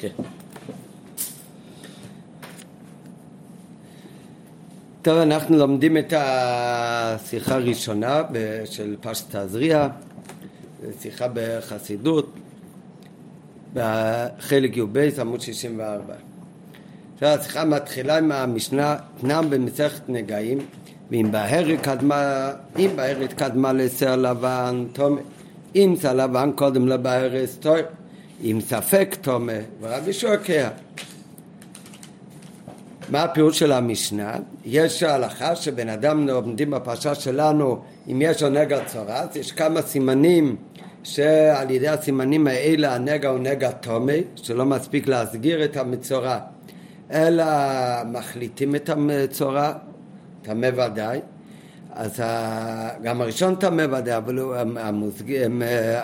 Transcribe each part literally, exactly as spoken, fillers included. כן. טוב, אנחנו לומדים את השיחה הראשונה של פרשת תעזריה, שיחה בחסידות, בחלק יובייס, עמוד שישים וארבע. השיחה מתחילה עם המשנה, תנם במסכת נגעים, ואם בהרת קדמה, אם בהרת קדמה לשיער לבן, תומר, אם שיער לבן קודם לבהרת, תומר, אם ספק תומר, ורבי שוקע. מה הפירוש של המשנה? יש ההלכה שבן אדם עומדים בפרשה שלנו, אם יש נגע צורץ, יש כמה סימנים שעל ידי הסימנים האלה הנגע הוא נגע תומי, שלא מספיק להסגיר את המצורע, אלא מחליטים את המצורע, תמה ודאי, אז גם הראשון תמה ודאי, אבל הוא המוסגר,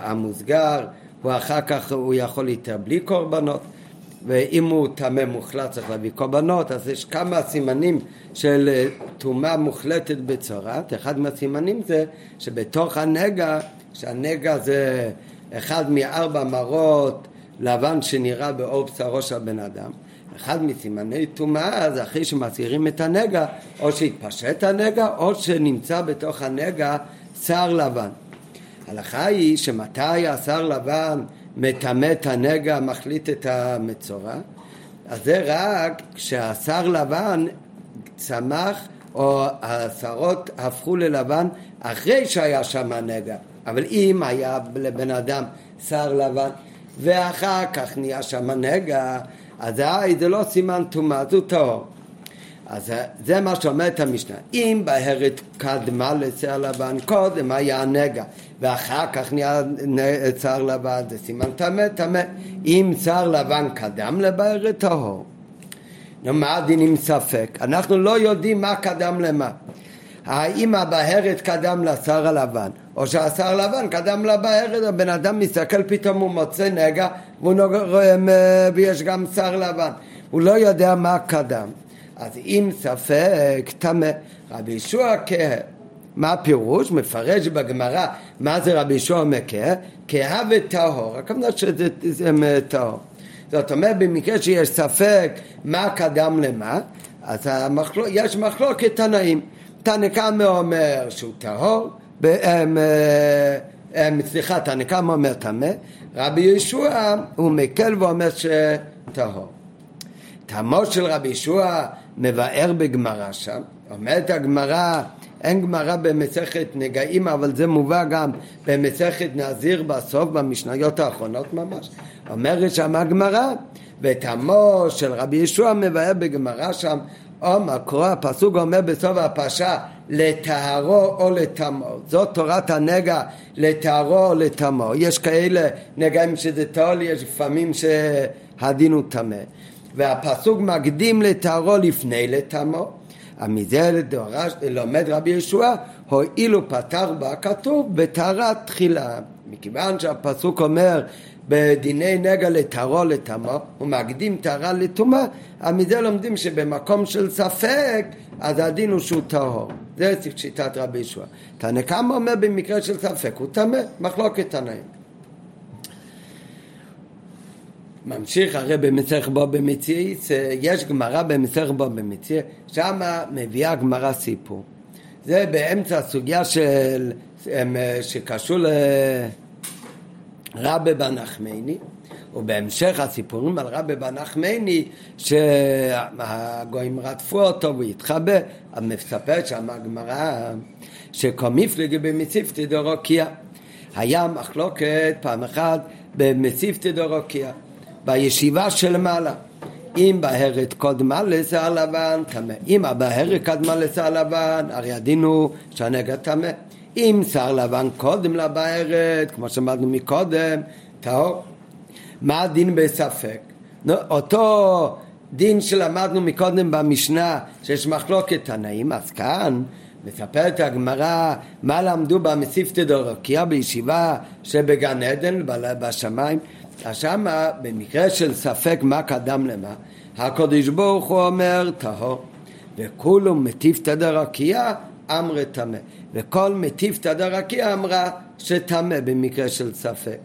המוסגר, ואחר כך הוא יכול להתאר בלי קורבנות, ואם הוא תמה מוחלט צריך להביא קורבנות, אז יש כמה סימנים של תומה מוחלטת בצורת. אחד מהסימנים זה שבתוך הנגע, שהנגע זה אחד מארבע מראות לבן שנראה באור בשרו של בן אדם, אחד מסימני תומה זה אחרי שמסעירים את הנגע, או שהתפשט הנגע או שנמצא בתוך הנגע שיער לבן. ההלכה היא שמתי השיער לבן מטמא את הנגע, מחליט את המצורע, אז זה רק כשהשיער לבן צמח או השערות הפכו ללבן אחרי שהיה שם הנגע. אבל אם היה לבן אדם שיער לבן ואחר כך נהיה שם הנגע, אז זה לא סימן טומאה, זה טהור. אז זה מה שאומרת המשנה, אם בהרת קדמה לשיער לבן, קודם היה הנגע ואחר כך נהיה שיער לבן, זה סימן טמא, טמא. אם שיער לבן קדם לבהרת, טהור. מה הדין עם ספק? אנחנו לא יודעים מה קדם למה, האם הבהרת קדם לשיער הלבן או שהשיער הלבן קדם לבהרת. הבן אדם מסתכל, פתאום הוא מוצא נגע ויש גם שיער לבן, הוא לא יודע מה קדם, אז אם ספק תמה. רבי ישוע כהה, מה הפירוש? מפרש בגמרא מה זה רבי ישוע מכהה, כהה וטהור, הכוונה שזה טהור. זאת אומרת, במקרה שיש ספק מה קדם למה, אז המחלוק, יש מחלוקת תנאים. תנא קמא אומר שהוא טהור, סליחה, תנא קמא אומר טמא, רבי ישוע הוא מקל ואומר שטהור. תמו של רבי ישוע מבאר בגמרא שם, אומרת הגמרא, אין גמרא במסכת נגעים, אבל זה מובא גם במסכת נזיר בסוף, במשניות האחרונות ממש, אומרת שם הגמרא, ותמו של רבי ישוע מבאר בגמרא שם, או מקרא, הפסוק אומר בסוף הפרשה, לטהרו או לטמאו, זאת תורת הנגע, לטהרו או לטמאו. יש כאלה נגעים שזה טהור, יש לפעמים שהדין הוא טמא, והפסוק מקדים לטהרו לפני לטמאו. מזה לומד רבי ישוע, הואילו פתח בה כתוב בטהרה תחילה, מכיוון שהפסוק אומר בדיני נגע לטהרו לטמאו, הוא מקדים טהרה לטומאה. מזה לומדים שבמקום של ספק אז הדין הוא שהוא טהור, זה שיטת רבי ישוע. תנא קמא אומר במקרה של ספק הוא טמא, מחלוקת תנאים. ממשיך הרי במסכת בבא מציעא, יש גמרא במסכת בבא מציעא, שם מביאה גמרא סיפור, זה באמצע הסוגיה של, שקשור לרבי בנחמני, ובהמשך הסיפורים על רבי בנחמני שהגויים רדפו אותו והתחבא. מספר שם הגמרא שקומיפלגי במציפתא דרוקיה, היה מחלוקת פעם אחת במציפתא דרוקיה בישיבה של מעלה, אם בהרת קדמה לשיער לבן טמא, אם הבהרת קדמה לשיער לבן הרי הדין הוא שהנגע טמא, אם שיער לבן קודם לבהרת כמו שאמרנו מקודם טהור. מה הדין בספק? אותו דין שלמדנו מקודם במשנה שיש מחלוקת תנאים, אז כאן מספרת הגמרא מה למדו במסיפתא דרוקיה בישיבה שבגן עדן בשמיים. שם במקרה של ספק מה קדם למה, הקדוש ברוך הוא אומר טהור, וכולו מטיפתא דרקיע אמרה טמא, וכל מטיפתא דרקיע אמרה שטמא במקרה של ספק.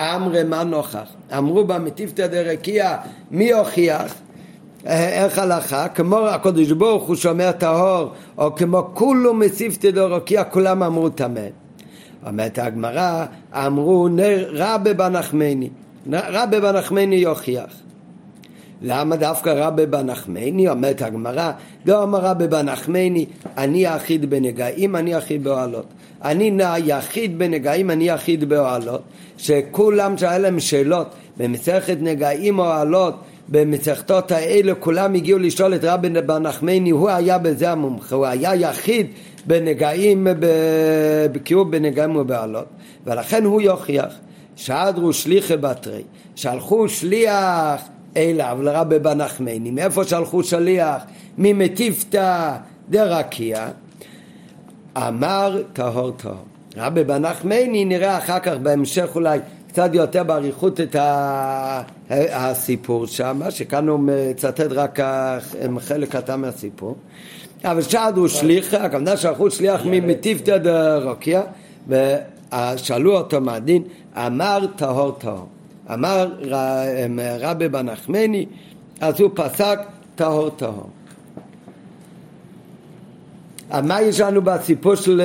אמרי מה נוכח, אמרו במטיבתא דרקיע, מי יוכיח? איך הלכה? כמו הקדוש ברוך הוא שומר טהור, או כמו כולו מציבתא דרקיע, כולם אמרו טמא. אומרת הגמרא, אמרו רבי בנחמני, רבי בנחמני יוכיח. למה דווקא רבי בנחמני? אומרת הגמרא, לא אמר רבי בנחמני, אני היחיד בנגעים, אני היחיד באוהלות. אני היחיד בנגעים, אני היחיד באוהלות, שכולם שהיה להם שאלות, במסכת נגעים אוהלות, במצחתות האלה, כולם הגיעו לשאול את רבי בנחמני, הוא היה בזה המומחה, הוא היה יחיד בנגעים, כי הוא בנגעים ובאוהלות, ולכן הוא יוכיח, שעדרו שליחי בתרי, שהלכו שליח אליו לרבי בנחמני, מאיפה שהלכו שליח, ממטיבתא דרקיע, אמר טהור טהור. רבי בנחמני, נראה אחר כך בהמשך אולי קצת יותר בעריכות את הסיפור שם, שכאן הוא מצטט רק חלק קטן מהסיפור, אבל שעדו שליחה, הכוונה שהלכו שליח ממטיבתא דרקיע, ושאלו אותו מהדין, אמר טהור טהור. אמר רבי בנחמני, אז הוא פסק טהור טהור. מה יש לנו בסיפור של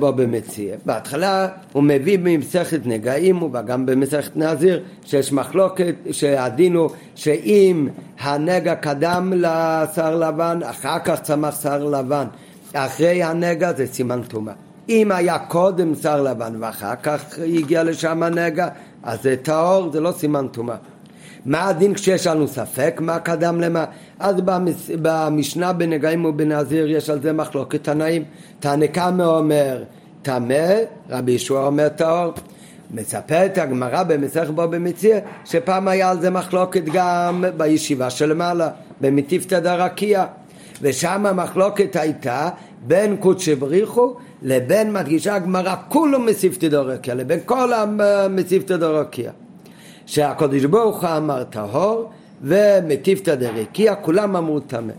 בבא מציעא? בהתחלה הוא מביא במסכת נגעים וגם במסכת נזיר שיש מחלוקת, שהדין הוא שאם הנגע קדם לשיער לבן, אחר כך צמח שיער לבן אחרי הנגע, זה סימן טומאה. אם היה קודם שיער לבן ואחר כך הגיע לשם הנגע, אז זה טהור, זה לא סימן טומאה. מה הדין כשיש לנו ספק מה קדם למה? אז במש... במשנה בנגעים ובנזיר יש על זה מחלוקת תנאים. תנא קמא אומר טמא, רבי ישוע אומר טהור. מספרת הגמרא במסכת בבא מציעא שפעם היה על זה מחלוקת גם בישיבה של מעלה במטיבתא דרקיע, ושם המחלוקת הייתה בין קודשא בריחו לבין, מדגישה הגמרא, כולו מציבתא דרקיע, לבין כל המציבתא דרקיע, שהקדוש ברוך הוא אמר טהור ומטיבתא דרקיע כולם אמרו טמא.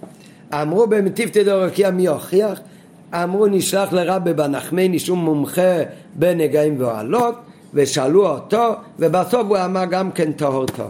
אמרו במטיבתא דרקיע מי יוכיח? אמרו נשלח לרבי בנחמני, שום מומחה בנגעים ואוהלות, ושאלו אותו, ובסוף הוא אמר גם כן טהור טהור.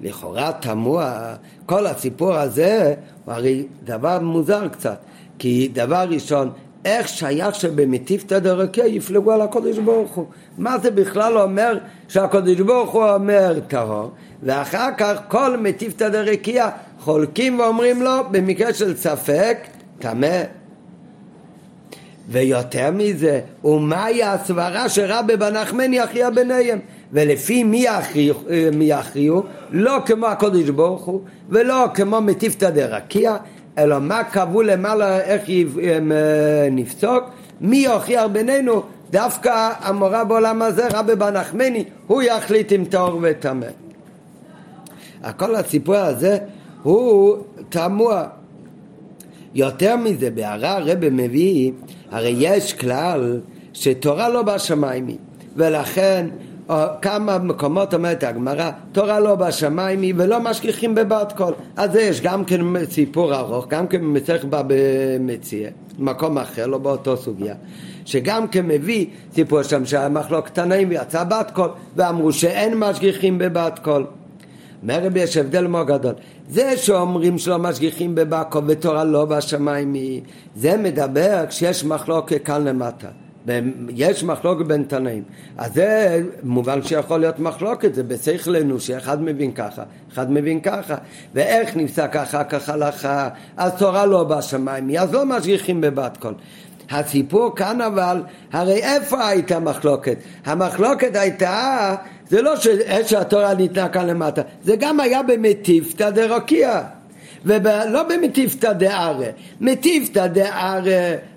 לכאורה תמוה כל הסיפור הזה, הוא הרי דבר מוזר קצת, כי דבר ראשון, איך שייך שבמטיבתא דרקיע יפלגו על הקדוש ברוך הוא? מה זה בכלל אומר שהקדוש ברוך הוא אומר טהור, ואחר כך כל מטיבתא דרקיע חולקים ואומרים לו במקרה של ספק טמא? ויותר מזה, ומהי הסברה שרבי בנחמני יכריע ביניהם? ולפי מי יכריעו? לא כמו הקדוש ברוך הוא ולא כמו מטיבתא דרקיע, אלא מה קבעו למעלה, איך נפסוק, מי יוכיח בינינו? דווקא המורה בעולם הזה, רבי בנחמני, הוא יחליט עם טהור וטמא. כל הסיפור הזה הוא תמוה. יותר מזה, בהערה הרבי מביא, הרי יש כלל שתורה לא בשמיים, ולכן כמה מקומות אומרת הגמרא, תורה לא בשמיים ולא משגיחים בבת קול. אז יש גם כן סיפור ארוך, גם כן מסכת בבא מציעא, מקום אחר, לא באותו סוגיה, שגם כן מביא סיפור שם שהמחלוקת תנאים ויצא בת קול, ואמרו שאין משגיחים בבת קול. מרב יש הבדל מאוד גדול. זה שאומרים שלא משגיחים בבת קול ותורה לא בשמיים, זה מדבר כשיש מחלוקת כאן למטה. יש מחלוקת בין תנאים, אז זה מובן שיכול להיות מחלוקת, זה בשכל אנושי, אחד מבין ככה, אחד מבין ככה, ואיך נפסק אחר כך הלכה? אז תורה לא בשמיים, אז לא משגיחים בבת קול. הסיפור כאן אבל, הרי איפה הייתה מחלוקת? המחלוקת הייתה, זה לא שהתורה ניתנה כאן למטה, זה גם היה במטיבתא דרקיע, ולא במטיבתא דארעא. מטיבתא דארעא,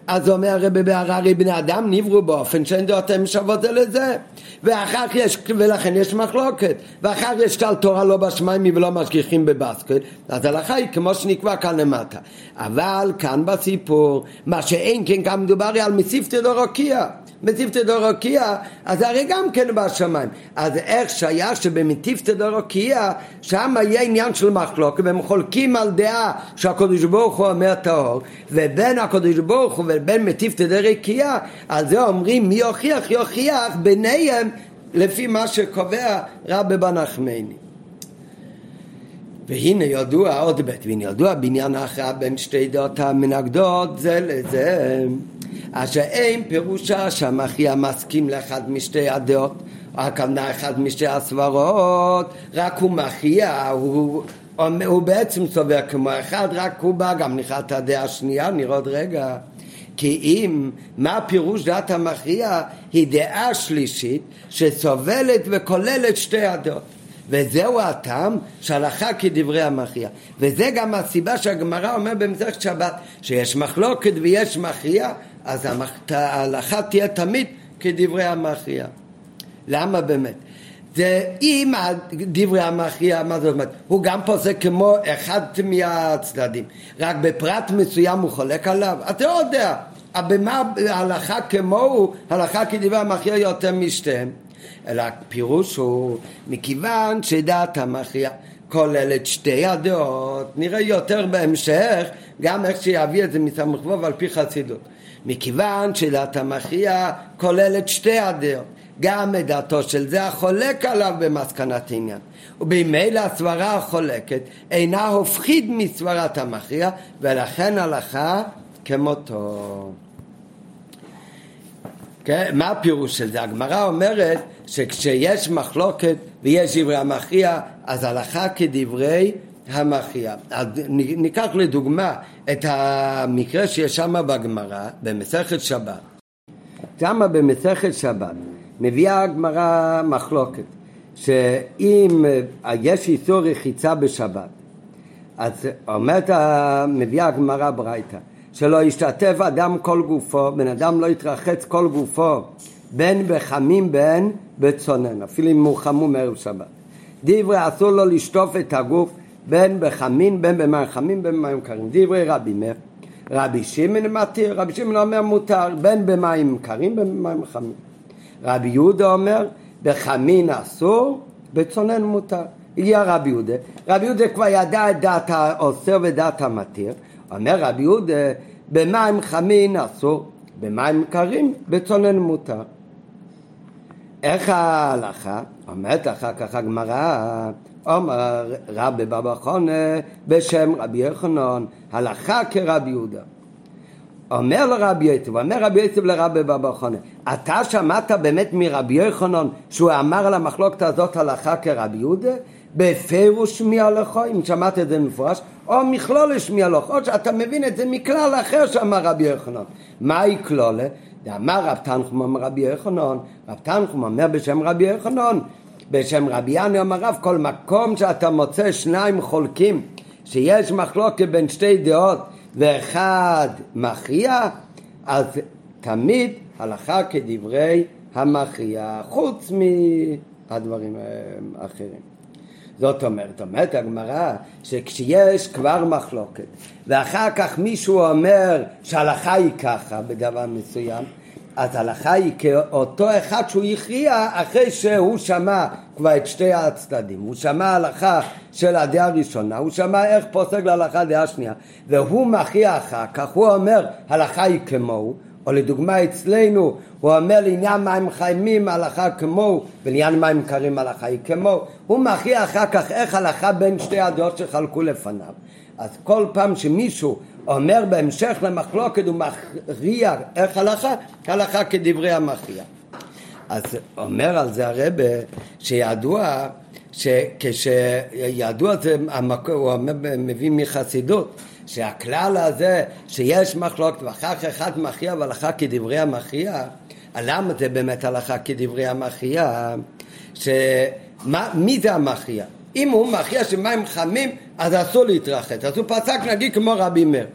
אז אומר הרבי בהערה, הרי בני אדם נבראו באופן שאין דעותיהם שוות זה לזה, ואחר יש, ולכן יש מחלוקת, ואחר יש כלל תורה לא בשמיים ולא משגיחים בבת קול, אז הלכה היא כמו שנקבע כאן למטה. אבל כאן בסיפור, מה שאין כן כאן מדובר על מטיבתא דרקיע, מטיבתא דרקיע, אז הרי גם כן בשמיים. אז איך שהיה שבמטיבתא דרקיע, שם היה עניין של מחלוקת, והם חולקים על דעה שהקדוש ברוך הוא אומר טהור, ובין הקדוש ברוך הוא ובין מטיבתא דרקיע, אז זה אומרים מי יוכיח? יוכיח ביניהם לפי מה שקובע רבי בנחמני. והנה ידוע עוד בית, והנה ידוע בניין ההכרעה בין שתי דעות המנגדות זה לזה, אשר אין פירושה שהמכריע מסכים לאחד משתי הדעות, הכוונה אחד משתי הסברות, רק הוא מכריע, הוא, הוא בעצם סובר כמו אחד, רק הוא בא גם נכת הדעה השנייה, נראה עוד רגע. כי אם, מה פירוש דעת המכריע? היא דעה שלישית שסובלת וכוללת שתי הדעות. וזהו הטעם שהלכה כדברי המכריע. וזה גם הסיבה שהגמרא אומר במסכת שבת, שיש מחלוקת ויש מכריע, אז ההלכה תהיה תמיד כדברי המכריע. למה באמת? זה אם דברי המכריע, מה זאת אומרת? הוא גם פוסק כמו אחד מהצדדים, רק בפרט מסוים הוא חולק עליו. אתה לא יודע, במה ההלכה כמוהו, הלכה כדברי המכריע יותר משתיהם. אלא הפירוש הוא, מכיוון שדעת המכריע כוללת שתי הדעות, נראה יותר בהמשך, גם איך שיביא את זה מסמך וו על פי חסידות. מכיוון שדעת המכריע כוללת שתי הדעות, גם דעתו של זה החולק עליו במסקנת עניין. ובמילא הסברה החולקת אינה הופכית מסברת המכריע, ולכן הלכה כמותו. כן? מה הפירוש של זה? הגמרא אומרת שכשיש מחלוקת ויש דברי המכריע, אז הלכה כדברי המכריע. אז ניקח לדוגמה את המקרה שיש שם בגמרא, במסכת שבת. שם במסכת שבת מביאה הגמרא מחלוקת, שאם יש איסור רחיצה בשבת, אז אומרת, מביאה הגמרא ברייתא, שלא ישתתף אדם כל גופו, בן אדם לא יתרחץ כל גופו, בין בחמים בין בצונן, אפילו אם הוא חמום ערב שבת. דברי אסור לו לשטוף את הגוף, בין בחמים, בין במים חמים, בין במים קרים. דברי רבי מאיר, רבי שמעון מתיר, רבי שמעון אומר מותר, בין במים קרים, בין במים חמים. רבי יהודה אומר, בחמין אסור, בצונן מותר. הגיע רבי יהודה, רבי יהודה כבר ידע את דעת האוסר ודעת המתיר, אומר רבי יהודה, במים חמין אסור, במים קרים, בצונן מותר. איך ההלכה? אומרת אחר כך הגמרא, אומר רבי בבא חונה, בשם רבי יוחנן, הלכה כרבי יהודה. אומר לרבי יוסף, אומר רבי יוסף לרבי בבא חונה, אתה שמעת באמת מרבי יוחנן שהוא אמר על המחלוקת הזאת הלכה כרבי יהודה? בפירוש מי הלכו, אם שמעת את זה מפורש, או מכלול שמי הלכו, או שאתה מבין את זה מכלל אחר שאמר רבי יוחנן. מהי כלולה? אמר רב תנחום אומר רבי יוחנן, רב תנחום אומר בשם רבי יוחנן, בשם רבי יעני אומר רב, כל מקום שאתה מוצא שניים חולקים, שיש מחלוקת בין שתי דעות, ואחד מכריע, אז תמיד הלכה כדברי המכריע, חוץ מהדברים האחרים. זאת אומרת, אומרת הגמרא, שכשיש כבר מחלוקת, ואחר כך מישהו אומר שההלכה היא ככה בדבר מסוים, אז ההלכה היא כאותו אחד שהוא הכריע אחרי שהוא שמע כבר את שתי הצדדים. הוא שמע ההלכה של הדעה הראשונה, הוא שמע איך פוסק להלכה הדעה השנייה, והוא מכריע אחר כך, הוא אומר ההלכה היא כמוהו, או לדוגמה אצלנו, הוא אומר לעניין מים חיימים הלכה כמוהו, ולעניין מים קרים הלכה היא כמוהו, הוא מכריע אחר כך איך הלכה בין שתי הדעות שחלקו לפניו. אז כל פעם שמישהו אומר בהמשך למחלוקת הוא מכריע איך הלכה, הלכה כדברי המכריע. אז אומר על זה הרב שידוע, שכשידוע זה, הוא מביא מחסידות, שהכלל הזה שיש מחלוקת ואחר כך אחד מכריע והלכה כדברי המכריע, למה זה באמת הלכה כדברי המכריע? מי זה המכריע? אם הוא מכריע שמים חמים, אז אסור להתרחץ. אז הוא פסק נגיד כמו רבי מאיר.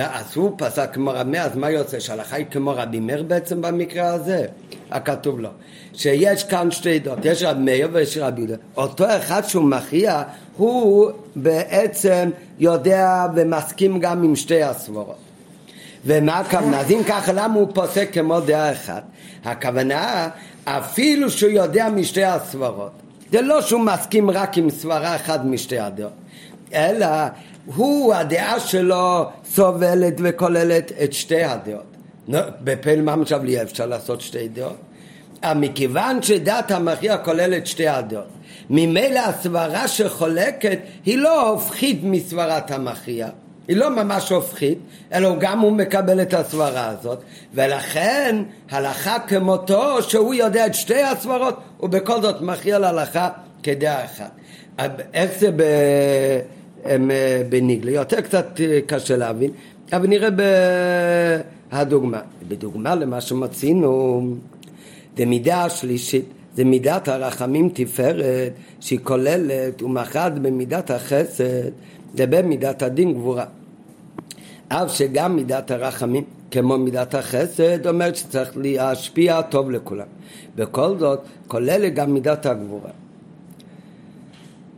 אז הוא פסק כמו רבי מאיר, אז מה יוצא? שההלכה היא כמו רבי מאיר בעצם במקרה הזה? הכתוב לו. שיש כאן שתי דעות, יש רבי מאיר ויש רבי יהודה. אותו אחד שהוא מכריע, הוא בעצם יודע ומסכים גם עם שתי הסברות. ומה הכוונה? אז אם ככה, למה הוא פוסק כמו דעה אחת? הכוונה, אפילו שהוא יודע משתי הסברות, זה לא שהוא מסכים רק עם סברה אחת משתי הדעות, אלא הוא, הדעה שלו סובלת וכוללת את שתי הדעות. בפעיל מה משב לי אפשר לעשות שתי דעות? מכיוון שדעת המכריע כוללת שתי הדעות, ממילא הסברה שחולקת היא לא הופכית מסברת המכריע, היא לא ממש הופכית, אלא גם הוא מקבל את הסברה הזאת, ולכן הלכה כמותו שהוא יודע את שתי הסברות, ובכל זאת מכריע להלכה כדעה אחת. איך זה ב... בניגלה? יותר קצת קשה להבין, אבל נראה בדוגמה. בדוגמה למה שמצינו, זה מידה השלישית, זה מידת הרחמים תפארת, שהיא כוללת ומחד במידת החסד, זה במידת הדין גבורה. אף שגם מידת הרחמים, כמו מידת החסד, אומר שצריך להשפיע טוב לכולם. בכל זאת, כוללת גם מידת הגבורה.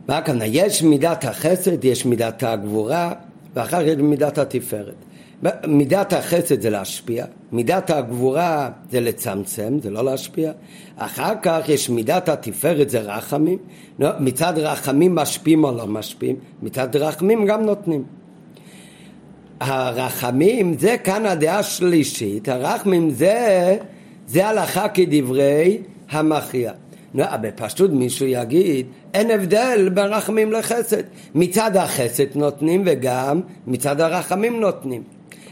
מה כאן? יש מידת החסד, יש מידת הגבורה, ואחר כך יש מידת התפארת. מידת החסד זה להשפיע, מידת הגבורה זה לצמצם, זה לא להשפיע. אחר כך יש מידת התפארת, זה רחמים. מצד רחמים משפיעים או לא משפיעים, מצד רחמים גם נותנים. הרחמים זה כאן הדעה השלישית, הרחמים זה, זה הלכה כדברי המכריע. בפשוט מישהו יגיד, אין הבדל בין רחמים לחסד. מצד החסד נותנים וגם מצד הרחמים נותנים.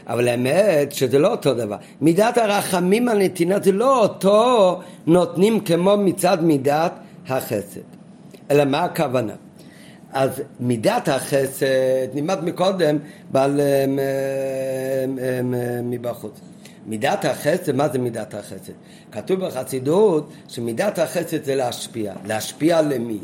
אבל האמת שזה לא אותו דבר. מידת הרחמים הנתינה זה לא אותו נותנים כמו מצד מידת החסד. אלא מה הכוונה? אז מידת החסד, נלמד מקודם, בעל מבחוץ. מידת החסד, מה זה מידת החסד? כתוב בחסידות שמידת החסד זה להשפיע. להשפיע למי?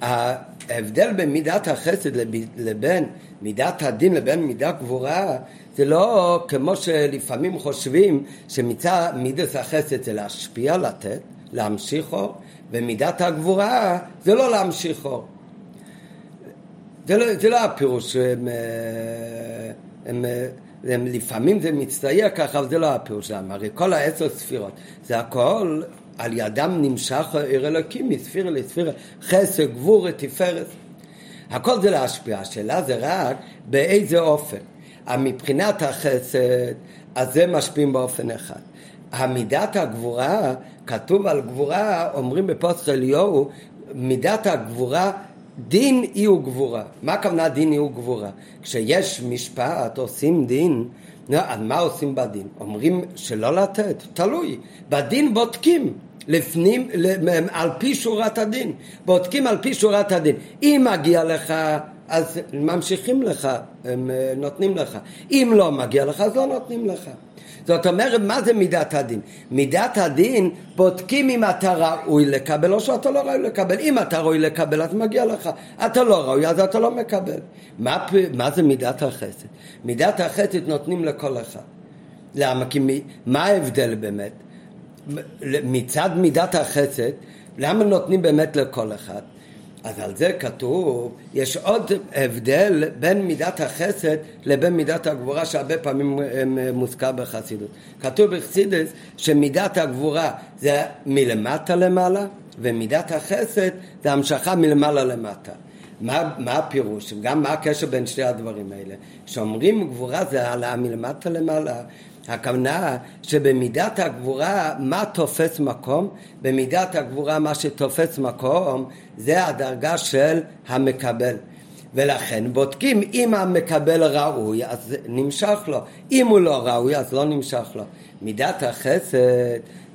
ההבדל בין מידת החסד לבין מידת הדין לבין מידת גבורה, זה לא כמו שלפעמים חושבים שמצד מידת החסד זה להשפיע, לתת, להמשיך אור, ומידת הגבורה זה לא להמשיך אור. זה לא, זה לא הפירוש, הם, הם, הם, לפעמים זה מצטייר ככה, אבל זה לא הפירוש. הרי כל העשר ספירות, זה הכל על ידם נמשך עיר אלוקים, מספיר לספיר, חסד, גבור, תפארת. הכל זה להשפיע, השאלה זה רק באיזה אופן. מבחינת החסד, אז זה משפיעים באופן אחד. המידת הגבורה, כתוב על גבורה, אומרים בפוסח אליהו, מידת הגבורה, דין אי הוא גבורה. מה הכוונה דין אי הוא גבורה? כשיש משפט, עושים דין, אז מה עושים בדין? אומרים שלא לתת, תלוי. בדין בודקים, לפנים, על פי שורת הדין. בודקים על פי שורת הדין. אם מגיע לך, אז ממשיכים לך, נותנים לך. אם לא מגיע לך, אז לא נותנים לך. זאת אומרת, מה זה מידת הדין? מידת הדין בודקים אם אתה ראוי לקבל או שאתה לא ראוי לקבל. אם אתה ראוי לקבל, אז מגיע לך. אתה לא ראוי, אז אתה לא מקבל. מה, מה זה מידת החסד? מידת החסד נותנים לכל אחד. למה? כי מה ההבדל באמת? מצד מידת החסד, למה נותנים באמת לכל אחד? אז על זה כתוב, יש עוד הבדל בין מידת החסד לבין מידת הגבורה שהרבה פעמים מוזכר בחסידות. כתוב בחסידות שמידת הגבורה זה מלמטה למעלה, ומידת החסד זה המשכה מלמעלה למטה. מה, מה הפירוש? גם מה הקשר בין שתי הדברים האלה? שאומרים גבורה זה עלה מלמטה למעלה, הכוונה שבמידת הגבורה מה תופס מקום? במידת הגבורה מה שתופס מקום זה הדרגה של המקבל, ולכן בודקים אם המקבל ראוי אז נמשך לו, אם הוא לא ראוי אז לא נמשך לו. מידת החסד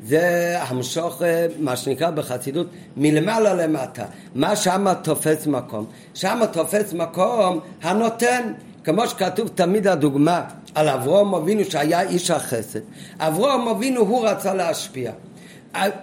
זה המשוך מה שנקרא בחסידות מלמעלה למטה, מה שמה תופס מקום, שמה תופס מקום הנותן, כמו שכתוב תמיד הדוגמה על אברהם אבינו שהיה איש החסד. אברהם אבינו הוא רצה להשפיע.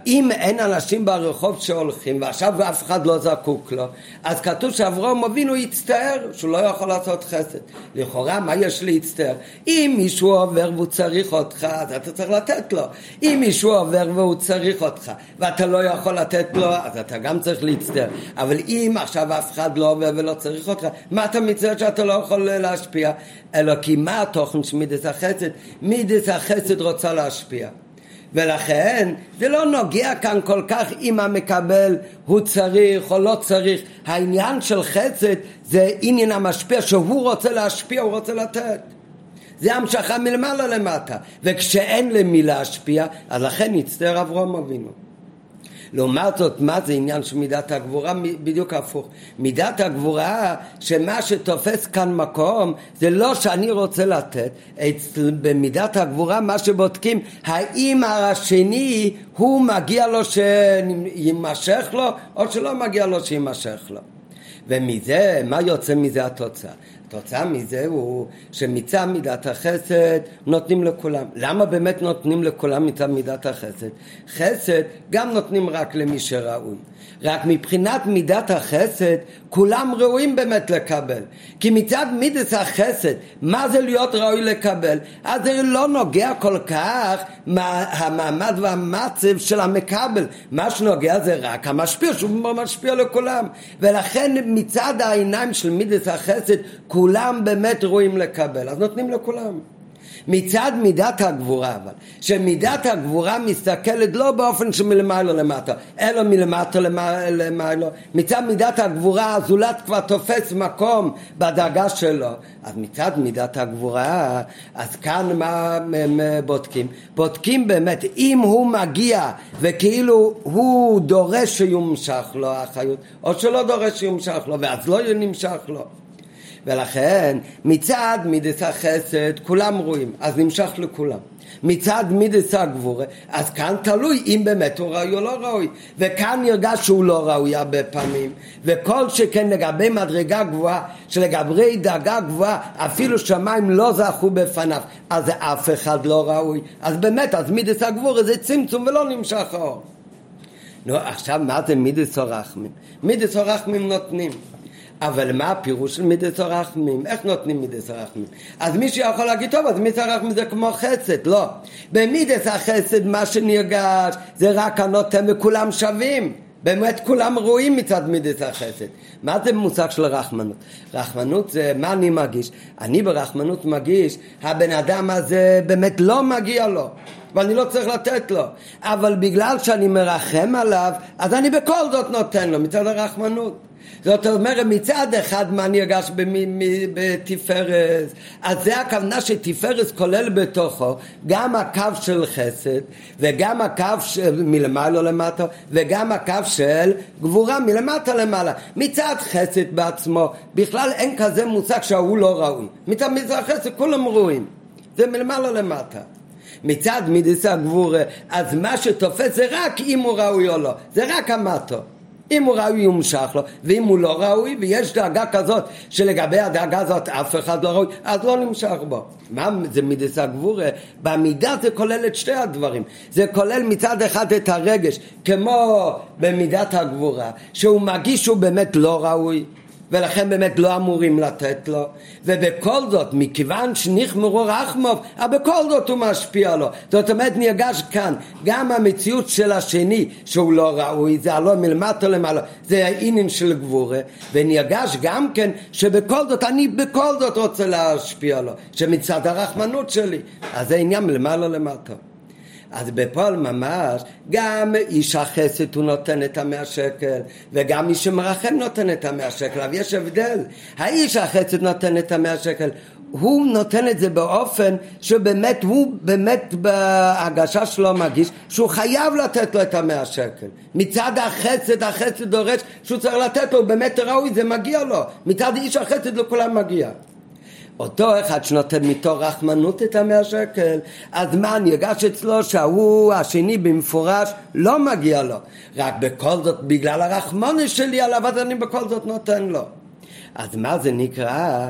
אם אין אנשים ברחוב שהולכים ועכשיו אף אחד לא זקוק לו, אז כתוב שאברהם אבינו יצטער שהוא לא יכול לעשות חסד. לכאורה מה יש להצטער? אם מישהו עובר והוא צריך אותך אז אתה צריך לתת לו, אם מישהו עובר והוא צריך אותך ואתה לא יכול לתת לו אז אתה גם צריך להצטער, אבל אם עכשיו אף אחד לא עובר ולא צריך אותך, מה אתה מצטער שאתה לא יכול להשפיע? אלא כי מה התוכן של מידת החסד? מידת החסד רוצה להשפיע, ולכן זה לא נוגע כאן כל כך אם המקבל הוא צריך או לא צריך. העניין של חסד זה עניין המשפיע, שהוא רוצה להשפיע, הוא רוצה לתת. זה המשכה מלמעלה למטה, וכשאין למי להשפיע, אז לכן יצטער אברהם אבינו. לעומת זאת, מה זה עניין של מידת הגבורה? בדיוק הפוך. מידת הגבורה, שמה שתופס כאן מקום, זה לא שאני רוצה לתת. במידת הגבורה, מה שבודקים, האם השני, הוא מגיע לו שימשך לו, או שלא מגיע לו שימשך לו. ומזה, מה יוצא מזה התוצאה? התוצאה מזה הוא שמצד מידת החסד נותנים לכולם. למה באמת נותנים לכולם מצד מידת החסד? חסד גם נותנים רק למי שראוי. רק מבחינת מידת החסד כולם ראויים באמת לקבל. כי מצד מידת החסד, מה זה להיות ראוי לקבל? אז זה לא נוגע כל כך מה, המעמד והמצב של המקבל. מה שנוגע זה רק המשפיע, שהוא משפיע לכולם. ולכן מצד העיניים של מידת החסד כולם באמת רואים לקבל, אז נותנים לכולם. מצד מידת הגבורה, אבל, שמידת הגבורה מסתכלת לא באופן שמלמעלה למטה, אלא מלמטה למעלה. מצד מידת הגבורה, הזולת כבר תופס מקום בדאגה שלו. אז מצד מידת הגבורה, אז כאן מה בודקים? בודקים באמת, אם הוא מגיע וכאילו הוא דורש שיומשך לו החיות, או שלא דורש שיומשך לו, ואז לא נמשך לו. ולכן מצד מידת החסד כולם רואים, אז נמשך לכולם. מצד מידת הגבורה, אז כאן תלוי אם באמת הוא ראוי או לא ראוי, וכאן נרגש שהוא לא ראוי הרבה פעמים. וכל שכן לגבי מדרגה גבוהה, שלגברי דרגה גבוהה אפילו שמיים לא זכו בפניו, אז אף אחד לא ראוי. אז באמת, אז מידת הגבורה זה צמצום ולא נמשך האור. נו, עכשיו מה זה מידת הרחמים? מידת הרחמים נותנים, אבל מה הפירוש של מידת הרחמים? איך נותנים מידת הרחמים? אז מישהו יכול להגיד, טוב, אז מידת הרחמים זה כמו חסד. לא. במידת החסד מה שנרגש זה רק הנותן וכולם שווים. באמת כולם רואים מצד מידת החסד. מה זה מושג של רחמנות? רחמנות זה מה אני מגיש. אני ברחמנות מגיש, הבן אדם הזה באמת לא מגיע לו, ואני לא צריך לתת לו. אבל בגלל שאני מרחם עליו, אז אני בכל זאת נותן לו מצד הרחמנות. זאת אומרת, מצד אחד מה נרגש בתפארס, אז זה הכוונה שתפארס כולל בתוכו גם הקו של חסד, וגם הקו של מלמעלה למטה, וגם הקו של גבורה מלמטה למעלה. מצד חסד בעצמו בכלל אין כזה מושג שהוא לא ראוי. מצד חסד כולם ראויים, זה מלמעלה למטה. מצד מידת הגבורה, אז מה שתופס זה רק אם הוא ראוי או לא, זה רק המטו. אם הוא ראוי יומשך לו, ואם הוא לא ראוי, ויש דאגה כזאת שלגבי הדאגה הזאת אף אחד לא ראוי, אז לא נמשך בו. מה זה מידת הגבורה? במידה זה כולל את שתי הדברים. זה כולל מצד אחד את הרגש, כמו במידת הגבורה, שהוא מגיש שהוא באמת לא ראוי, ולכן באמת לא אמורים לתת לו. ובכל זאת, מכיוון שנחמרו רחמוב, אבל בכל זאת הוא משפיע לו. זאת אומרת, נרגש כאן גם המציאות של השני שהוא לא ראוי, זה הלא מלמטה למעלה, זה העניין של גבורה. ונרגש גם כן שבכל זאת אני בכל זאת רוצה להשפיע לו, שמצד הרחמנות שלי, אז זה עניין מלמעלה למטה. אז בפועל ממש, גם איש החסד הוא נותן את המאה שקל, וגם איש שמרחם נותן את המאה שקל, אבל יש הבדל. האיש החסד נותן את המאה שקל, הוא נותן את זה באופן שבאמת הוא באמת בהגשה שלו מגיש, שהוא חייב לתת לו את המאה שקל. מצד החסד, החסד דורש שהוא צריך לתת לו, באמת ראוי, זה מגיע לו. מצד איש החסד לכולם מגיע. אותו אחד שנותן מתור רחמנות את המאה שקל, אז מה נרגש אצלו שהוא השני במפורש לא מגיע לו, רק בכל זאת בגלל הרחמנות שלי עליו אז אני בכל זאת נותן לו. אז מה זה נקרא?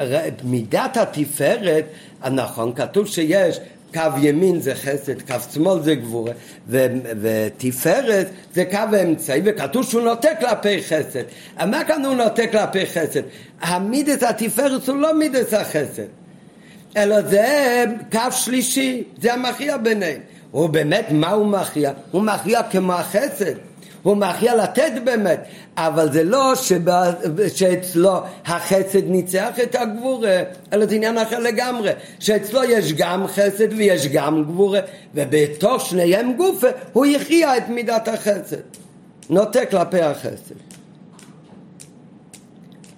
שמידת התפארת, נכון, כתוב שיש קו ימין זה חסד, קו שמאל זה גבורה, ותפארת זה קו אמצעי, וכתוב שהוא נוטה כלפי חסד. מה כאן הוא נוטה כלפי חסד? המידת התפארת הוא לא מידת החסד, אלא זה קו שלישי, זה המכריע ביניהם. הוא באמת, מה הוא מכריע? הוא מכריע כמו החסד, הוא מכריע לתת באמת, אבל זה לא שבא, שאצלו החסד ניצח את הגבורה, אלא זה עניין אחר לגמרי, שאצלו יש גם חסד ויש גם גבורה, ובתוך שניהם גופה הוא יכריע את מידת החסד, נוטה כלפי החסד.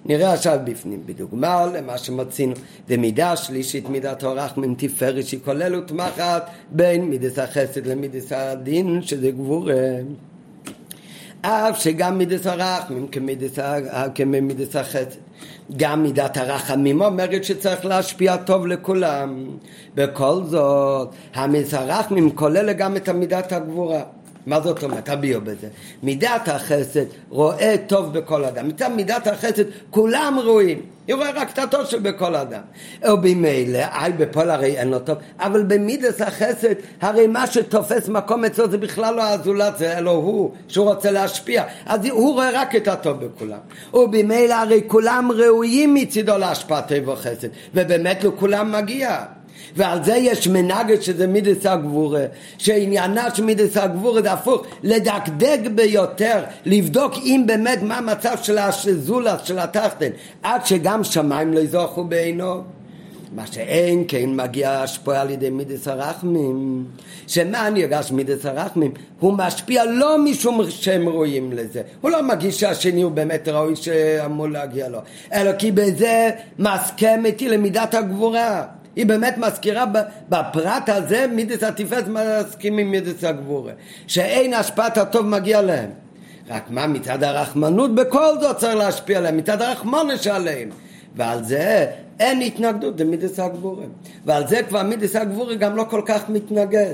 נראה עכשיו בפנים, בדוגמה למה שמצינו, ומידה שלישית מידת הרחמים תפארת, שהיא כוללת מחת בין מידת החסד למידת הדין, שזה גבורה. אף שגם מידת הרחמים כמידת החסד, גם מידת הרחמים אומרת שצריך להשפיע טוב לכולם. בכל זאת, המידת הרחמים כולל גם את מידת הגבורה. מה זאת אומרת? הביאו בזה. מידת החסד רואה טוב בכל אדם. מצד מידת החסד כולם רואים. היא רואה רק את הטוב שבכל אדם. ובמילא, אי בפועל הרי אין לו טוב. אבל במידת החסד, הרי מה שתופס מקום אצלו זה בכלל לא הזולת, זה אלו הוא, שהוא רוצה להשפיע. אז הוא רואה רק את הטוב בכולם. ובמילא הרי כולם ראויים מצידו להשפעתי וחסד. ובאמת לו כולם מגיע. ועל זה יש מנהג שזה מידת הגבורה, שעניינה שמידת הגבורה זה הפוך, לדקדק ביותר, לבדוק אם באמת מה המצב של הזולה, של התחתן, עד שגם שמיים לא יזוכו בעינו. מה שאין כן מגיע השפועה על ידי מידת הרחמים, שמה נרגש מידת הרחמים? הוא משפיע לא משום שהם רואים לזה, הוא לא מגיש שהשני הוא באמת ראוי שאמור להגיע לו, אלא כי בזה מסכם איתי למידת הגבורה. היא באמת מזכירה בפרט הזה מידת התפארת מסכים עם מידת הגבורה, שאין השפעת הטוב מגיע להם. רק מה, מצד הרחמנות בכל זאת צריך להשפיע עליהם, מצד הרחמנות שעליהם, ועל זה אין התנגדות, זה מידת הגבורה. ועל זה כבר מידת הגבורה גם לא כל כך מתנגד,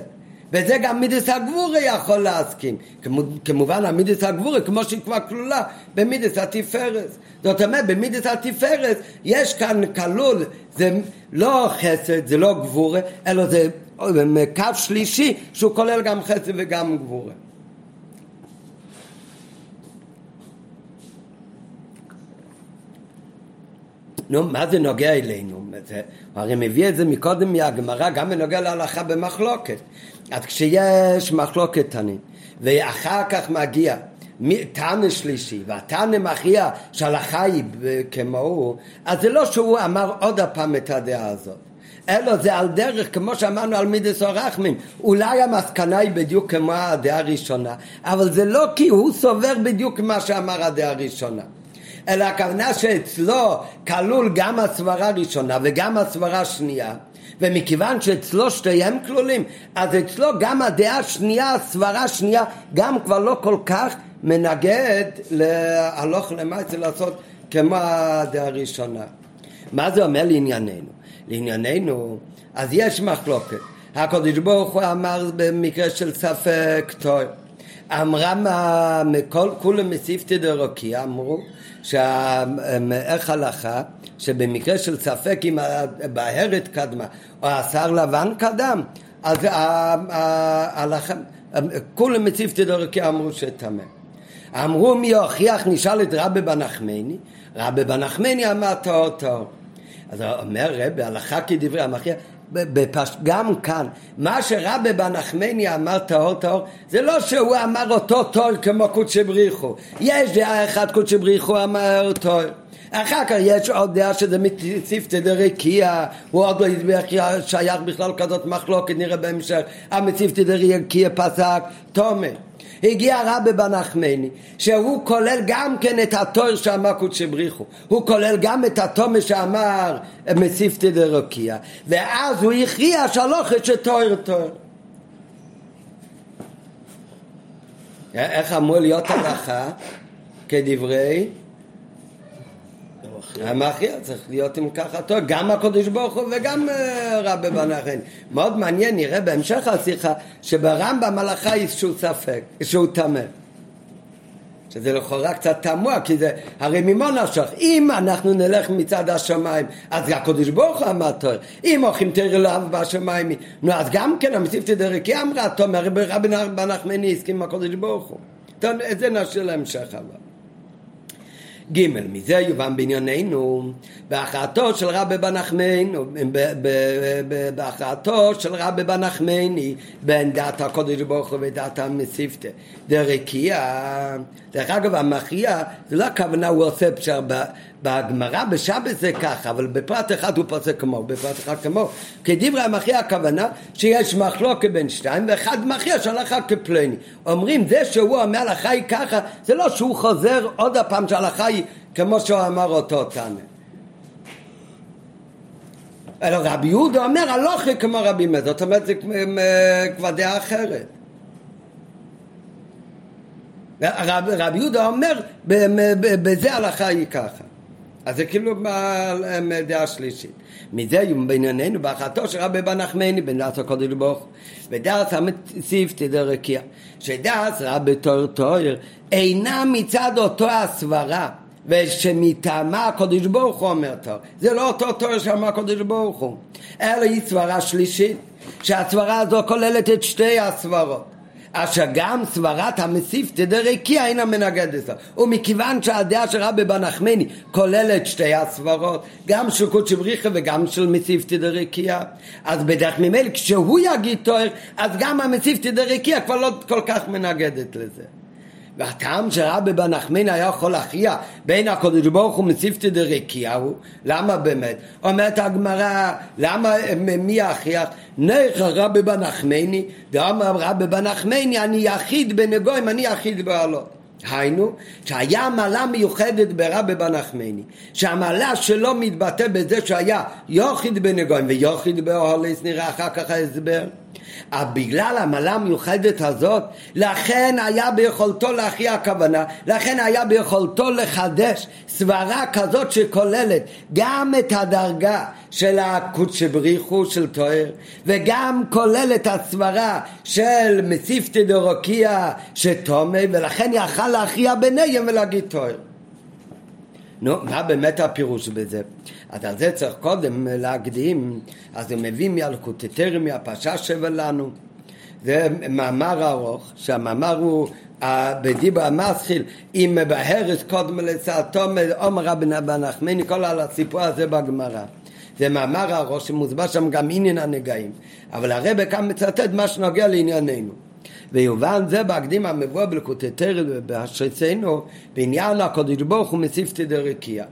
וזה גם מידת הגבורה יכול להסכים. כמו, כמובן המידת הגבורה כמו שהיא כבר כלולה במידת התפארת. זאת אומרת במידת התפארת יש כאן כלול, זה לא חסד, זה לא גבורה, אלא זה קו שלישי שהוא כולל גם חסד וגם גבורה. נו, מה זה נוגע אלינו? זה, הרי מביא את זה מקודם מהגמרא, גם בנוגע להלכה במחלוקת. אז כשיש מחלוקת תנאים, ואחר כך מגיע תנא שלישי, והתנא מכריע שההלכה היא כמוהו, אז זה לא שהוא אמר עוד הפעם את הדעה הזאת, אלא זה על דרך, כמו שאמרנו על מידת הרחמים, אולי המסקנה היא בדיוק כמו הדעה הראשונה, אבל זה לא כי הוא סובר בדיוק מה שאמר הדעה הראשונה, אלא הכוונה שאצלו כלול גם הסברה הראשונה וגם הסברה השנייה, ומכיוון שאצלו שתיהם כלולים, אז אצלו גם הדעה השנייה, הסברה השנייה, גם כבר לא כל כך מנגד להלוך למעשה לעשות כמו הדעה הראשונה. מה זה אומר לענייננו? לענייננו, אז יש מחלוקת. הקדוש ברוך הוא אמר במקרה של ספק טוב. אמרה מה, מכל כולם מספתי דרוקי, אמרו שאיך הלכה שבמקרה של ספק אם הבהרת קדמה או השר לבן קדם, אז הלכה כולם מספתי דרוקי אמרו שתמה. אמרו מי הוכיח, נשאל את רבי בנחמני, רבי בנחמני אמר טהור טהור. אז אומר רבי הלכה כדברי המכריע. בפש... גם כאן מה שרבי בנחמני אמר טהור טהור, זה לא שהוא אמר אותו טהור כמו קודש בריחו. יש דעה אחת קודש בריחו אמר טהור, אחר כך יש עוד דעה שזה מציף תדריקיה, הוא עוד לא שייך בכלל כזאת מחלוקת, נראה בהמשך המציף תדריקיה פסק תומר. הגיע רבי בנחמני שהוא כולל גם כן את התואר שאמר קודש בריחו, הוא כולל גם את התומר שאמר מסיפתא דרוקיה, ואז הוא הכריע שלוחת שתואר תואר. איך אמור להיות הלכה כדברי המכריע? צריך להיות עם ככה תואר, גם הקדוש ברוך הוא וגם רבי בנחמני. מאוד מעניין, נראה בהמשך השיחה שברמב"ם הלכה היא שהוא ספק, שהוא תמה, שזה לכאורה קצת תמוה, כי זה הרי ממה נפשך? אם אנחנו נלך מצד השמיים אז הקדוש ברוך הוא אמר תואר, אם הולכים תראה לאו בשמיים, נו אז גם כן המסיבת דרכי אמרה תומר, רבי בנחמני הסכים הקדוש ברוך הוא. את זה נשאיר להמשך הבא. ג' מזה יובן בענייננו, בהכרעתו של רבי בנחמני, בהכרעתו של רבי בנחמני בין דעת הקודש ברוך הוא ודעת המסיפתא דרקיע. דרך אגב המכריע זה לא הכוונה הוא עושה פשר בהגמרה בשבת זה ככה, אבל בפרט אחד הוא פוסק כמו, בפרט אחד כמו, כדברי המחיה הכוונה שיש מחלוקת בין שתיים, ואחד מחיה שהלכה כפלני. אומרים זה שהוא אומר הלכה היא ככה, זה לא שהוא חוזר עוד הפעם שהלכה היא כמו שהוא אמר אותו תנא. אלא רבי יהודה אומר הלכה כמו רבי מאיר, זאת אומרת זה כבר דעה אחרת. רב, רבי יהודה אומר בזה הלכה היא ככה, אז זה כאילו דעה שלישית. מזה בענייננו באחתו של רבי בנחמני בן דעת הקודש ברוך הוא ודעת המציב תדרקיה, שדעת רבי תואר תואר אינה מצד אותו הסברה ושמטעמה הקודש ברוך הוא אומר תואר, זה לא אותו תואר שאמר הקודש ברוך הוא, אלא היא סברה שלישית, שהסברה הזו כוללת את שתי הסברות, אשר גם סברת המסיפתא דרכיה אינה מנגדת. ומכיוון שהדעה של רבי בנחמני כוללת שתי הסברות, גם של קודש בריך וגם של מסיפתא דרכיה, אז בדרך ממילא כשהוא יגיד תואר, אז גם המסיפתא דרכיה כבר לא כל כך מנגדת לזה. והטעם שרבי בנחמני היה יכול להכריע בין הקדוש ברוך הוא מסיפתא דרכיה הוא, למה באמת? אומרת הגמרא, למה, מי הכריח? נח רבי בנחמני, דאמר רבי בנחמני, אני יחיד בנגויים, אני יחיד בעלות. היינו, שהיה מעלה מיוחדת ברבי בנחמני, שהמעלה שלו מתבטא בזה שהיה יחיד בנגויים ויחיד באוהלס, נראה אחר כך ההסבר. בגלל המעלה המיוחדת הזאת, לכן היה ביכולתו להכריע הכוונה, לכן היה ביכולתו לחדש סברה כזאת שכוללת גם את הדרגה של הקודש בריחו של תואר, וגם כוללת הסברה של מסיפתא דרכיה שתומי, ולכן יכל להכריע ביניהם ולהגיד תואר. נו, מה באמת הפירוש בזה? אז על זה צריך קודם להקדים. אז הוא מביא מהלכות תרמ"א הפרשה שלנו, זה מאמר ארוך, שהמאמר הוא בדיבור המתחיל עם בהרס קודם לסעתו עומר רבי בנחמני, כל על הסיפור הזה בגמרא, זה מאמר ארוך שמוסבר שם גם עניין הנגעים, אבל הרב כאן מצטט מה שנוגע לענייננו. ויובן זה בהקדים המבוא בלכות תרמ"א בהשצנו בעניין הקדוש ברוך הוא מסיפתא דרכיה.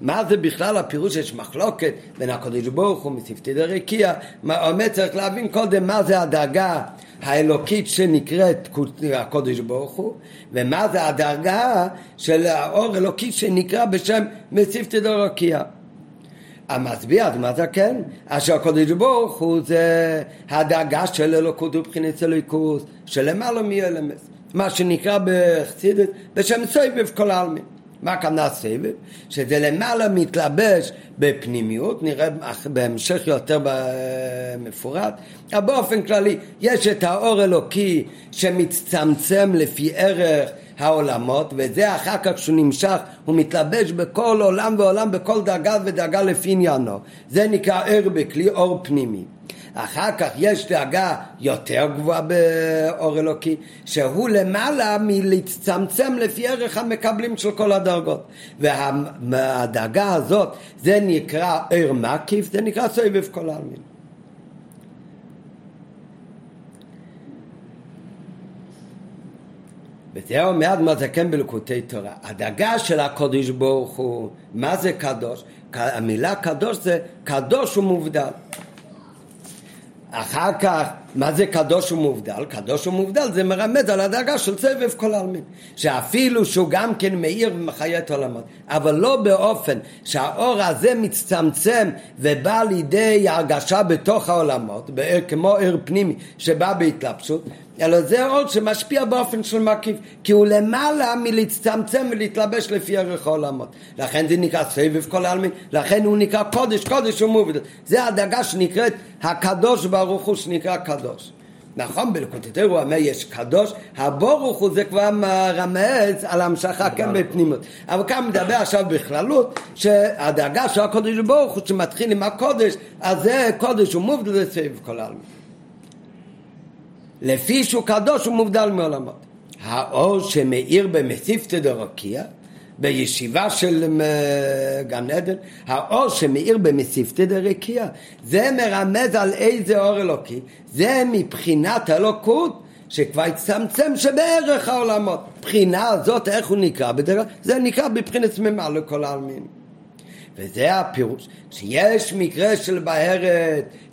מה זה בכלל הפירוש? יש מחלוקת בין הקדוש ברוך הוא מסיפתא דרכיה. באמת צריך להבין קודם מה זה הדרגה האלוקית שנקראת הקדוש ברוך הוא, ומה זה הדרגה של האור אלוקי שנקרא בשם מסיפתא דרכיה. המסביר, אז מה זה כן? אשר הקדוש ברוך הוא זה הדרגה של אלוקות ובחינת אלוקות, שלמעלה מאלמס, מה שנקרא בחסידות בשם סובב כל העלמין. מה כוונה סבב? שזה למעלה מתלבש בפנימיות, נראה בהמשך יותר מפורט, אבל באופן כללי יש את האור אלוקי שמצטמצם לפי ערך העולמות, וזה אחר כך שהוא נמשך, הוא מתלבש בכל עולם ועולם, בכל דרגה ודרגה לפי עניינו, זה נקרא ער בכלי, אור פנימי. אחר כך יש דאגה יותר גבוהה באור אלוקי, שהוא למעלה מלהצטמצם לפי ערך המקבלים של כל הדרגות, והדאגה הזאת זה נקרא עיר מקיף, זה נקרא סובב כל העלמין. וזהו מעט מה זה כן בלקוטי תורה. הדאגה של הקודש ברוך הוא, מה זה קדוש? המילה קדוש זה קדוש ומובדל. אחר כך, מה זה קדוש ומובדל? קדוש ומובדל זה מרמז על הדרגה של סובב כל העלמין, שאפילו שהוא גם כן מאיר ומחיה את עולמות, אבל לא באופן שהאור הזה מצטמצם ובא לידי הרגשה בתוך העולמות, כמו עיר פנימי שבא בהתלבשות, אלא זה אור שמשפיע באופן של מקיף, כי הוא למעלה מלהצטמצם ולהתלבש לפי ערך העולמות, לכן זה נקרא סובב כל העלמין, לכן הוא נקרא קודש, קודש ומובדל, זה הדרגה שנקראת הקדוש ברוך הוא, שנקרא קדוש. נכון, בלכות תרא הוא אומר יש קדוש, הברוך הוא זה כבר מרמז על המשכה כאן בפנימות, אבל כאן מדבר עכשיו בכללות שהדרגה של הקודש ברוך הוא שמתחיל עם הקודש, אז זה קודש ומובדל, זה סובב כל העלמין, לפי שהוא קדוש ומובדל מעולמות. האור שמאיר במסיפתא דרכיה, בישיבה של גן עדן, האור שמאיר במסיפתא דרכיה, זה מרמז על איזה אור אלוקי? זה מבחינת אלוקות שכבר הצטמצם שבערך העולמות, בחינה הזאת איך הוא נקרא? בדרך, זה נקרא בבחינת ממעל לכל העלמין. וזה הפירוש, שיש מקרה של בהרת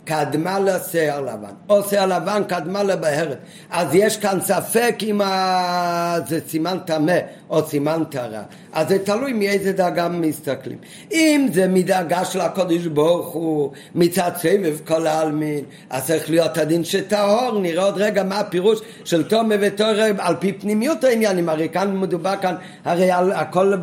קדמה לשיער לבן, או שיער לבן קדמה לבהרת, אז יש כאן ספק אם ה... זה סימן טמא או סימן טהרה, אז זה תלוי מאיזה דאגה מסתכלים. אם זה מדאגה של הקודש ברוך הוא מצד סבב כל העלמין, אז צריך להיות הדין שטהור. נראה עוד רגע מה הפירוש של תומא וטהרה על פי פנימיות העניינים, הרי כאן מדובר כאן הרי על הכל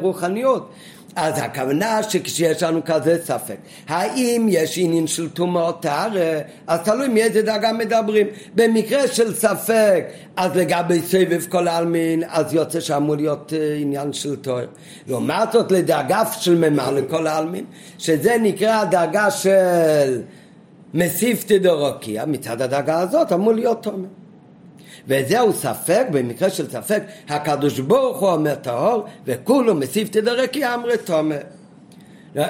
ברוחניות. אז הכוונה שכשיש לנו כזה ספק, האם יש עניין של טומאה או טהרה, אז תלוי מאיזה דאגה מדברים. במקרה של ספק, אז לגבי סבב כל העלמין, אז יוצא שאמור להיות עניין של טהרה. לעומת זאת לדאגה של ממעל לכל העלמין, שזה נקרא הדאגה של מסיפתא דרוקיע, מצד הדאגה הזאת אמור להיות טומא. וזהו ספק, במקרה של ספק, הקדוש ברוך הוא אומר טהור, וכולו מסיבתא דרוקיע אמרי טמא.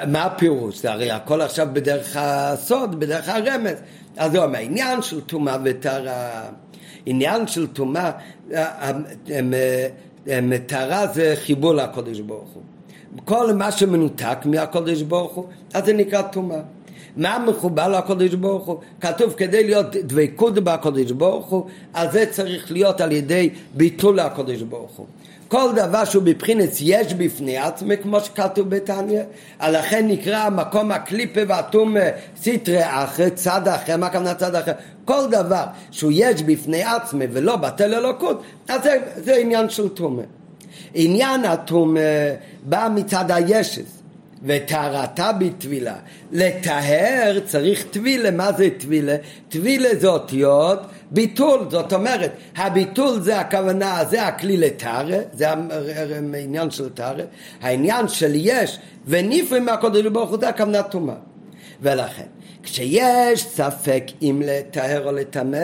מה הפירוש? זה הרי הכל עכשיו בדרך הסוד, בדרך הרמז. אז זהו, העניין של טומאה וטהרה, עניין של טומאה, טהרה זה חיבור לקדוש ברוך הוא. כל מה שמנותק מהקדוש ברוך הוא, אז זה נקרא טומאה. מה מחובר לקודש ברוך הוא? כתוב כדי להיות דבקות בקודש ברוך הוא, אז זה צריך להיות על ידי ביטול לקודש ברוך הוא. כל דבר שהוא בבחינת יש בפני עצמי, כמו שכתוב בתניא, לכן נקרא המקום הקליפה והטומאה סתרי אחרי צד אחר, מה כוונה צד אחר? כל דבר שהוא יש בפני עצמי ולא בטל אלוקות, אז זה, זה עניין של טומאה. עניין הטומאה בא מצד הישס, וטהרתה בטבילה. לטהר צריך טבילה. מה זה טבילה? טבילה זה אותיות ביטול, זאת אומרת הביטול זה הכוונה, זה הכלי לטהרה, זה העניין של טהרה, העניין של יש ונפרד מהקודש ברוך הוא, זה הכוונה טומאה. ולכן כשיש ספק אם לטהר או לטמא,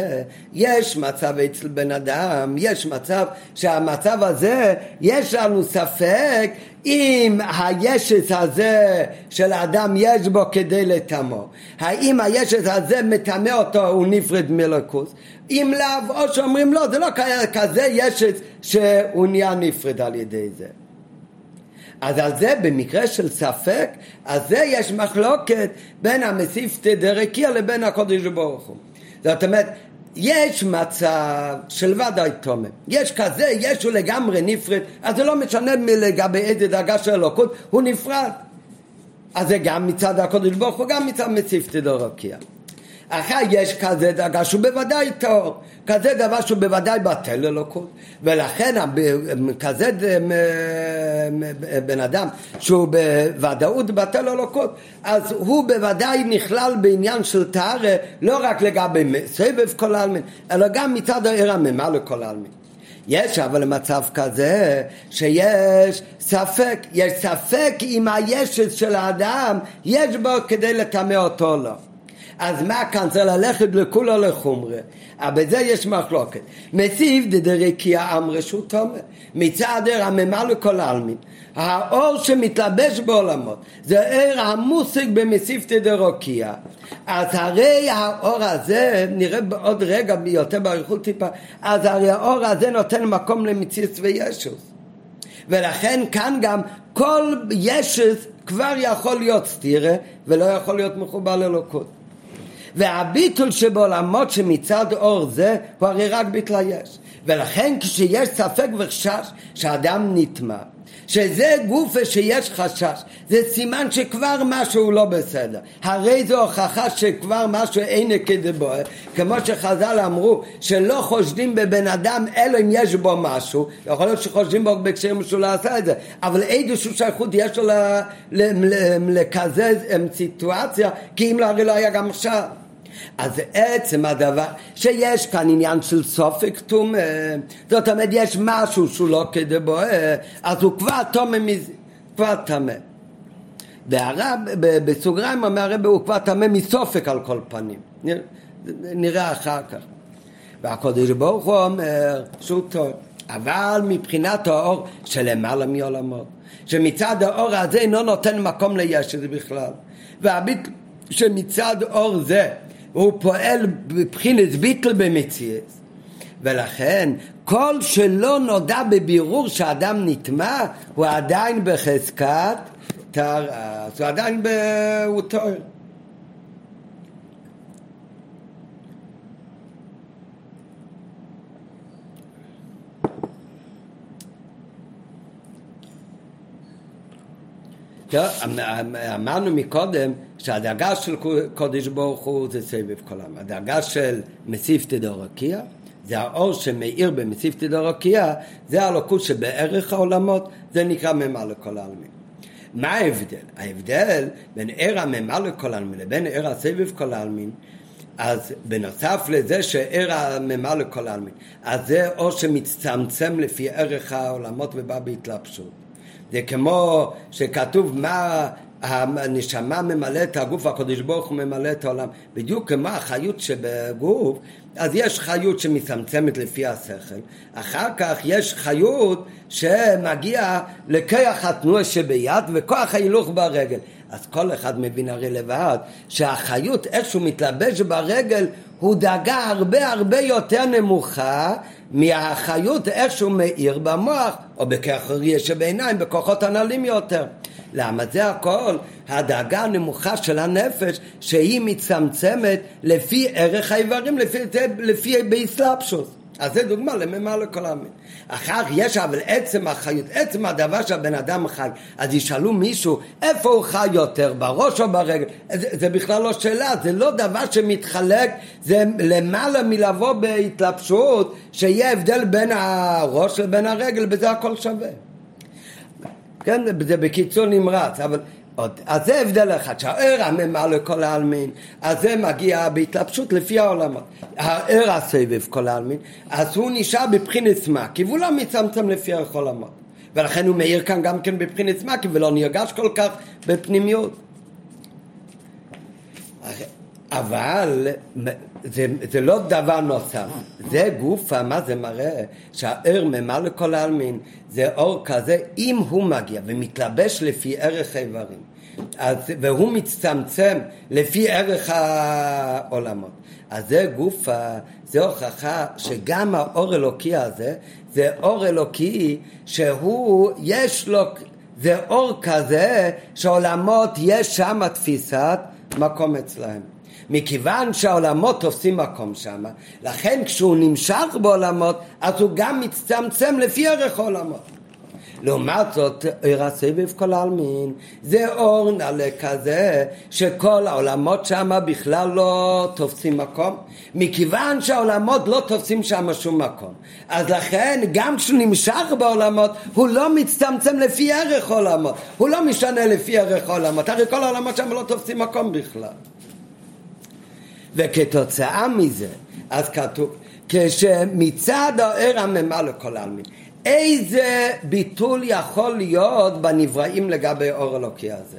יש מצב אצל בן אדם, יש מצב שהמצב הזה יש לנו ספק אם הישס הזה של האדם יש בו כדי לטמאו, האם הישס הזה מטמא אותו, הוא נפרד מלכות, אם לאו, או שאומרים לו זה לא כזה ישס שהוא נהיה נפרד על ידי זה. אז על זה במקרה של ספק, אז זה יש מחלוקת בין המסיבתא דרוקיע לבין הקודש ברוך הוא. זאת אומרת, יש מצב של ודאי טומאה, יש כזה, יש הוא לגמרי נפרד, אז זה לא משנה מלגבי איזה דאגה של אלוקות, הוא נפרד. אז זה גם מצד הקודש ברוך הוא, גם מצד מסיבתא דרוקיע. אחר יש כזה דאגה שהוא בוודאי טהור, כזה דבר שהוא בוודאי בטל אלוקות, ולכן כזה בן אדם שהוא בוודאות בטל אלוקות, אז הוא בוודאי נכלל בעניין של טהרה, לא רק לגבי סבב כל העלמין, אלא גם מצד העיר ממעל לכל העלמין. יש אבל מצב כזה שיש ספק, יש ספק אם הישס של האדם יש בו כדי לטמא אותו או לא. אז מה כאן? זה ללכת לכולו לחומרה. אבל בזה יש מחלוקת. מסיבתא דרוקיע אמרי שהוא טמא. מצד עיר הממעל לכל העלמין, האור שמתלבש בעולמות, זה עיר המושג במסיבתא דרוקיע. אז הרי האור הזה, נראה בעוד רגע יותר באריכות טיפה, אז הרי האור הזה נותן מקום למציאות וישוס. ולכן כאן גם כל ישוס כבר יכול להיות סתירה, ולא יכול להיות מחובר לאלוקות. והביטול שבעולמות שמצד אור זה הוא הרי רק ביטול היש. ולכן כשיש ספק וחשש שאדם נטמא, שזה גוף שיש חשש, זה סימן שכבר משהו לא בסדר. הרי זו הוכחה שכבר משהו אין כדבו, כמו שחז"ל אמרו שלא חושדים בבן אדם אלא אם יש בו משהו. יכול להיות שחושדים בו בקשרים שהוא לא עשה את זה, אבל איזשהו שייכות יש לו לקזז סיטואציה, כי אם לא הרי לא היה גם עכשיו. אז עצם הדבר שיש כאן עניין של ספק טומאה, זאת אומרת יש משהו שהוא לא כדבו, אז הוא כבר טמא, כבר טמא. והרב בסוגריים אומר הוא כבר טמא מספק על כל פנים, נראה, נראה אחר כך. והקדוש ברוך הוא אומר שהוא טוב, אבל מבחינת האור שלמעלה מעולמות, שמצד האור הזה אינו נותן מקום ליש זה בכלל, והביט שמצד אור זה הוא פועל בבחינת ביטל במציאות, ולכן כל שלא נודע בבירור שאדם נטמא הוא עדיין בחזקת טהרה, זה עדיין הוא טועל. אמרנו מקודם שהדאגה של קודש ברוך הוא זה סביב כולם. הדאגה של מציפתא דאורקיע זה האור שמאיר במציפתא דאורקיע, זה הלוקות שבערך העולמות, זה נקרא ממה לכל העלמין. מה ההבדל? ההבדל בין עיר הממה לכל העלמין לבין עיר הסביב כל העלמין, אז בנוסף לזה שעיר הממה לכל העלמין, אז זה אור שמצטמצם לפי ערך העולמות ובא בהתלבשות. זה כמו שכתוב מה הנשמה ממלא את הגוף, הקדוש ברוך הוא ממלא את העולם. בדיוק כמו החיות שבגוף, אז יש חיות שמצמצמת לפי השכל. אחר כך יש חיות שמגיע לכוח התנועה שביד וכוח ההילוך ברגל. אז כל אחד מבין הרי לבד שהחיות איזשהו מתלבש ברגל הוא דאגה הרבה הרבה יותר נמוכה מהחיות איזשהו מאיר במוח או בכוח יש שבעיניים, בכוחות הנעלים יותר. למה? זה הכל הדאגה הנמוכה של הנפש שהיא מצמצמת לפי ערך האיברים, לפי, לפי בהתלבשות. אז זה דוגמה לממה לכל העלמין. אחר יש אבל עצם החיות, עצם הדבר שהבן אדם חי. אז ישאלו מישהו איפה הוא חי יותר, בראש או ברגל? זה, זה בכלל לא שאלה, זה לא דבר שמתחלק, זה למעלה מלבוא בהתלבשות, שיהיה הבדל בין הראש לבין הרגל, בזה הכל שווה. כן, זה בקיצור נמרץ, אבל... אז זה הבדל אחד, שהעיר הממה לכל העלמין, אז זה מגיע בהתלבשות לפי העולמות. העיר הסביב כל העלמין, אז הוא נשאר בבחינת סמקי, והוא לא מצמצם לפי ערך עולמות. ולכן הוא מאיר כאן גם כן בבחינת סמקי, ולא נרגש כל כך בפנימיות. אבל זה, זה לא דבר נוסף, זה גוף, מה זה מראה? שהאור ממה לכל העלמין זה אור כזה, אם הוא מגיע ומתלבש לפי ערך האיברים אז, והוא מצטמצם לפי ערך העולמות, אז זה גוף, זה הוכחה שגם האור אלוקי הזה זה אור אלוקי שהוא יש לו, זה אור כזה שעולמות יש שם תפיסת מקום אצלהם, מכיוון שהעולמות עושים מקום שם, לכן כשהוא נמשך בעולמות, אז הוא גם מצטמצם לפי ערך העולמות. לעומת זאת, עיר הסביב כל העלמין, זה אור נעלה כזה, שכל העולמות שם בכלל לא תופסים מקום, מכיוון שהעולמות לא תופסים שם שום מקום. אז לכן, גם כשהוא נמשך בעולמות, הוא לא מצטמצם לפי ערך העולמות, הוא לא משנה לפי ערך העולמות, הרי כל העולמות שם לא תופסים מקום בכלל. וכתוצאה מזה, אז כתוב, כשמצד העיר הממה לכל העלמין, איזה ביטול יכול להיות בנבראים לגבי האור האלוקי הזה?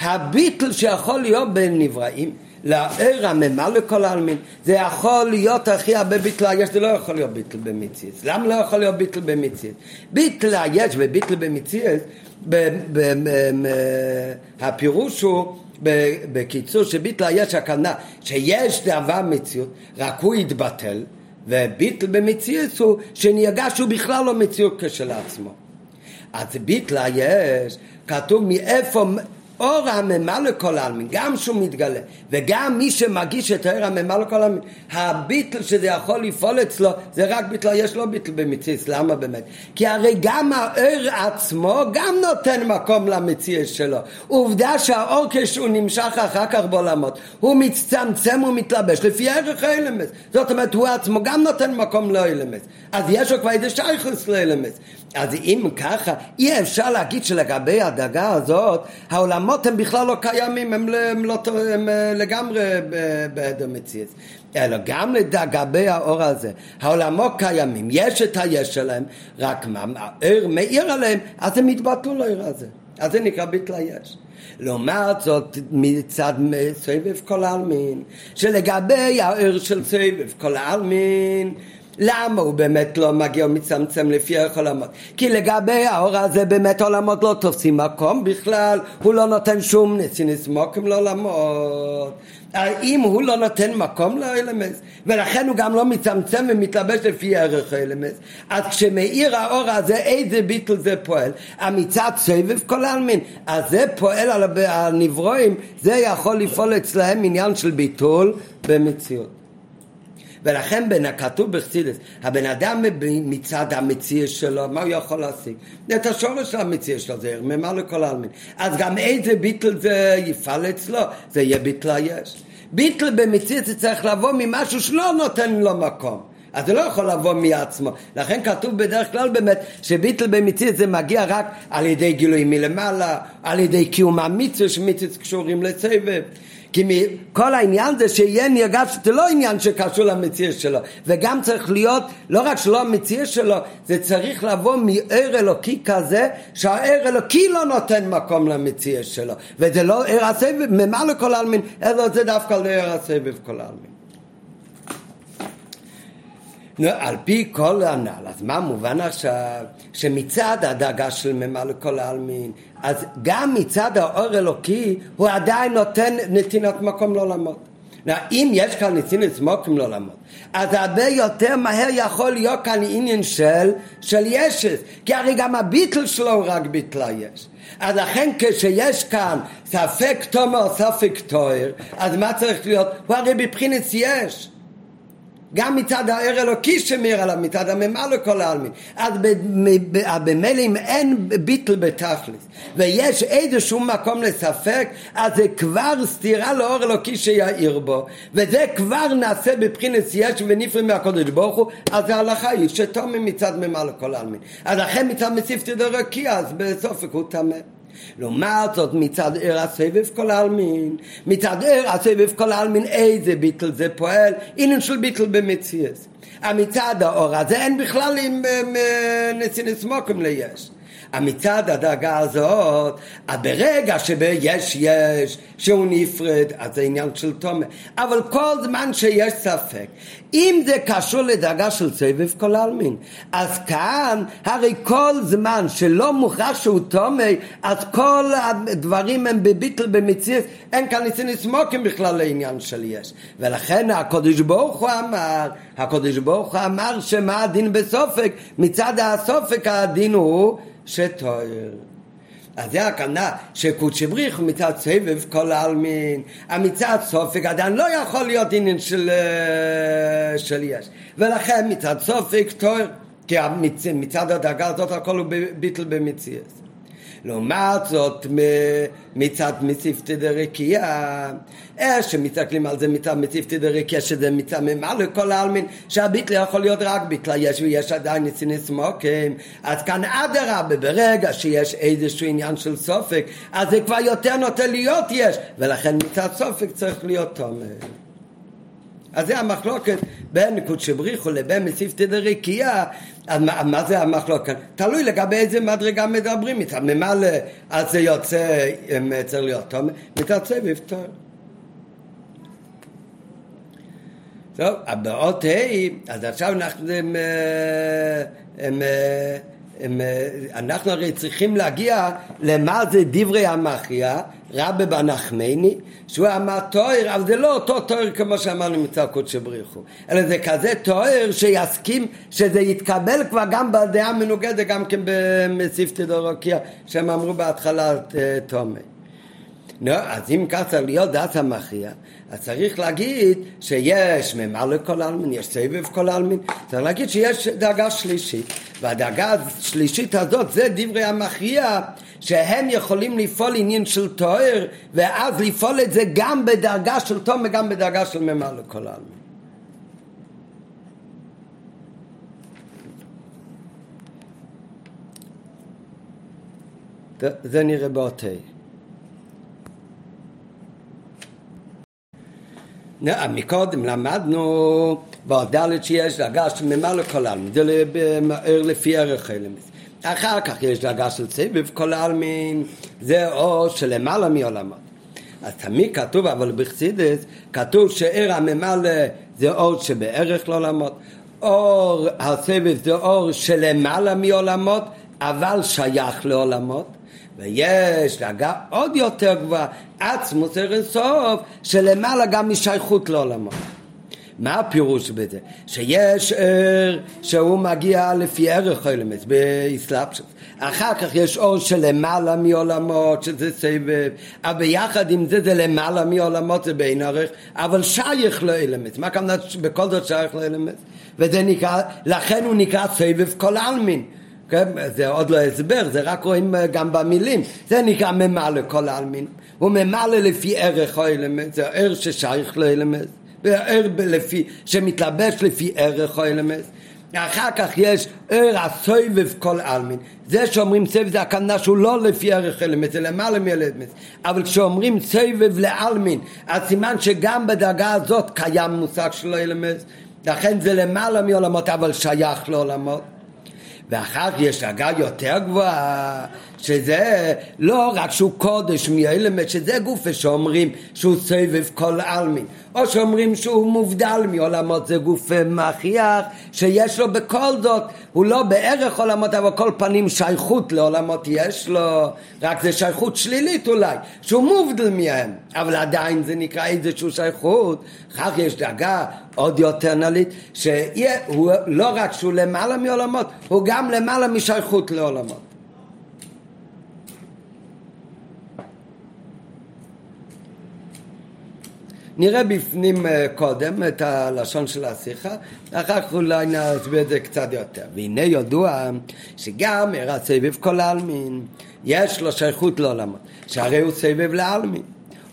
הביטול שיכול להיות בנבראים לעיר הממה לכל העלמין, זה יכול להיות הכי הרבה ביטול היש, זה לא יכול להיות ביטול במציאות. למה לא יכול להיות ביטול במציאות? ביטול היש וביטול במציאות, הפירוש הוא, בקיצור שביטל יש הכוונה שיש דבר מציאות רק הוא יתבטל, וביטל במציאות הוא שנרגש שהוא בכלל לא מציאות כשלעצמו. אז ביטל יש כתוב מאיפה אור הממה לכל העלמין, גם שהוא מתגלה וגם מי שמגיש את האור הממה לכל העלמין, הביטל שזה יכול לפעול אצלו זה רק ביטל יש, לא ביטל במציאות. למה באמת? כי הרי גם האור עצמו גם נותן מקום למציאות שלו. עובדה שהאור כשהוא נמשך אחר כך בעולמות הוא מצטמצם ומתלבש לפי ערך האלמס, זאת אומרת הוא עצמו גם נותן מקום לאלמס, אז יש לו כבר איזה שייכות לאלמס. אז אם ככה אי אפשר להגיד שלגבי הדאגה הזאת העולם הם בכלל לא קיימים, הם, הם, לא, הם לגמרי בהיעדר מציאות, אלא גם לגבי האור הזה העולמות קיימים, יש את היש שלהם, רק מה האור מאיר עליהם אז הם התבטלו לאור הזה, אז זה נקרא ביטול היש. לעומת זאת מצד סביב כל העלמין, שלגבי האור של סביב כל העלמין למה הוא באמת לא מגיע ומצמצם לפי העולמות? כי לגבי האור הזה באמת עולמות לא תופסים מקום בכלל, הוא לא נותן שום נסיניס מוקים לעולמות. אם הוא לא נותן מקום לאלמס, ולכן הוא גם לא מצמצם ומתלבש לפי הערך האלמס, אז כשמאיר האור הזה איזה ביטל זה פועל? המצד סבב כל העלמין, אז זה פועל על הנברואים, זה יכול לפעול אצלהם עניין של ביטול במציאות. ולכן בין הכתוב בחסידות, הבן אדם מצד המציא שלו, מה הוא יכול להשיג? את השורש של המציא שלו, זה הרממה לכל העלמין. אז גם איזה ביטל זה יפעל אצלו, זה יהיה ביטלה יש. ביטל במציא זה צריך לבוא ממשהו שלא נותן לו מקום. אז זה לא יכול לבוא מעצמו. לכן כתוב בדרך כלל באמת שביטל במציא זה מגיע רק על ידי גילוי מלמעלה, על ידי קיום המציא שמציא קשורים לסבב. כי כל העניין זה שיהיה נרגש, זה לא עניין שקשור למציאה שלו, וגם צריך להיות, לא רק שלא המציאה שלו, זה צריך לבוא מאיר אלוקי כזה, שהאיר אלוקי לא נותן מקום למציאה שלו, וזה לא איר הסבב, ממה לכל העלמין, אלא זה דווקא לא איר הסבב כל העלמין. על פי כל הנעל, אז מה מובן עכשיו? שמצד הדאגה של ממה לכל העלמין, אז גם מצד האור אלוקי, הוא עדיין נותן נתינת מקום לא למות. אם יש כאן נתינת מקום לא למות, אז הרבה יותר מהר יכול להיות כאן עניין של, של ישס, כי הרי גם הביטל שלו רק ביטלה יש. אז לכן כשיש כאן ספק תומר או ספק תואר, אז מה צריך להיות? הוא הרי בבחינת יש. גם מצד האור אלוקי שמאיר עליו, מצד הממלא לכל העלמין. אז במילא אין ביטל בתכלס, ויש איזשהו מקום לספק, אז זה כבר סתירה לאור אלוקי שיעיר בו, וזה כבר נעשה בבחינת יש ונפרד מהקודש ברוך הוא, אז ההלכה היא שתומר מצד ממלא לכל העלמין. אז אחרי מצד מסיפת דרכי, אז בסופק הוא תמה. לעומת זאת מצד עיר הסבב כל העלמין, מצד עיר הסבב כל העלמין, איזה ביטל זה פועל, עניין של ביטל במציאס. המצד האור הזה אין בכלל עם נסיניס מוקם ליש. המצד הדאגה הזאת, ברגע שביש יש, שהוא נפרד, אז זה עניין של תומר. אבל כל זמן שיש ספק, אם זה קשור לדאגה של סבב כל העלמין, אז כאן, הרי כל זמן שלא מוכרח שהוא תומר, אז כל הדברים הם בביטל במציאות, אין כאן ניסיונות מוקים בכלל לעניין של יש. ולכן הקדוש ברוך הוא אמר, הקדוש ברוך הוא אמר שמה הדין בסופק, מצד הסופק הדין הוא שתואר. אז זה הכנה שקודש בריך מצד סבב כל העלמין, המצד סופק עדיין לא יכול להיות עניין של, של יש, ולכן מצד סופק תואר, כי המצ... מצד הדאגה הזאת הכל הוא ביטל במציאות. לעומת זאת מצד מסיפתי דרקייה, איך שמסתכלים על זה מצד מסיפתי דרקייה, שזה מצד ממלא לכל העלמין, שהביטל יכול להיות רק ביטלה יש, ויש עדיין נסיניס מוקים. אז כאן אדרבה, ברגע שיש איזשהו עניין של סופק, אז זה כבר יותר נוטה להיות יש, ולכן מצד סופק צריך להיות תומר. אז זה המחלוקת בין קודש בריך לבין מסיפתא דרכיה. מה זה המחלוקת? תלוי לגבי איזה מדרגה מדברים. מצד ממלא, אז זה יוצא, צריך להיות תומר, מצד סבב תואר. טוב, הבאות היא, אז עכשיו אנחנו, הם, הם, הם, אנחנו הרי צריכים להגיע למה זה דברי המחיה, רבי בר נחמני, שהוא אמר תואר, אבל זה לא אותו תואר כמו שאמרנו מצד קודש בריך הוא, אלא זה כזה תואר שיסכים שזה יתקבל כבר גם בדעה מנוגדת, גם כן במסיפתא דרכיה, שהם אמרו בהתחלה תומר. נו, אז אם כך צריך להיות דעת המחיה, אז צריך להגיד שיש ממלא כל העלמין, יש סבב כל העלמין, צריך להגיד שיש דאגה שלישית, והדאגה השלישית הזאת זה דברי המחיה, שהם יכולים לפעול עניין של תואר, ואז לפעול את זה גם בדאגה של תום וגם בדאגה של ממלא כל העלמין. זה נראה באותי. מקודם למדנו בהודלת שיש דאגה שממלא כל העלמין, זה מאיר לפי ערך האלמס. אחר כך יש דאגה של סבב כל העלמין, זה או שלמעלה מעולמות. אז תמיד כתוב, אבל בחסידות כתוב שער הממלא זה או שבערך לעולמות, אור הסבב זה אור שלמעלה מעולמות, אבל שייך לעולמות, ויש דרגה עוד יותר גבוהה, עצמות הרסוף, שלמעלה גם משייכות לעולמות. מה הפירוש בזה? שיש אור שהוא מגיע לפי ערך הלמס באסלאפשס, אחר כך יש אור שלמעלה מעולמות, שזה סבב, אבל ביחד עם זה זה למעלה מעולמות, זה בין ערך, אבל שייך להלמס. מה כמובן בכל זאת שייך להלמס? וזה נקרא, לכן הוא נקרא סבב כל אלמין. כן? זה עוד לא הסבר, זה רק רואים גם במילים. זה נקרא ממלא כל אלמין. הוא ממלא לפי ערך הלמס, זה ערך ששייך להלמס. ער בלפי, שמתלבש לפי ערך או אלמס. אחר כך יש ער הסובב כל אלמין. זה שאומרים סבב זה הכוונה שהוא לא לפי ערך אלמס, זה למעלה מאלמס. אבל כשאומרים סבב לאלמין, הסימן שגם בדרגה הזאת קיים מושג של אלמס. לכן זה למעלה מעולמות אבל שייך לעולמות. ואחר כך יש דרגה יותר גבוהה, שזה לא רק שהוא קודש מאלמס, שזה גוף שאומרים שהוא סובב כל אלמין, או שאומרים שהוא מובדל מעולמות, זה גוף מחייך שיש לו בכל זאת, הוא לא בערך עולמות אבל כל פנים שייכות לעולמות יש לו, רק זה שייכות שלילית אולי, שהוא מובדל מהם, אבל עדיין זה נקרא איזשהו שייכות. אחר יש דרגה עוד יותר נעלית, שהוא לא רק שהוא למעלה מעולמות, הוא גם למעלה משייכות לעולמות. נראה בפנים קודם את הלשון של השיחה, אחר כך אולי נעזב את זה קצת יותר. והנה ידוע שגם ער הסבב כל אלמין, יש לו שייכות לעולמות, שהרי הוא סבב לאלמין.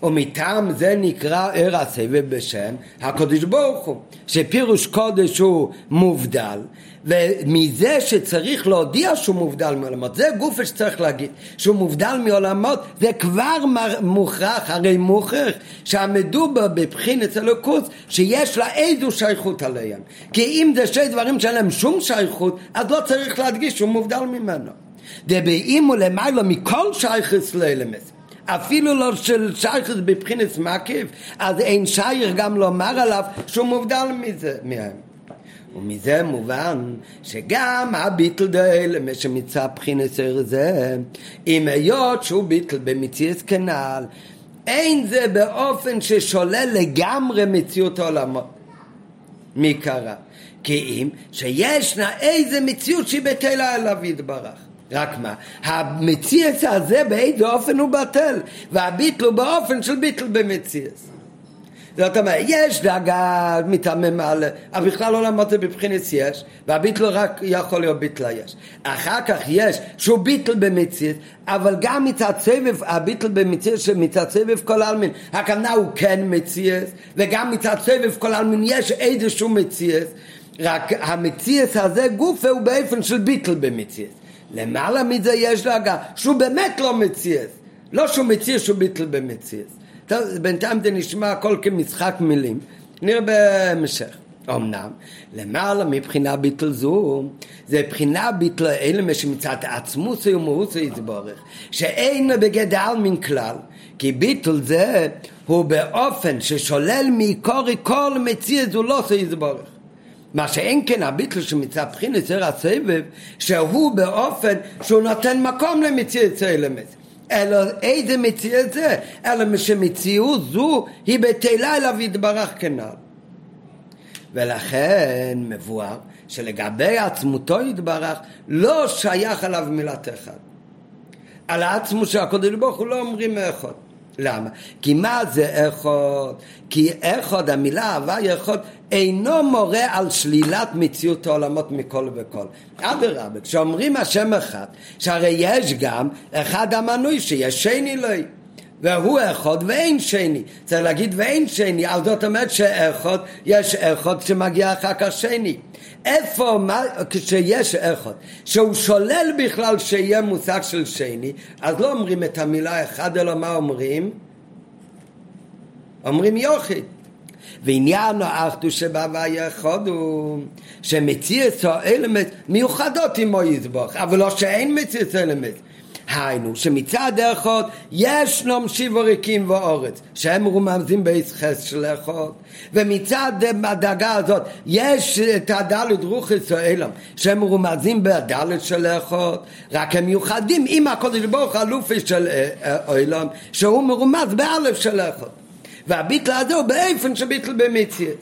ומטעם זה נקרא ער הסבב בשם הקדוש ברוך הוא, שפירוש קודש הוא מובדל, ומזה שצריך להודיע שהוא מובדל מעולמות, זה גוף שצריך להגיד שהוא מובדל מעולמות, זה כבר מוכרח, הרי מוכרח שהמדובר בבחינת אלוקות שיש לה איזו שייכות עליהם, כי אם זה שני דברים שאין להם שום שייכות, אז לא צריך להדגיש שהוא מובדל ממנו. דבאים ולמיילו מכל שייכות לאלמס, אפילו לא של שייכות בבחינת מקיף, אז אין שייך גם לומר עליו שהוא מובדל מזה, מהם. ומזה מובן שגם הביטל דאל, מה שמצא בחינת זה, עם היות שהוא ביטל במציאות כנעל, אין זה באופן ששולל לגמרי מציאות העולמות. מי קרא? כי אם שישנה איזה מציאות שהיא בטלה אליו יתברך. רק מה? המציאות הזה באיזה אופן הוא בטל, והביטל הוא באופן של ביטל במציאות. זאת אומרת, יש דאגה מתעמם על, אבל בכלל לא למדת בבחינת יש, והביטל רק יכול להיות ביטל יש. אחר כך יש שהוא ביטל במציאות, אבל גם מצד סבב, הביטל במציאות שמצד סבב כל אלמין, הכוונה הוא כן מציאות, וגם מצד סבב כל אלמין יש איזשהו מציאות, רק המציאות הזה גוף הוא באופן של ביטל במציאות. למעלה מזה יש דאגה שהוא באמת לא מציאות, לא שהוא מציאות, שהוא ביטל במציאות. בינתיים זה נשמע הכל כמשחק מילים, נראה במשך. אמנם, למעלה מבחינה ביטל זו, זה בחינה ביטל אלמס שמצד עצמות ומהות יתברך, שאין בגדל מן כלל, כי ביטל זה הוא באופן ששולל מעיקורי כל מציאות זו לא יתברך. מה שאין כן הביטל שמצד בחינת ער הסבב, שהוא באופן שהוא נותן מקום למציאות אלמס. אלא איזה מציאות זה? אלא שמציאות זו היא בטלה אליו יתברך כנעל. ולכן מבואר שלגבי עצמותו יתברך לא שייך עליו מילת אחד. על העצמו של הקדוש ברוך הוא לא אומרים אחד. למה? כי מה זה אחד? כי אחד, המילה הווי אחד, אינו מורה על שלילת מציאות העולמות מכל וכל. אדרבה, כשאומרים השם אחד, שהרי יש גם אחד המנוי שיש שני אלוהי, והוא אחד ואין שני. צריך להגיד ואין שני, אז זאת אומרת שאחד, יש אחד שמגיע אחר כך שני. איפה, מה, כשיש אחד, שהוא שולל בכלל שיהיה מושג של שני, אז לא אומרים את המילה אחד, אלא מה אומרים? אומרים יוחיד. ועניין האחדו שבהוויה אחד הוא שמציאות האלמס מיוחדות עמו יתברך, אבל לא שאין מציאות האלמס. היינו, שמצד האחות יש נומשים וריקים ואורץ, שהם רומזים בהיסחס של האחות, ומצד הדאגה הזאת יש את הדלת רוחס האלם, שהם רומזים בהדלת של האחות, רק הם מיוחדים עם הקודש ברוך הלופי של האלם, שהוא מרומז באלף של האחות. והביטל הזה הוא באיפן שביטל במציאות.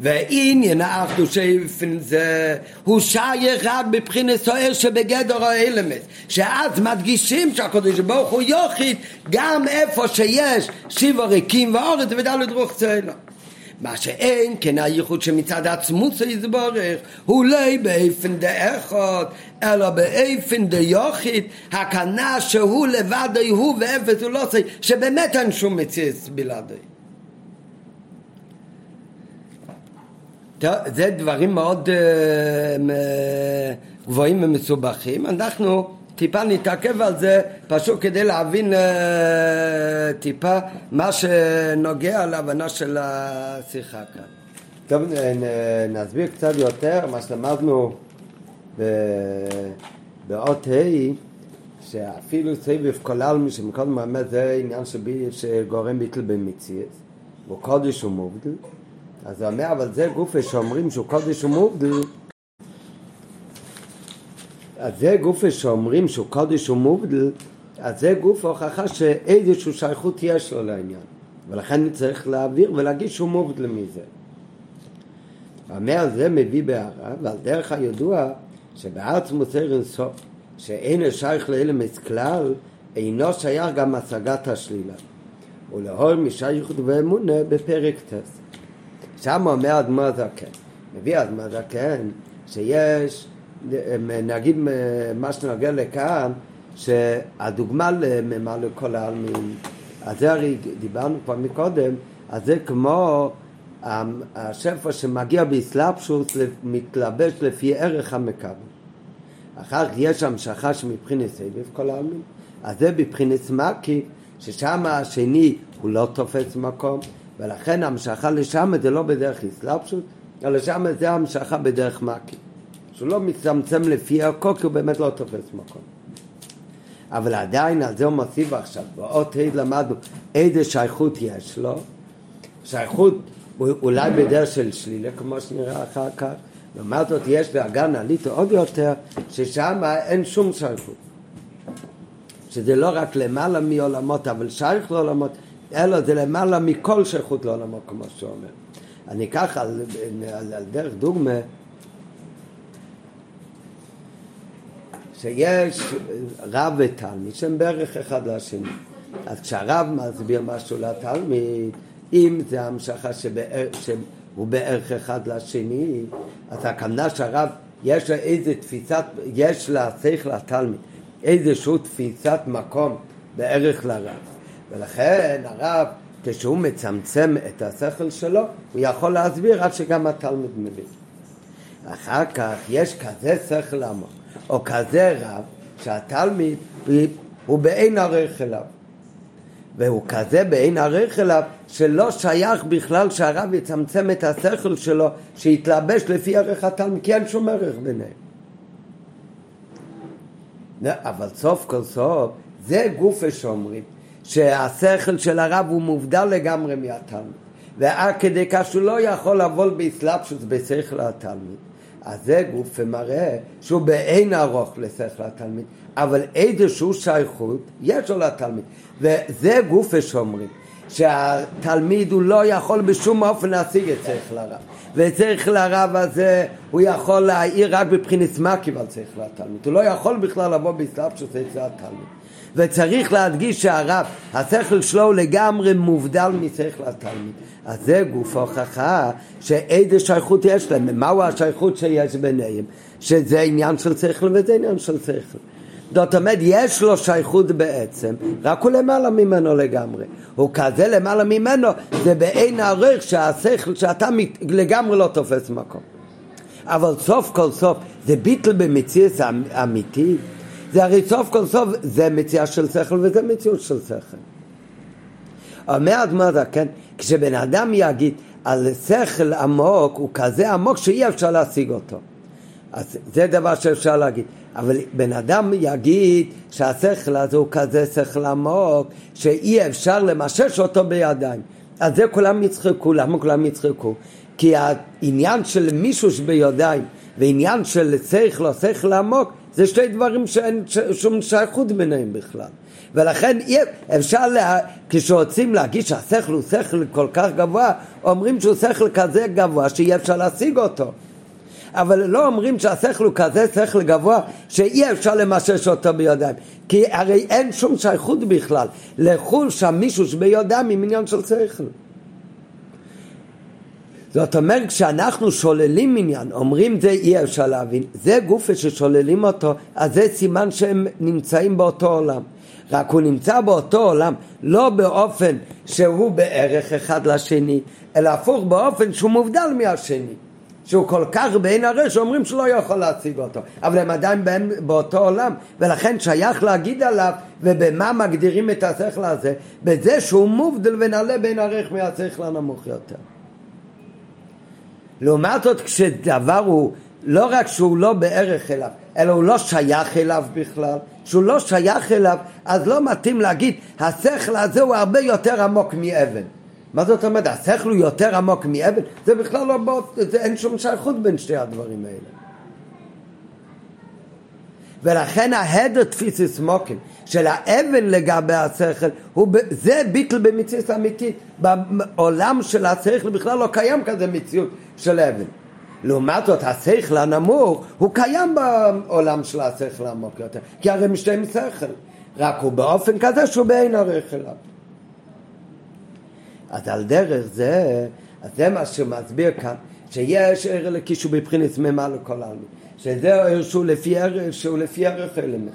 ועניין האחדוש איפן זה הוא שייך רק בבחינת סוער שבגדר האלמס, שאז מדגישים שהקדוש ברוך הוא יוחיד גם איפה שיש שיבה ריקים ואורץ ודלת רוח סעלה. מה שאין כן הייחוד שמצד עצמות יתברך הוא לא באיפן דאחד אלא באיפן דיוחיד, הכנה שהוא לבד הוא ואפס הוא לא סי, שבאמת אין שום מציץ בלעדי. זה דברים מאוד גבוהים ומסובכים, אנחנו טיפה נתעכב על זה פשוט כדי להבין טיפה מה שנוגע להבנה של השיחה כאן. טוב, נסביר קצת יותר מה שלמדנו באות היי, שאפילו סביב כולל מי שמכל מעמד זה עניין שבי שגורם ביטל במציאות וקודש ומובדל. אז הוא אומר, אבל זה גופה שאומרים שהוא קודש ומובדל, אז זה גופה שאומרים שהוא קודש ומובדל, אז זה גוף הוכחה שאיזשהו שייכות יש לו לעניין, ולכן צריך להעביר ולהגיד שהוא מובדל מזה. הוא אומר, זה מביא בהערה, ועל דרך הידוע שבעצמות אין סוף, שאין השייך לאלמס כלל, אינו שייך גם השגת השלילה, ולהור משייכות ואמונה בפרק טס. שם אומר אדמה זקן, מביא אדמה זקן, שיש, נגיד מה שנוגע לכאן, שהדוגמה למה לכל העלמין, אז זה הרי דיברנו כבר מקודם, אז זה כמו השפע שמגיע באסלאפשוס, מתלבש לפי ערך המקבל. אחר כך יש המשכה שמבחינת סביב כל העלמין, אז זה בבחינת מקי, ששם השני הוא לא תופס מקום, ולכן המשכה לשם זה לא בדרך הסלאפשות, אלא לשם זה המשכה בדרך מקי, שהוא לא מצמצם לפי ערכו, כי הוא באמת לא תופס מקום. אבל עדיין על זה הוא מוסיף עכשיו, באות היד למדנו איזה שייכות יש לו, שייכות אולי בדרך של שלילה, כמו שנראה אחר כך, לעומת זאת יש באגן עלית עוד יותר, ששם אין שום שייכות, שזה לא רק למעלה מעולמות, אבל שייך לעולמות, אלא זה למעלה מכל שייכות לעולמו, כמו שהוא אומר. אני אקח על, על, על דרך דוגמה, שיש רב ותלמיד שהם בערך אחד לשני. אז כשהרב מסביר משהו לתלמיד, אם זה המשכה שבער, שהוא בערך אחד לשני, אז הכוונה שהרב יש לה איזה תפיסת, יש לה צריך לתלמיד, איזשהו תפיסת מקום בערך לרב. ולכן הרב, כשהוא מצמצם את השכל שלו, הוא יכול להסביר עד שגם התלמיד מבין. אחר כך יש כזה שכל עמוק, או כזה רב, שהתלמיד הוא בעין ערך אליו. והוא כזה בעין ערך אליו, שלא שייך בכלל שהרב יצמצם את השכל שלו, שיתלבש לפי ערך התלמיד, כי אין שום ערך ביניהם. אבל סוף כל סוף, זה גוף שאומרים, שהשכל של הרב הוא מובדל לגמרי מהתלמיד, ועד כדי כך שהוא לא יכול לבול בהסלאפשוס בשכל התלמיד. אז זה גוף מראה שהוא בעין ארוך לשכל התלמיד, אבל איזשהו שייכות יש לו לתלמיד, וזה גוף שאומרים שהתלמיד הוא לא יכול בשום אופן להשיג את שכל הרב, ושכל הרב הזה הוא יכול להעיר רק בבחינת מקיף על שכל התלמיד, הוא לא יכול בכלל לבוא בהסלאפשוס שכל התלמיד. וצריך להדגיש שהרב, השכל שלו הוא לגמרי מובדל משכל התלמיד. אז זה גוף הוכחה שאיזה שייכות יש להם, מהו השייכות שיש ביניהם, שזה עניין של שכל וזה עניין של שכל. זאת אומרת, יש לו שייכות בעצם, רק הוא למעלה ממנו לגמרי. הוא כזה למעלה ממנו, זה בעין הערך שהשכל שאתה לגמרי לא תופס מקום. אבל סוף כל סוף, זה ביטל במציאות אמיתית, זה הרי סוף כל סוף, זה מציאה של שכל וזה מציאות של שכל. אומר אדמה זה, כן? כשבן אדם יגיד על שכל עמוק, הוא כזה עמוק שאי אפשר להשיג אותו. אז זה דבר שאפשר להגיד. אבל בן אדם יגיד שהשכל הזה הוא כזה שכל עמוק, שאי אפשר למשש אותו בידיים. אז זה כולם יצחקו. למה כולם יצחקו? כי העניין של מישוש בידיים ועניין של שכל או שכל עמוק, זה שתי דברים שאין שום שייכות ביניהם בכלל. ולכן אפשר, לה... כשרוצים להגיד שהשכל הוא שכל כל כך גבוה, אומרים שהוא שכל כזה גבוה שאי אפשר להשיג אותו. אבל לא אומרים שהשכל הוא כזה שכל גבוה שאי אפשר למשש אותו בידיים. כי הרי אין שום שייכות בכלל לחוש המישוש בידיים עם עניין של שכל. זאת אומרת, כשאנחנו שוללים עניין, אומרים זה אי אפשר להבין, זה גופה ששוללים אותו, אז זה סימן שהם נמצאים באותו עולם. רק הוא נמצא באותו עולם, לא באופן שהוא בערך אחד לשני, אלא הפוך, באופן שהוא מובדל מהשני. שהוא כל כך בעין הרי שאומרים שלא יכול להציג אותו, אבל הם עדיין באותו עולם, ולכן שייך להגיד עליו. ובמה מגדירים את השכל הזה? בזה שהוא מובדל ונעלה בעין הרך מהשכל הנמוך יותר. לעומת זאת, כשדבר הוא לא רק שהוא לא בערך אליו, אלא הוא לא שייך אליו בכלל, שהוא לא שייך אליו, אז לא מתאים להגיד השכל הזה הוא הרבה יותר עמוק מאבן. מה זאת אומרת? השכל הוא יותר עמוק מאבן? זה בכלל לא בא, זה, אין שום שייכות בין שתי הדברים האלה. ולכן ההדר תפיסי סמוקים של האבן לגבי השכל, הוא, זה ביטל במציאות אמיתית. בעולם של השכל בכלל לא קיים כזה מציאות של אבן. לעומת זאת, השכל הנמוך הוא קיים בעולם של השכל העמוק יותר, כי הרי משתיים שכל, רק הוא באופן כזה שהוא בעין הרך אליו. אז על דרך זה, אז זה מה שמסביר כאן, שיש ער אלוקי שהוא בבחינת ממלא לכל העלמין, שזה ער שהוא לפי ערך, שהוא לפי ערך אלמס,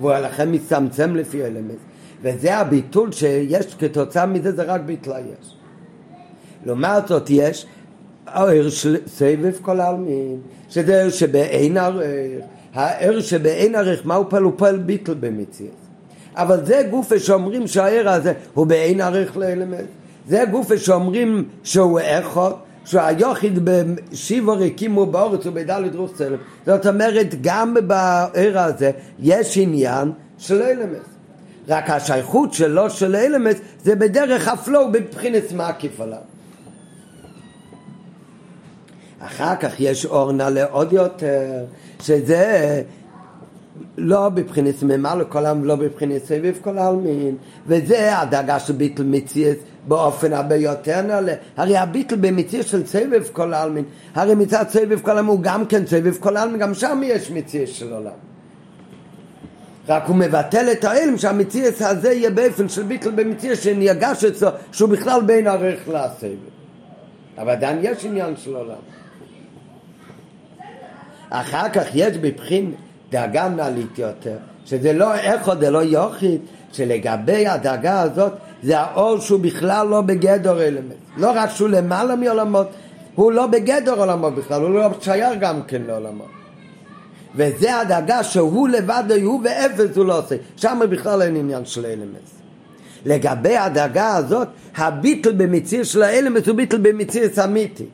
והוא לכן מצמצם לפי אלמס, וזה הביטול שיש כתוצאה מזה, זה רק ביטלה יש. לעומת זאת, יש ער של סבב כל העלמין, שזה ער שבעין ערך. הער שבעין ערך, מה הוא פעל? הוא פעל ביטל במציאות. אבל זה גוף שאומרים שהער הזה הוא בעין ערך לאלמס, זה גוף שאומרים שהוא איכות, שהוא היוחיד בשיבו ריקימו באורץ ובדלת רוח צלם. זאת אומרת, גם בעיר הזה יש עניין של אלמס. רק השייכות שלו של אלמס זה בדרך הפלו בבחינת מעקיף עליו. אחר כך יש אור נעלה עוד יותר, שזה לא בבחינת ממלא לכל העלמין, לא בבחינת סביב כל העלמין, וזה הדאגה של ביטל מציאות באופן הרבה יותר נעלה. הרי הביטל במציא של סבב כל העלמין, הרי מצד סבב כל העלמין הוא גם כן סבב כל העלמין, גם שם יש מציא של עולם, רק הוא מבטל את העלם שהמציא הזה יהיה באופן של ביטל במציא שניגש אצלו שהוא בכלל בין ערך לסבב, אבל עדיין יש עניין של עולם. אחר כך יש בבחין דאגה נעלית יותר, שזה לא איכו, זה לא יוכית, שלגבי הדאגה הזאת זה האור שהוא בכלל לא בגדר אלמס. לא רק שהוא למעלה מעולמות, הוא לא בגדר עולמות בכלל, הוא לא שייר גם כן לעולמות. וזה הדאגה שהוא לבד הוא ואפס הוא לא עושה, שם בכלל אין עניין של אלמס. לגבי הדאגה הזאת, הביטל במציא של האלמס הוא ביטל במציא אמיתי.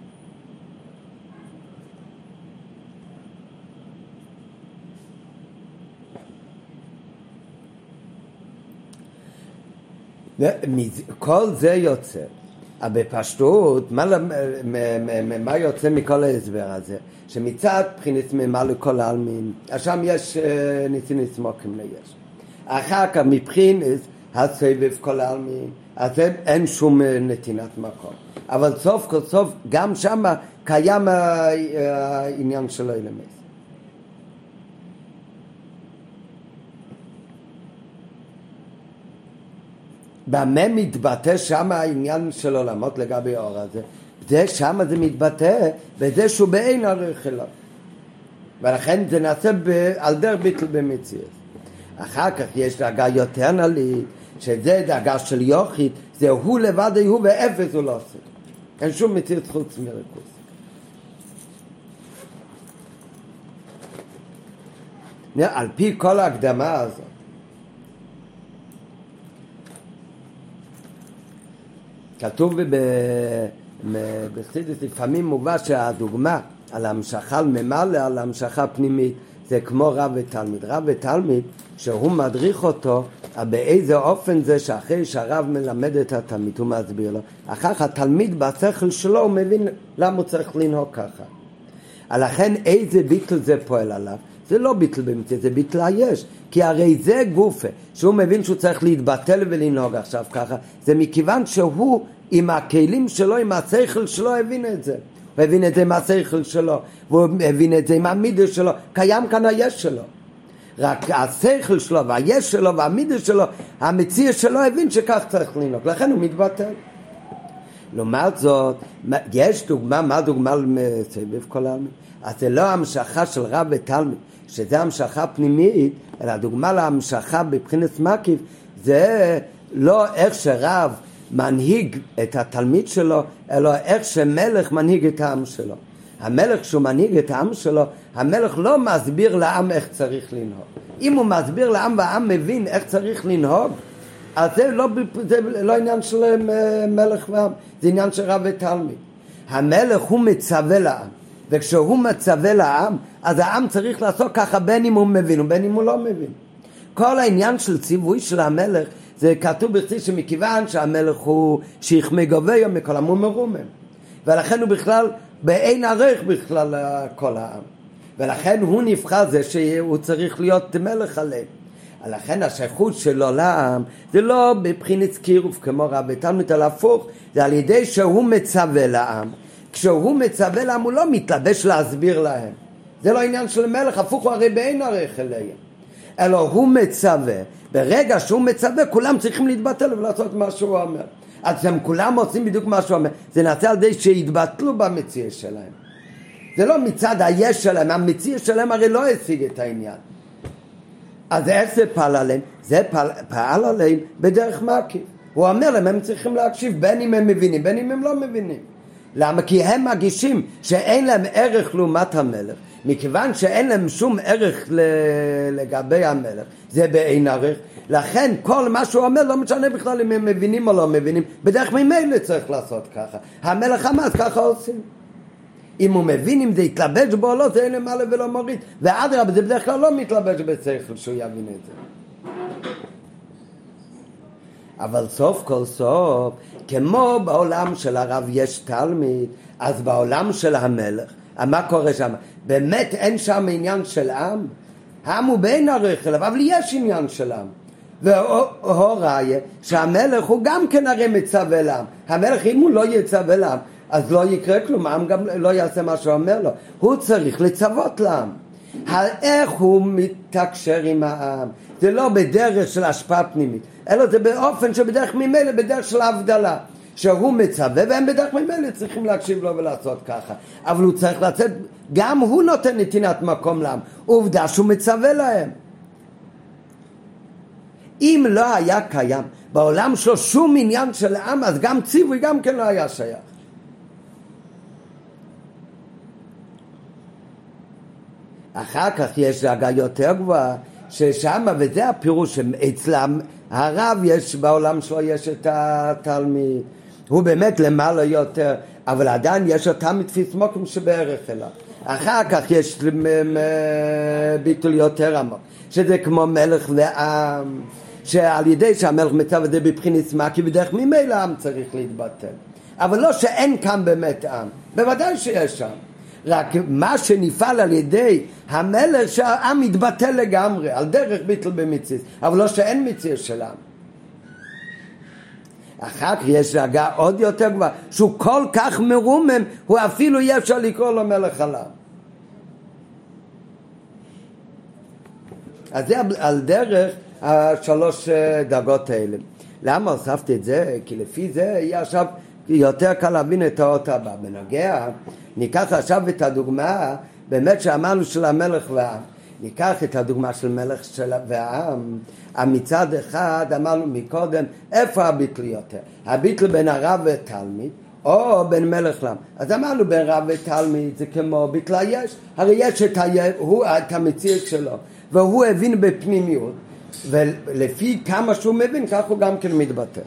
כל זה יוצא, אבל בפשטות, מה, מה יוצא מכל ההסבר הזה? שמצד בחינת ממלא לכל העלמין, שם יש ניסים לסמוקים ליש. אחר כך מבחינת הסבב כל העלמין, אז אין שום נתינת מקום. אבל סוף כל סוף, גם שם קיים העניין של האלמס. במה מתבטא שם העניין של עולמות לגבי האור הזה? זה שם זה מתבטא בזה שהוא בעין ערך אליו, ולכן זה נעשה ב... על דרך ביטל במציאות. אחר כך יש דאגה יותר נעלית, שזה דאגה של יוכית, זה הוא לבד הוא ואפס הוא לא עושה, אין שום מציאות חוץ מריכוז. על פי כל ההקדמה הזאת, כתוב ב... ב... לפעמים מובא שהדוגמה על המשכה ממלא, על המשכה פנימית. זה כמו רב ותלמיד. רב ותלמיד, שהוא מדריך אותו, באיזה אופן זה שאחרי שהרב מלמד את התלמיד, הוא מסביר לו. אחר כך התלמיד בשכל שלו, הוא מבין למה הוא צריך לנהוג ככה. לכן איזה ביטל זה פועל עליו? זה לא ביטל במציא, זה ביטל היש. כי הרי זה גופה, שהוא מבין שהוא צריך להתבטל ולנהוג עכשיו ככה. זה מכיוון שהוא, עם הכלים שלו, עם השכל שלו, הבין את זה. הוא הבין את זה עם השכל שלו, והוא הבין את זה עם המידה שלו. קיים כאן היש שלו. רק השכל שלו והיש שלו והמידה שלו, המציא שלו הבין שכך צריך לנהוג. לכן הוא מתבטל. לעומת זאת, יש דוגמה, מה דוגמה לסביב כל העלמין? אז זה לא המשכה של רב ותלמיד, שזה המשכה פנימית, אלא הדוגמה להמשכה בבחינת מקיף, זה לא איך שרב מנהיג את התלמיד שלו, אלא איך שמלך מנהיג את העם שלו. המלך שהוא מנהיג את העם שלו, המלך לא מסביר לעם איך צריך לנהוג. אם הוא מסביר לעם והעם מבין איך צריך לנהוג, אז זה לא, זה לא עניין של מלך ועם, זה עניין של רב ותלמיד. המלך הוא מצווה לעם, וכשהוא מצווה לעם, אז העם צריך לעשות ככה בין אם הוא מבין ובין אם הוא לא מבין. כל העניין של ציווי של המלך, זה כתוב בכתיב שמכיוון שהמלך הוא שיחמי גובי מכל עמו מרומם. ולכן הוא בכלל, בעין ערך בכלל כל העם. ולכן הוא נבחר זה שהוא צריך להיות מלך עליהם. לכן השייכות שלו לעם זה לא בבחינת קירוב כמו רב ותלמיד, אלא הפוך, זה על ידי שהוא מצווה לעם. כשהוא מצווה לעם הוא לא מתלבש להסביר להם, זה לא עניין של מלך, הפוך, הוא הרי בעין ערך אליהם, אלא הוא מצווה. ברגע שהוא מצווה כולם צריכים להתבטל ולעשות מה שהוא אומר, אז הם כולם עושים בדיוק מה שהוא אומר. זה נעשה על ידי שהתבטלו במציאה שלהם, זה לא מצד היש שלהם. המציאה שלהם הרי לא השיג את העניין. אז איך זה פעל עליהם? זה פעל, פעל עליהם בדרך מקיף. הוא אומר להם, הם צריכים להקשיב בין אם הם מבינים, בין אם הם לא מבינים. למה? כי הם מגישים שאין להם ערך לעומת המלך. מכיוון שאין להם שום ערך לגבי המלך, זה בעין ערך. לכן כל מה שהוא אומר לא משנה בכלל אם הם מבינים או לא מבינים. בדרך ממילא צריך לעשות ככה. המלך אמר, ככה עושים. אם הוא מבין אם זה יתלבש בו או לא, זה אין למעלה ולא מוריד. ואדרבה, זה בדרך כלל לא מתלבש בשכל שהוא יבין את זה. אבל סוף כל סוף, כמו בעולם של הרב יש תלמיד, אז בעולם של המלך, מה קורה שם? באמת אין שם עניין של עם? העם הוא בין הרחל, אבל יש עניין של עם. והוראיה שהמלך הוא גם כן הרי מצווה לעם. המלך, אם הוא לא יצווה לעם, אז לא יקרה כלום, העם גם לא יעשה מה שאומר לו. הוא צריך לצוות לעם. איך הוא מתקשר עם העם? זה לא בדרך של השפעה פנימית, אלא זה באופן שבדרך ממילא, בדרך של ההבדלה, שהוא מצווה והם בדרך ממילא צריכים להקשיב לו ולעשות ככה. אבל הוא צריך לצאת, גם הוא נותן נתינת מקום לעם. עובדה שהוא מצווה להם. אם לא היה קיים בעולם שלו שום עניין של העם, אז גם ציווי גם כן לא היה שייך. אחר כך יש דרגה יותר גבוהה ששם, וזה הפירוש שאצלם הרב יש, בעולם שלו יש את התלמיד, הוא באמת למעלה יותר, אבל עדיין יש אותם מתפיס מוקם שבערך אליו. אחר כך יש ביטול יותר עמוק, שזה כמו מלך לעם, שעל ידי שהמלך מצווה זה בבחינת מקיף, כי בדרך ממילא העם צריך להתבטל. אבל לא שאין כאן באמת עם, בוודאי שיש שם. רק מה שנפעל על ידי המלך שהעם מתבטל לגמרי על דרך ביטל במציאות, אבל לא שאין מציאות של עם. אחר כך יש דרגה עוד יותר גבוהה שהוא כל כך מרומם, הוא אפילו אי אפשר לקרוא לו מלך עליו. אז זה על דרך השלוש דרגות האלה. למה הוספתי את זה? כי לפי זה יהיה עכשיו יותר קל להבין את האות הבא. בנוגע, ניקח עכשיו את הדוגמה, באמת שאמרנו של המלך והעם. ניקח את הדוגמה של מלך של... והעם. מצד אחד אמרנו מקודם, איפה הביטל יותר? הביטל בין הרב ותלמיד, או בין מלך לעם. אז אמרנו בין רב ותלמיד, זה כמו ביטל היש. הרי יש את, ה... הוא... את המציאות שלו, והוא הבין בפנימיות, ולפי כמה שהוא מבין, כך הוא גם כן מתבטל.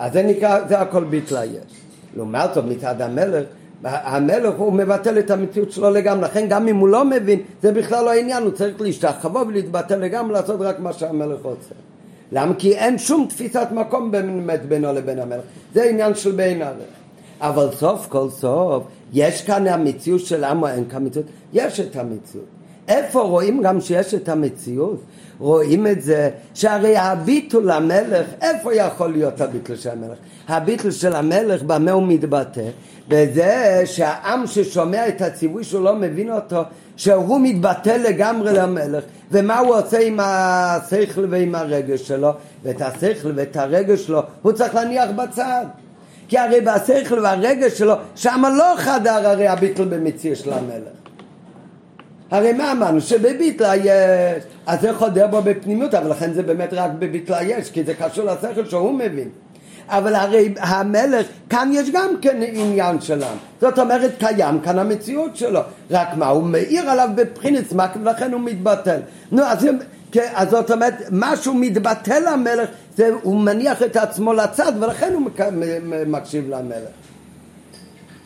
אז זה נקרא, זה הכל ביטל היש. לעומת זאת, מצד המלך, המלך הוא מבטל את המציאות שלו לגמרי, לכן גם אם הוא לא מבין זה בכלל לא העניין, הוא צריך להשתחוות ולהתבטל לגמרי, לעשות רק מה שהמלך רוצה. למה? כי אין שום תפיסת מקום באמת בינו לבין המלך, זה עניין של בין הלך. אבל סוף כל סוף יש כאן המציאות של עם, אין כאן מציאות, יש את המציאות. איפה רואים גם שיש את המציאות? רואים את זה שהרי הביטול המלך, איפה יכול להיות הביטול של המלך? הביטול של המלך במה הוא מתבטא? בזה שהעם ששומע את הציווי שהוא לא מבין אותו, שהוא מתבטא לגמרי למלך, ומה הוא עושה עם השכל ועם הרגש שלו, ואת השכל ואת הרגש שלו הוא צריך להניח בצד, כי הרי בשכל והרגש שלו שם לא חדר הרי הביטול במציא של המלך. הרי מה אמרנו? שבביטלה יש, אז זה חודר בו בפנימיות, אבל לכן זה באמת רק בביטלה יש, כי זה קשור לשכל שהוא מבין. אבל הרי המלך, כאן יש גם כן עניין שלנו, זאת אומרת קיים כאן המציאות שלו, רק מה? הוא מאיר עליו בבחינת סמק ולכן הוא מתבטל. נו, אז, אז זאת אומרת, משהו מתבטל למלך, זה, הוא מניח את עצמו לצד ולכן הוא מקשיב למלך.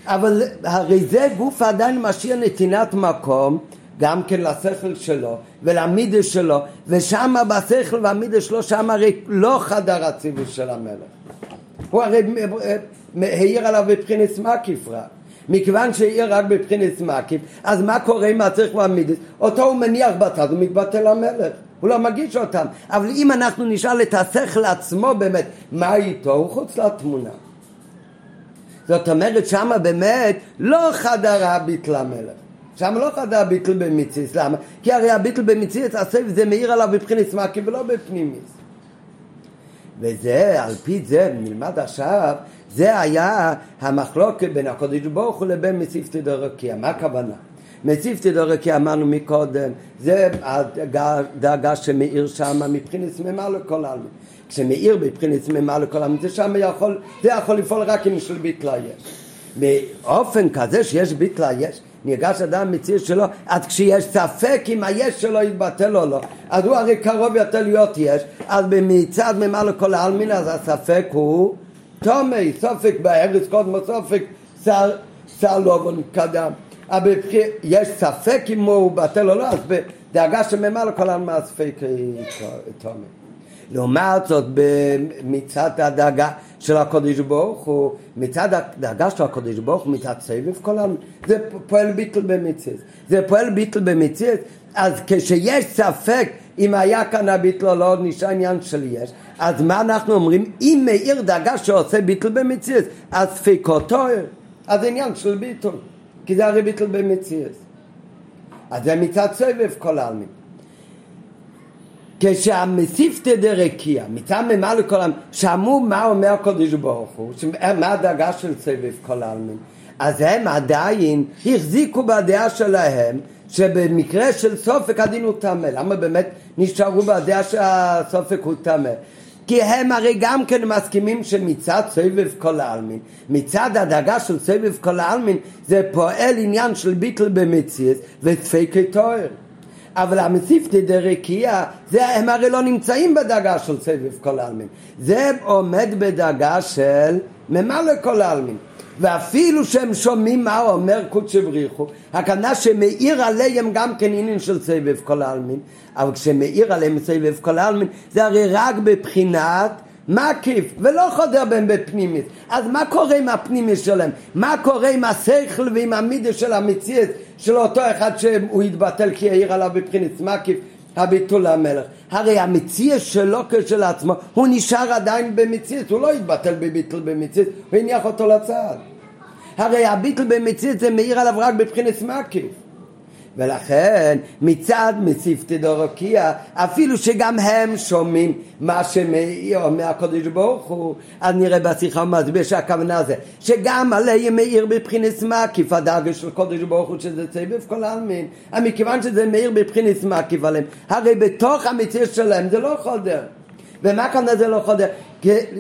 אבל הרי זה גוף עדיין משאיר נתינת מקום גם כן לשכל שלו ולמידה שלו, ושם בשכל והמידה שלו שם הרי לא חדר הציווי של המלך, הוא הרי העיר עליו בבחינת מקיף רק, מכיוון שהעיר רק בבחינת מקיף, אז מה קורה עם השכל והמידה? אותו הוא מניח בצד, הוא מתבטל למלך, הוא לא מגיש אותם. אבל אם אנחנו נשאל את השכל עצמו באמת מה איתו, הוא חוץ לתמונה. זאת אומרת שמה באמת לא חדר הביטל המלך, שם לא חדר הביטל במציץ. למה? כי הרי הביטל במציץ הסף זה מאיר עליו בבחינת מקי ולא בפנימיס. וזה על פי זה נלמד עכשיו, זה היה המחלוקת בין הקודש ברוך הוא לבין מציפת דרכיה. מה הכוונה? מציפת דרכיה אמרנו מקודם, זה הדאגה שמאיר שמה מבחינת ממה לכל העלמין, שמאיר בבחינת ממה לכל העלמין, זה שם יכול, זה יכול לפעול רק אם של ביטלה יש. באופן כזה שיש ביטלה יש, ניגש אדם מציר שלו, אז כשיש ספק אם היש שלו יתבטל או לא, אז הוא הרי קרוב יותר להיות יש, אז במצד ממה לכל העלמין, אז הספק הוא תומי, סופק בארץ קודמו, סופק שר לובון קדם. אבל יש ספק אם הוא בטל או לא, אז בדאגה שממה לכל העלמין, הספק תומי. לעומת זאת, מצד הדאגה של הקודש ברוך הוא, מצד הדאגה של הקודש ברוך הוא, מצד סביב כל העלמין, זה פועל ביטל במציאות. זה פועל ביטל במציאות, אז כשיש ספק אם היה כאן הביטל או לא, נשאר עניין של יש. אז מה אנחנו אומרים? אם מאיר דאגה שעושה ביטל במציאות, אז ספקותו, אז עניין של ביטל, כי זה הרי ביטל במציאות. אז זה מצד סביב כל העלמין. כשהמסיפת דרכיה, מצד ממה לכל העלמין, שמעו מה אומר הקדוש ברוך הוא, מה הדאגה של סביב כל העלמין, אז הם עדיין החזיקו בדעה שלהם, שבמקרה של סופק הדין הוא תמה. למה באמת נשארו בדעה שהסופק הוא תמה? כי הם הרי גם כן מסכימים שמצד סביב כל העלמין, מצד הדאגה של סביב כל העלמין, זה פועל עניין של ביטל במציאות וספקי תואר. אבל המסיפת דרכיה, זה הם הרי לא נמצאים בדאגה של סביב כל העלמין, זה עומד בדאגה של ממה לכל העלמין. ואפילו שהם שומעים מה אומר קודש בריחו, הכוונה שמאיר עליהם גם כן עניין של סביב כל העלמין, אבל כשמאיר עליהם סביב כל העלמין, זה הרי רק בבחינת מקיף ולא חודר בהם בפנימית. אז מה קורה עם הפנימית שלהם? מה קורה עם השכל ועם המידה של המציאות של אותו אחד שהוא התבטל כי העיר עליו בבחינת מקיף הביטול המלך? הרי המציאות שלו כשל עצמו הוא נשאר עדיין במציאות, הוא לא התבטל בביטול במציאות, הוא הניח אותו לצד. הרי הביטול במציאות זה מאיר עליו רק בבחינת מקיף, ולכן מצד מסיפת דרכיה, אפילו שגם הם שומעים מה שמאיר מהקדוש ברוך הוא, אז נראה בשיחה הוא מסביר שהכוונה זה שגם עליהם מאיר בבחינת מקיף הדאגה של הקדוש ברוך הוא שזה סביב כל העלמין, מכיוון שזה מאיר בבחינת מקיף עליהם, הרי בתוך המציאות שלהם זה לא חודר. ומה כוונה זה לא חודר?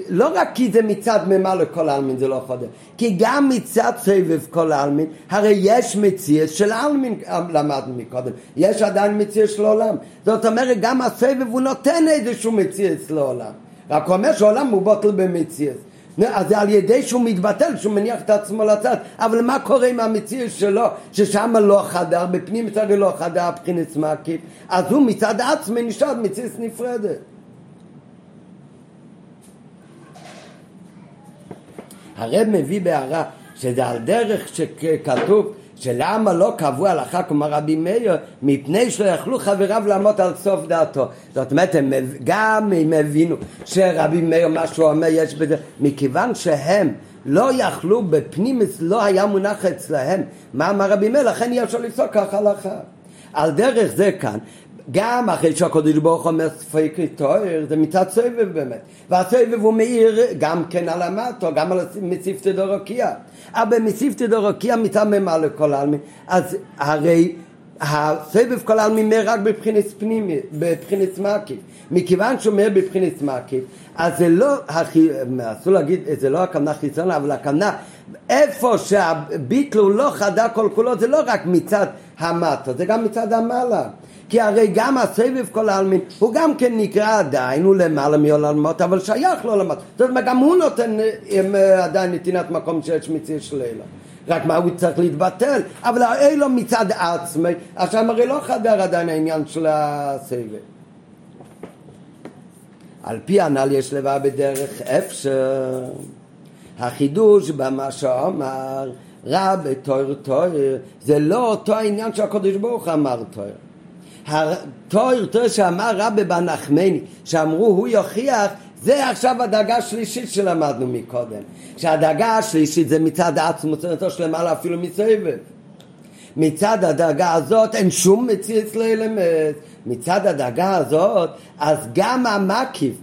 לא רק כי זה מצד ממה לכל העלמין זה לא חודר, כי גם מצד סביב כל העלמין, הרי יש מציאות של העלמין, למדנו מקודם, יש עדיין מציאות של עולם. זאת אומרת גם הסביב הוא נותן איזשהו מציאות לעולם, רק הוא אומר שהעולם הוא בוטל במציאות, אז זה על ידי שהוא מתבטל, שהוא מניח את עצמו לצד. אבל מה קורה עם המציאות שלו, ששם לא חדר, בפנים מצד לא חדר, הבחינס מעקיף, אז הוא מצד עצמי נשאר מציאות נפרדת. הרב מביא בהערה שזה על דרך שכתוב שלמה לא קבעו הלכה כמו רבי מאיר, מפני שיכלו חבריו לעמוד על סוף דעתו. זאת אומרת, הם גם הם הבינו שרבי מאיר מה שהוא אומר יש בזה, מכיוון שהם לא יכלו בפנימס, לא היה מונח אצלהם מה אמר רבי מאיר, לכן יש לו לפסוק כך הלכה. על דרך זה כאן גם אחרי שהקודש ברוך אומר ספקי תואר, זה מצד סבב באמת, והסבב הוא מאיר גם כן על המטו, גם על מציפתי דורוקיה, אבל מציפתי דורוקיה מתעממה לכל העלמין, אז הרי הסבב כל העלמין מאיר רק בבחינת פנימי, בבחינת מעקיף, מכיוון שהוא מאיר בבחינת מעקיף, אז זה לא, אסור להגיד, זה לא הכוונה חיסון, אבל הכוונה איפה שהביטלו לא חדה כל כולו, זה לא רק מצד המטו, זה גם מצד המעלה, כי הרי גם הסבב כל העלמין, הוא גם כן נקרא עדיין, הוא למעלה מעולמות, אבל שייך לא למטה. זאת אומרת, גם הוא נותן עדיין נתינת מקום שיש מציאות של אלה. רק מה הוא צריך להתבטל? אבל האלה מצד עצמי, עכשיו הרי לא חדר עדיין העניין של הסבב. על פי הנ"ל יש לבא בדרך אפשר. החידוש במה שאומר, רבי תואר תואר, זה לא אותו העניין שהקדוש ברוך אמר תואר. התואר תואר שאמר רבי בר נחמני שאמרו הוא יוכיח, זה עכשיו הדאגה השלישית שלמדנו מקודם, שהדאגה השלישית זה מצד עצמותו שלמעלה אפילו מסבב. מצד הדאגה הזאת אין שום מציאות לאמת, מצד הדאגה הזאת אז גם המקיף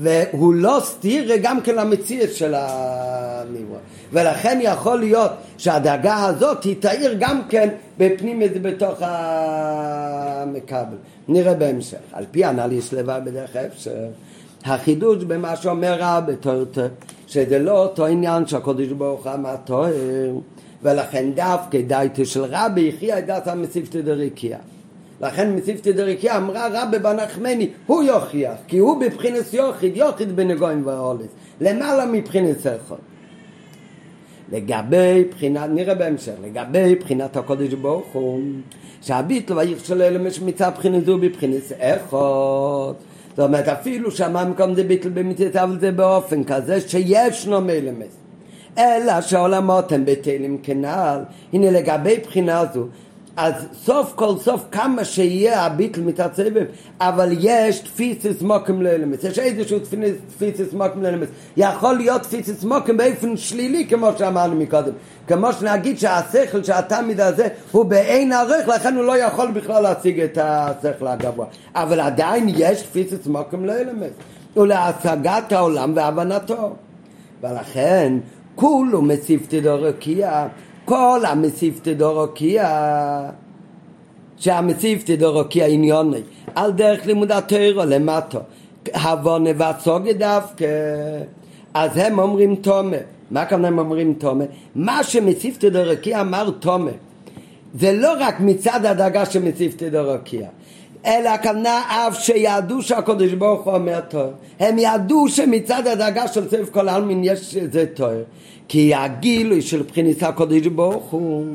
והוא לא סתיר גם כן למציאות של הנברא, ולכן יכול להיות שהדאגה הזאת היא תאיר גם כן בפנים את זה בתוך המקבל. נראה בהמשך. על פי הנ"ל יש לבא בדרך אפשר, החידוש במה שאומר רבי תואר תואר, שזה לא אותו עניין שהקדוש ברוך הוא אמר תואר, ולכן דווקא דעתו של רבי יחיה את דעת המציאותא דרכיה. לכן מציאותא דרכיה אמרה רבי בר נחמני הוא יוכיח, כי הוא בבחינת יוחיד, יוחיד בנגויים ואולס, למעלה מבחינת שכל. לגבי בחינת, נראה בהמשך, לגבי בחינת הקודש ברוך הוא, שהביטל ויחשל אלו משמיצה בחינת זו בבחינת איכות. זאת אומרת, אפילו שמע מקום זה ביטל במצית, אבל זה באופן כזה שישנו מלמס. אלא שהעולמות הם בטלים כנעל. הנה לגבי בחינה זו, אז סוף כל סוף כמה שיהיה הביטל מתעצבב, אבל יש תפיסס מוקם ללמס, יש איזשהו תפיסס מוקם ללמס, יכול להיות תפיסס מוקם באופן שלילי כמו שאמרנו מקודם, כמו שנגיד שהשכל שהתמיד הזה הוא בעין ערך, לכן הוא לא יכול בכלל להשיג את השכל הגבוה, אבל עדיין יש תפיסס מוקם ללמס, ולהשגת העולם והבנתו, ולכן כולו מציפתי דורקיה, כל המציאותא דורוקיה, שהמציאותא דורוקיה עניוני, על דרך לימוד התורה למטה, הבונה והסוגיה דווקא, אז הם אומרים תומה, מה כוונה הם אומרים תומה? מה שמציאותא דורוקיה אמר תומה, זה לא רק מצד הדאגה שמציאותא דורוקיה, אלא כוונה אף שידעו שהקדוש ברוך הוא אומר תורה, הם ידעו שמצד הדאגה של סבב כל העלמין יש זה תורה, כי הגילוי של בחינת הקודש ברוך הוא,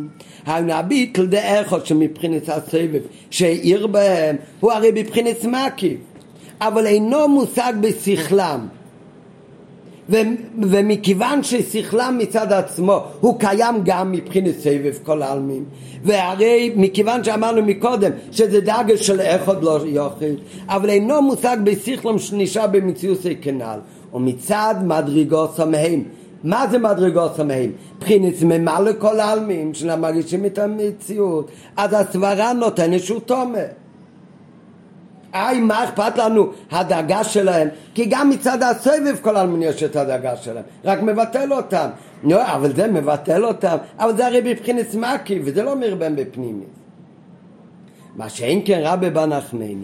הביטול דאיכות שמבחינת הסבב שהאיר בהם, הוא הרי בבחינת מקיף, אבל אינו מושג בשכלם, ו- ומכיוון ששכלם מצד עצמו, הוא קיים גם מבחינת סבב כל העלמין, והרי מכיוון שאמרנו מקודם, שזה דאגה של איכות לא יוחיד, אבל אינו מושג בשכלם שנשאר במציאוסי כנעל, ומצד מדרגו סמהם, מה זה מדרגות סמאים? בחינת ממלא לכל העלמין, שלא מרגישים את המציאות, אז הסברה נותן איזשהו תומך. אי, מה אכפת לנו? הדאגה שלהם, כי גם מצד הסבב כל העלמין יש את הדאגה שלהם, רק מבטל אותם. לא, אבל זה מבטל אותם, אבל זה הרי בבחינת מקיף, וזה לא מרבן בפנימי. מה שאין כן רבי בר נחמני,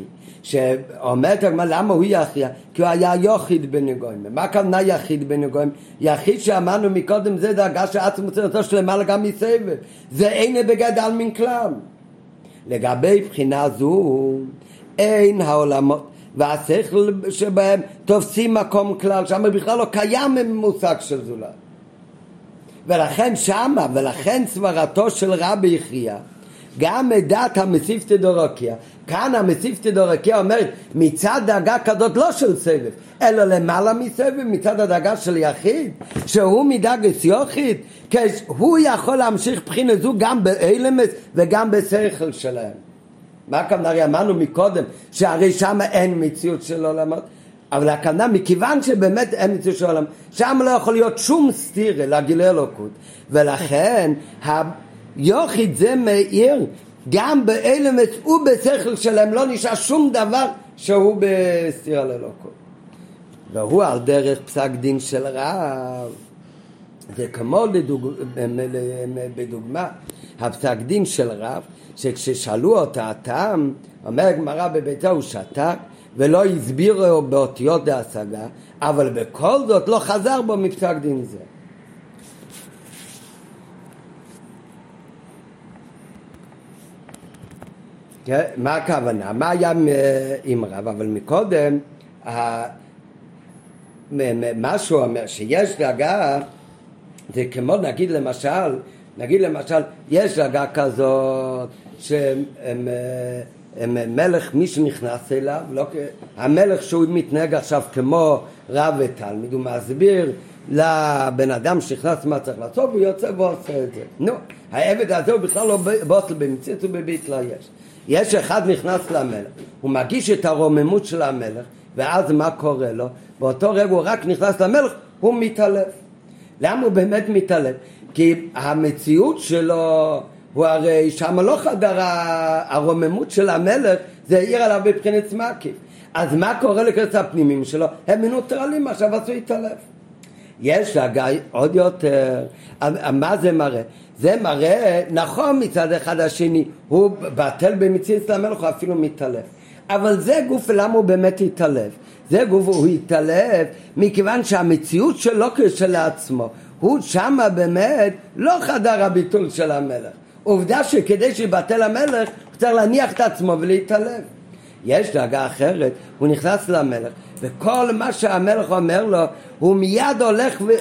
שאומר את הגמרא למה הוא יחיה, כי הוא היה יחיד בין הגויים. מה הכוונה יחיד בין הגויים? יחיד שאמרנו מקודם זה דאגה שעצמותו שלמעלה גם מסבב, זה אין בגדר עלמין כלל. לגבי בחינה זו אין העולמות והשכל שבהם תופסים מקום כלל, שם בכלל לא קיים מושג של זולת. ולכן שמה, ולכן סברתו של רבי יחיה, גם מדעת המסיפתא דאורקיא, כאן המסיפתא דאורקיא אומרת מצד דאגה כזאת לא של סבב, אלא למעלה מסבב, מצד הדאגה של יחיד, שהוא מדאגס יוכית, כשהוא יכול להמשיך בחינה זו גם באילמס וגם בשכל שלהם. מה הכוונה? אמרנו מקודם שהרי שם אין מציאות של עולמות, אבל הכוונה מכיוון שבאמת אין מציאות של עולמות, שם לא יכול להיות שום סתירה לגילוי אלוקות, ולכן היוכית זה מאיר גם באילמס ובשכל שלהם, לא נשאר שום דבר שהוא בסתירה לאלוקות. והוא על דרך פסק דין של רב. זה כמו לדוג... בדוגמה הפסק דין של רב, שכששאלו אותה הטעם, אומר גמרא בביתה הוא שתק ולא הסבירו באותיות ההשגה, אבל בכל זאת לא חזר בו מפסק דין זה. מה הכוונה? מה היה עם רב? אבל מקודם משהו אומר שיש דאגה, זה כמו נגיד למשל, נגיד למשל יש דאגה כזאת שמלך מי שנכנס אליו, לא, המלך שהוא מתנהג עכשיו כמו רב ותלמיד, הוא מסביר לבן אדם שנכנס מה צריך לעשות, הוא יוצא ועושה את זה. נו, העבד הזה הוא בכלל לא בוסל במציאות, הוא בבית לא יש. יש אחד נכנס למלך, הוא מגיש את הרוממות של המלך, ואז מה קורה לו? באותו רגע הוא רק נכנס למלך, הוא מתעלף. למה הוא באמת מתעלף? כי המציאות שלו, הוא הרי שם לא חדר הרוממות של המלך, זה העיר עליו בבחינת סמאקי. אז מה קורה לקרס הפנימים שלו? הם מנוטרלים עכשיו, אז הוא התעלף. יש דאגה עוד יותר. מה זה מראה? זה מראה, נכון מצד אחד השני, הוא בטל במציאות למלך, הוא אפילו מתעלף. אבל זה גוף, למה הוא באמת התעלף? זה גוף, הוא התעלף מכיוון שהמציאות שלו כשלעצמו, הוא שמה באמת לא חדר הביטול של המלך. עובדה שכדי שיבטל המלך, הוא צריך להניח את עצמו ולהתעלף. יש דאגה אחרת, הוא נכנס למלך, וכל מה שהמלך אומר לו, הוא מיד הולך ו-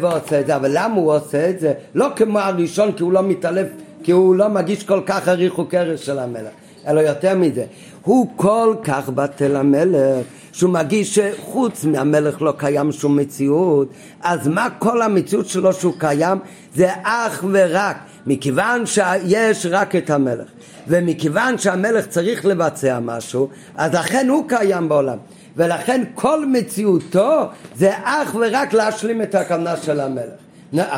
ועושה את זה. אבל למה הוא עושה את זה? לא כמו הראשון, כי הוא לא מתעלף, כי הוא לא מגיש כל כך הריחו קרש של המלך, אלא יותר מזה. הוא כל כך בטל המלך, שהוא מגיש שחוץ מהמלך לא קיים שום מציאות. אז מה כל המציאות שלו שהוא קיים? זה אך ורק מכיוון שיש רק את המלך, ומכיוון שהמלך צריך לבצע משהו, אז לכן הוא קיים בעולם, ולכן כל מציאותו זה אך ורק להשלים את הכוונה של המלך.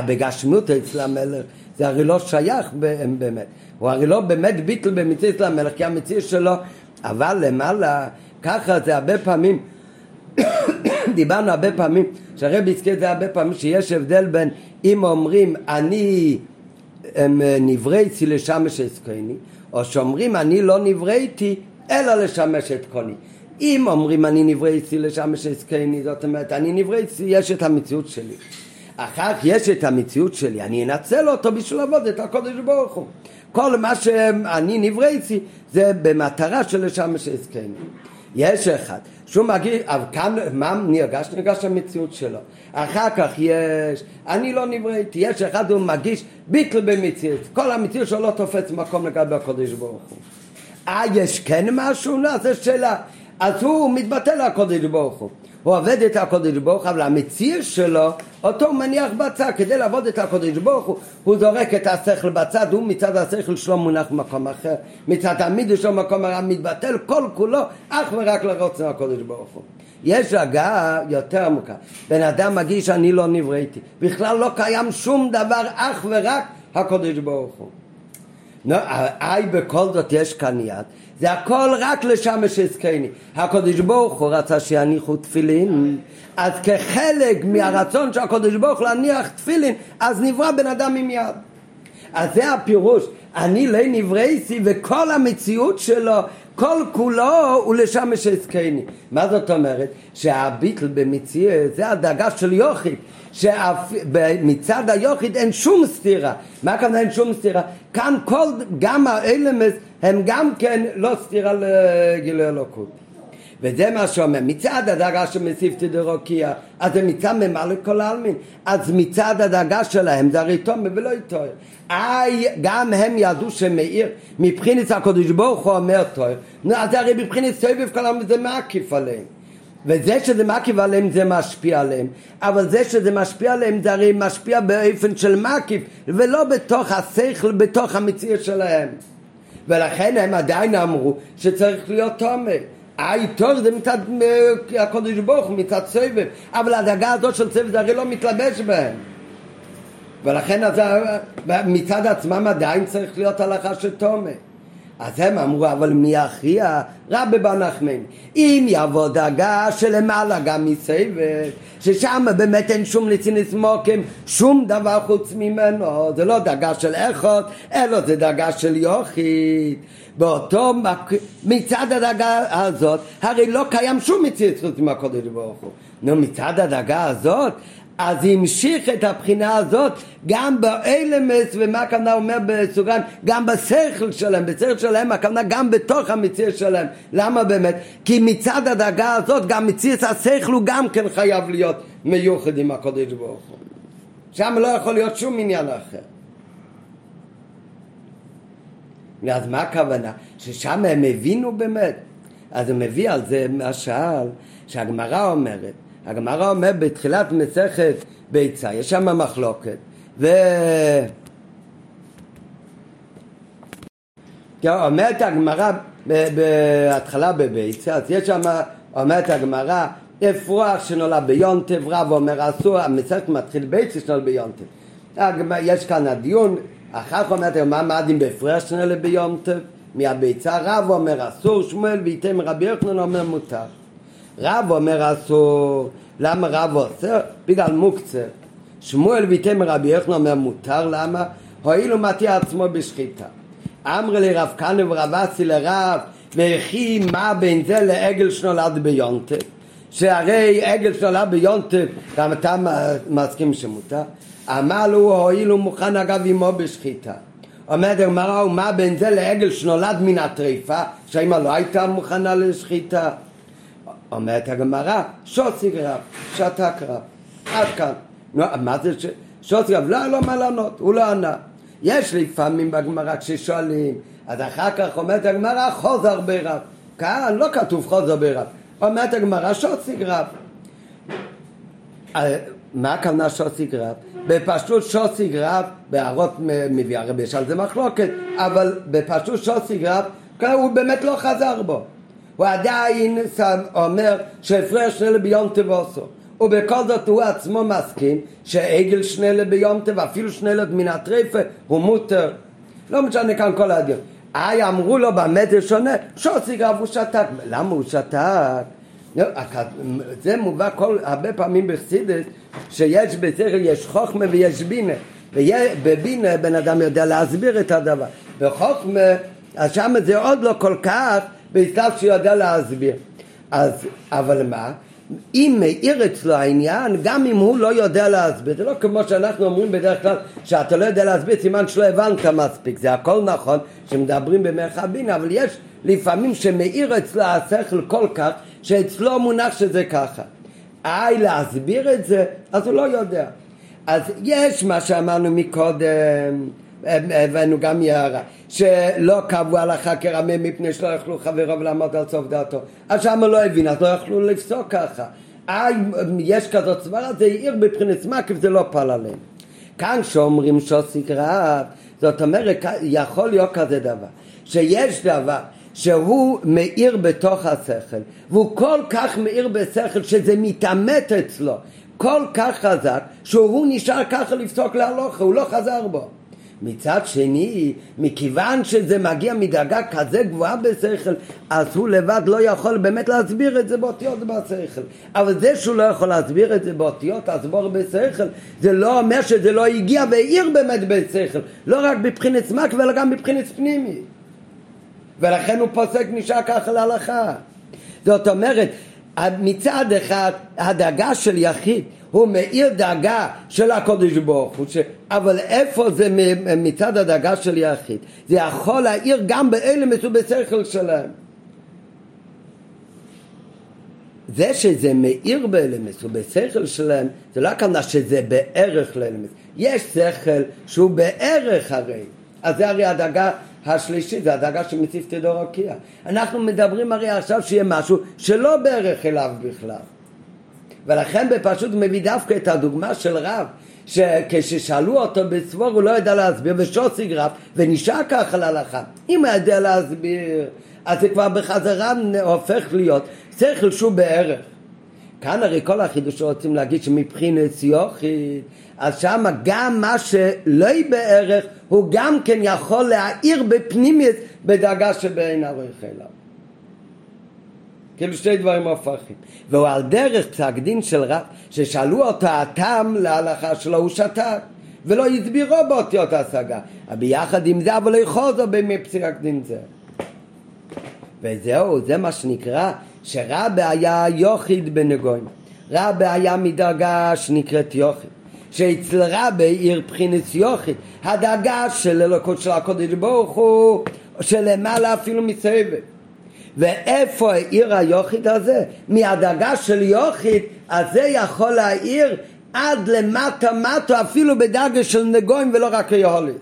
בגשמיות אצל המלך זה הרי לא שייך באמת, הוא הרי לא באמת ביטל במציאות של המלך, כי המציאות שלו. אבל למעלה ככה זה הרבה פעמים דיברנו הרבה פעמים שהרב הזכיר את זה הרבה פעמים, שיש הבדל בין אם אומרים אני נבראתי לשמש את קוני, או שאומרים אני לא נבראתי אלא לשמש את קוני. אם אומרים אני נבראתי לשמש את קוני, זאת אומרת אני נבראתי, יש את המציאות שלי, אחר יש את המציאות שלי, אני אנצל אותו בשביל לעבוד את הקודש ברוך הוא. כל מה שאני נבראתי זה במטרה של לשמש את קוני. יש אחד, שהוא מגיע, אבל כאן מה נרגש? נרגש המציאות שלו. אחר כך יש, אני לא נבראתי, יש אחד, הוא מגיש ביטל במציאות, כל המציאות שלו לא תופס מקום לגבי הקודש ברוך הוא. אה, יש כן משהו? לא, זו שאלה. אז הוא מתבטל לקודש ברוך הוא, הוא עובד את הקודש ברוך הוא, אבל המציאות שלו, אותו הוא מניח בצד. כדי לעבוד את הקודש ברוך הוא, הוא זורק את השכל בצד, הוא מצד השכל שלו מונח במקום אחר, מצד המידה שלו במקום אחר, מתבטל כל כולו אך ורק לרצון הקודש ברוך הוא. יש הגעה יותר עמוקה, בן אדם מגיש אני לא נבראתי, בכלל לא קיים שום דבר, אך ורק הקודש ברוך הוא. אי בכל זאת יש כאן יד, זה הכל רק לשמש עזקני. הקדוש ברוך הוא רצה שיניחו תפילין, אז כחלק מהרצון שהקדוש ברוך להניח תפילין, אז נברא בן אדם עם יד. אז זה הפירוש, אני לא נבראתי, וכל המציאות שלו, כל כולו הוא לשמש עזקני. מה זאת אומרת? שהביטל במציאות זה הדאגה של יוכית, שמצד היוכית אין שום סתירה. מה כאן אין שום סתירה? כאן כל, גם האלמס הם גם כן לא סתירה לגילוי אלוקות. וזה מה שאומר, מצד הדאגה שמסיף תדרוקיה, אז זה מצד ממלא כל העלמין, אז מצד הדאגה שלהם זה ריתום ולא יתואר. איי, גם הם ידעו שמאיר, מבחינת הקודש ברוך הוא אומר תואר, אז הרי מבחינת סביב כל העלמין זה מעקיף עליהם. וזה שזה מעקיף עליהם זה משפיע עליהם, אבל זה שזה משפיע עליהם זה הרי משפיע באופן של מעקיף, ולא בתוך השכל, בתוך המציאות שלהם. ולכן הם עדיין אמרו שצריך להיות תומר. היתור זה מצד הקודש ברוך, מצד סבב, אבל הדאגה הזאת של סבב זה הרי לא מתלבש בהם. ולכן אז, מצד עצמם עדיין צריך להיות הלכה של תומר. אז הם אמרו, אבל מי הכריע? רבי בר נחמן. אם יבוא דאגה שלמעלה גם מסבב, ששם באמת אין שום לצינס מוקים, שום דבר חוץ ממנו, זה לא דאגה של איכות, אלא זה דאגה של יוכית. באותו מצד הדאגה הזאת, הרי לא קיים שום מציאות חוץ מהקודש ברוך הוא. נו, מצד הדאגה הזאת, אז המשיך את הבחינה הזאת גם באלמס, ומה הכוונה אומר בסוגריים, גם בשכל שלהם, בשכל שלהם הכוונה גם בתוך המציאות שלהם. למה באמת? כי מצד הדאגה הזאת גם מציאות השכל הוא גם כן חייב להיות מיוחד עם הקודש ברוך הוא, שם לא יכול להיות שום עניין אחר. ואז מה הכוונה? ששם הם הבינו באמת. אז הוא מביא על זה משל שהגמרא אומרת, הגמרא אומר בתחילת מסכת ביצה, יש שם מחלוקת, ו... אומרת הגמרא בהתחלה בביצה, אז יש שם, אומרת הגמרא, אפרוח שנולד ביונטב, רב אומר אסור, המסכת מתחיל ביצה שנולד ביונטב. יש כאן הדיון, אחר כך אומרת, מה מעדים באפרוח שנולד ביונטב? מהביצה רב אומר אסור, שמואל ואיתם רבי יוחנן אומר מותר. רב אומר אסור, למה רב עושה? בגלל מוקצה. שמואל ויתם רבי יחנן אומר מותר, למה? הועילו מתי עצמו בשחיטה. אמר לי רב קנה ורבסי לרב, וכי מה בין זה לעגל שנולד ביונטב? שהרי עגל שנולד ביונטב, גם אתה מסכים שמותר? אמר לו, הועילו מוכן אגב עמו בשחיטה. אומרת אמרה, ומה בין זה לעגל שנולד מן הטריפה, שהאמא לא הייתה מוכנה לשחיטה? אומרת הגמרא, שוציק רב, שתק רב, עד כאן. נו, מה זה ש... שוציק רב, לא, לא מה לענות, הוא לא ענה. יש לפעמים בגמרא כששואלים, אז אחר כך אומרת הגמרא, חוזר ברב. כאן לא כתוב חוזר ברב. אומרת הגמרא, שוציק רב. מה הכוונה שוציק רב? בפשוט שוציק רב, בהערות מביא הרבי, יש על זה מחלוקת, אבל בפשוט שוציק רב, הוא באמת לא חזר בו. הוא עדיין אומר שהפרח שנלה ביונטב עושה, ובכל זאת הוא עצמו מסכים שעגל שנלה ביונטב, אפילו שנלת מן הטריפה, הוא מותר. לא משנה כאן כל הדיון. איי, אמרו לו באמת זה שונה, שוציק רב הוא שתק. למה הוא שתק? זה מובא כל, הרבה פעמים בחסידות, שיש בצריך, יש חוכמה ויש בינה, ובבינה בן אדם יודע להסביר את הדבר. בחוכמה, שם זה עוד לא כל כך, באסלאב שיודע להסביר. אז, אבל מה? אם מאיר אצלו העניין, גם אם הוא לא יודע להסביר, זה לא כמו שאנחנו אומרים בדרך כלל, שאתה לא יודע להסביר, סימן שלא הבנת מספיק. זה הכל נכון, שמדברים במערך הבינה, אבל יש לפעמים שמאיר אצלו השכל כל כך, שאצלו מונח שזה ככה. איי, להסביר את זה, אז הוא לא יודע. אז יש מה שאמרנו מקודם, הבאנו גם יערה שלא קבעו על החקר המה מפני שלא יכלו חברו ולעמוד על סוף דעתו, אז שם לא הבין, אז לא יכלו לפסוק ככה. אי, יש כזאת סברה, זה העיר בבחינת מעקיף, זה לא פעל עליהם. כאן שאומרים שוציק רב, זאת אומרת יכול להיות כזה דבר שיש דבר שהוא מאיר בתוך השכל, והוא כל כך מאיר בשכל שזה מתאמת אצלו כל כך חזק שהוא נשאר ככה לפסוק להלוכה, הוא לא חזר בו. מצד שני, מכיוון שזה מגיע מדרגה כזה גבוהה בשכל, אז הוא לבד לא יכול באמת להסביר את זה באותיות בשכל. אבל זה שהוא לא יכול להסביר את זה באותיות הסבור בשכל, זה לא אומר שזה לא הגיע והעיר באמת בשכל, לא רק בבחינת סמק אלא גם בבחינת פנימי, ולכן הוא פוסק נשאר ככה להלכה. זאת אומרת, מצד אחד הדאגה של יחיד הוא מאיר דאגה של הקודש ברוך הוא, אבל איפה זה מצד הדאגה של יחיד? זה יכול להאיר גם באלה מסובסכל שלהם. זה שזה מאיר באלמס ובשכל שלהם, זה לא הכוונה שזה בערך לאלמס. יש שכל שהוא בערך הרי. אז זה הרי הדאגה השלישית, זה הדאגה שמציף תדור הוקיע. אנחנו מדברים הרי עכשיו שיהיה משהו שלא בערך אליו בכלל. ולכן בפשוט מביא דווקא את הדוגמה של רב, שכששאלו אותו בסבור הוא לא ידע להסביר, ושוסיג רב, ונשאר כך על הלכה. אם הוא ידע להסביר, אז זה כבר בחזרה הופך להיות שכל שהוא בערך. כאן הרי כל החידוש רוצים להגיד שמבחינת סיוכית, אז שם גם מה שלא יהיה בערך, הוא גם כן יכול להאיר בפנימית בדאגה שבעין ערך אליו. כאילו שתי דברים הופכים. והוא על דרך פסק דין של רב, ששאלו אותה הטעם להלכה שלו, הוא שתק, ולא הסבירו באותיות ההשגה. ביחד עם זה, אבל לא יחוזו מפסק דין זה. וזהו, זה מה שנקרא, שרבי היה יוחיד בנגויים. רבי היה מדרגה שנקראת יוחיד. שאצל רבי עיר בחינס יוחיד, הדאגה של אלוקות של הקודש ברוך הוא, שלמעלה אפילו מסביב. ואיפה העיר היוחיד הזה? מהדאגה של יוחיד, אז זה יכול להעיר עד למטה מטה, אפילו בדאגה של נגויים ולא רק היהוליס.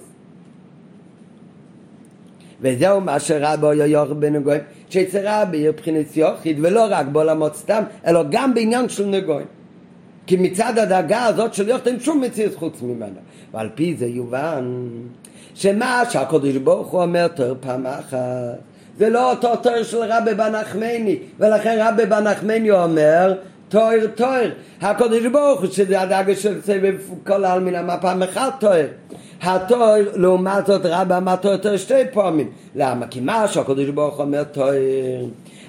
וזהו מה שרבו יוחיד בנגויים, שאצל רבי עיר בחינס יוחיד, ולא רק בעולמות סתם, אלא גם בעניין של נגויים. כי מצד הדאגה הזאת של יוחיד אין שום מציאות חוץ ממנה. ועל פי זה יובן, שמה שהקדוש ברוך הוא אומר תואר פעם אחת, זה לא אותו תואר של רבי בנחמני, ולכן רבי בנחמני אומר תואר תואר. הקדוש ברוך הוא שזה הדאגה של סבב כל העלמין, מה פעם אחת תואר. התואר לעומת זאת רבי אמר תואר תואר שתי פעמים. למה? כי מה שהקדוש ברוך הוא אומר תואר,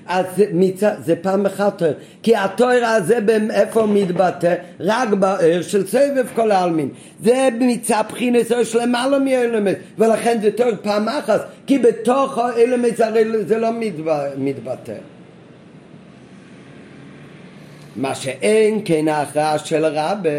אז מצא, זה פעם אחת תואר, כי התואר הזה איפה הוא מתבטא? רק באור של סבב כל העלמין. זה מצא בחינס אור שלמעלה מאלמס, ולכן זה תואר פעם אחת, כי בתוך האלמס הרי זה לא מתבטא. מה שאין כן ההכרעה של רבי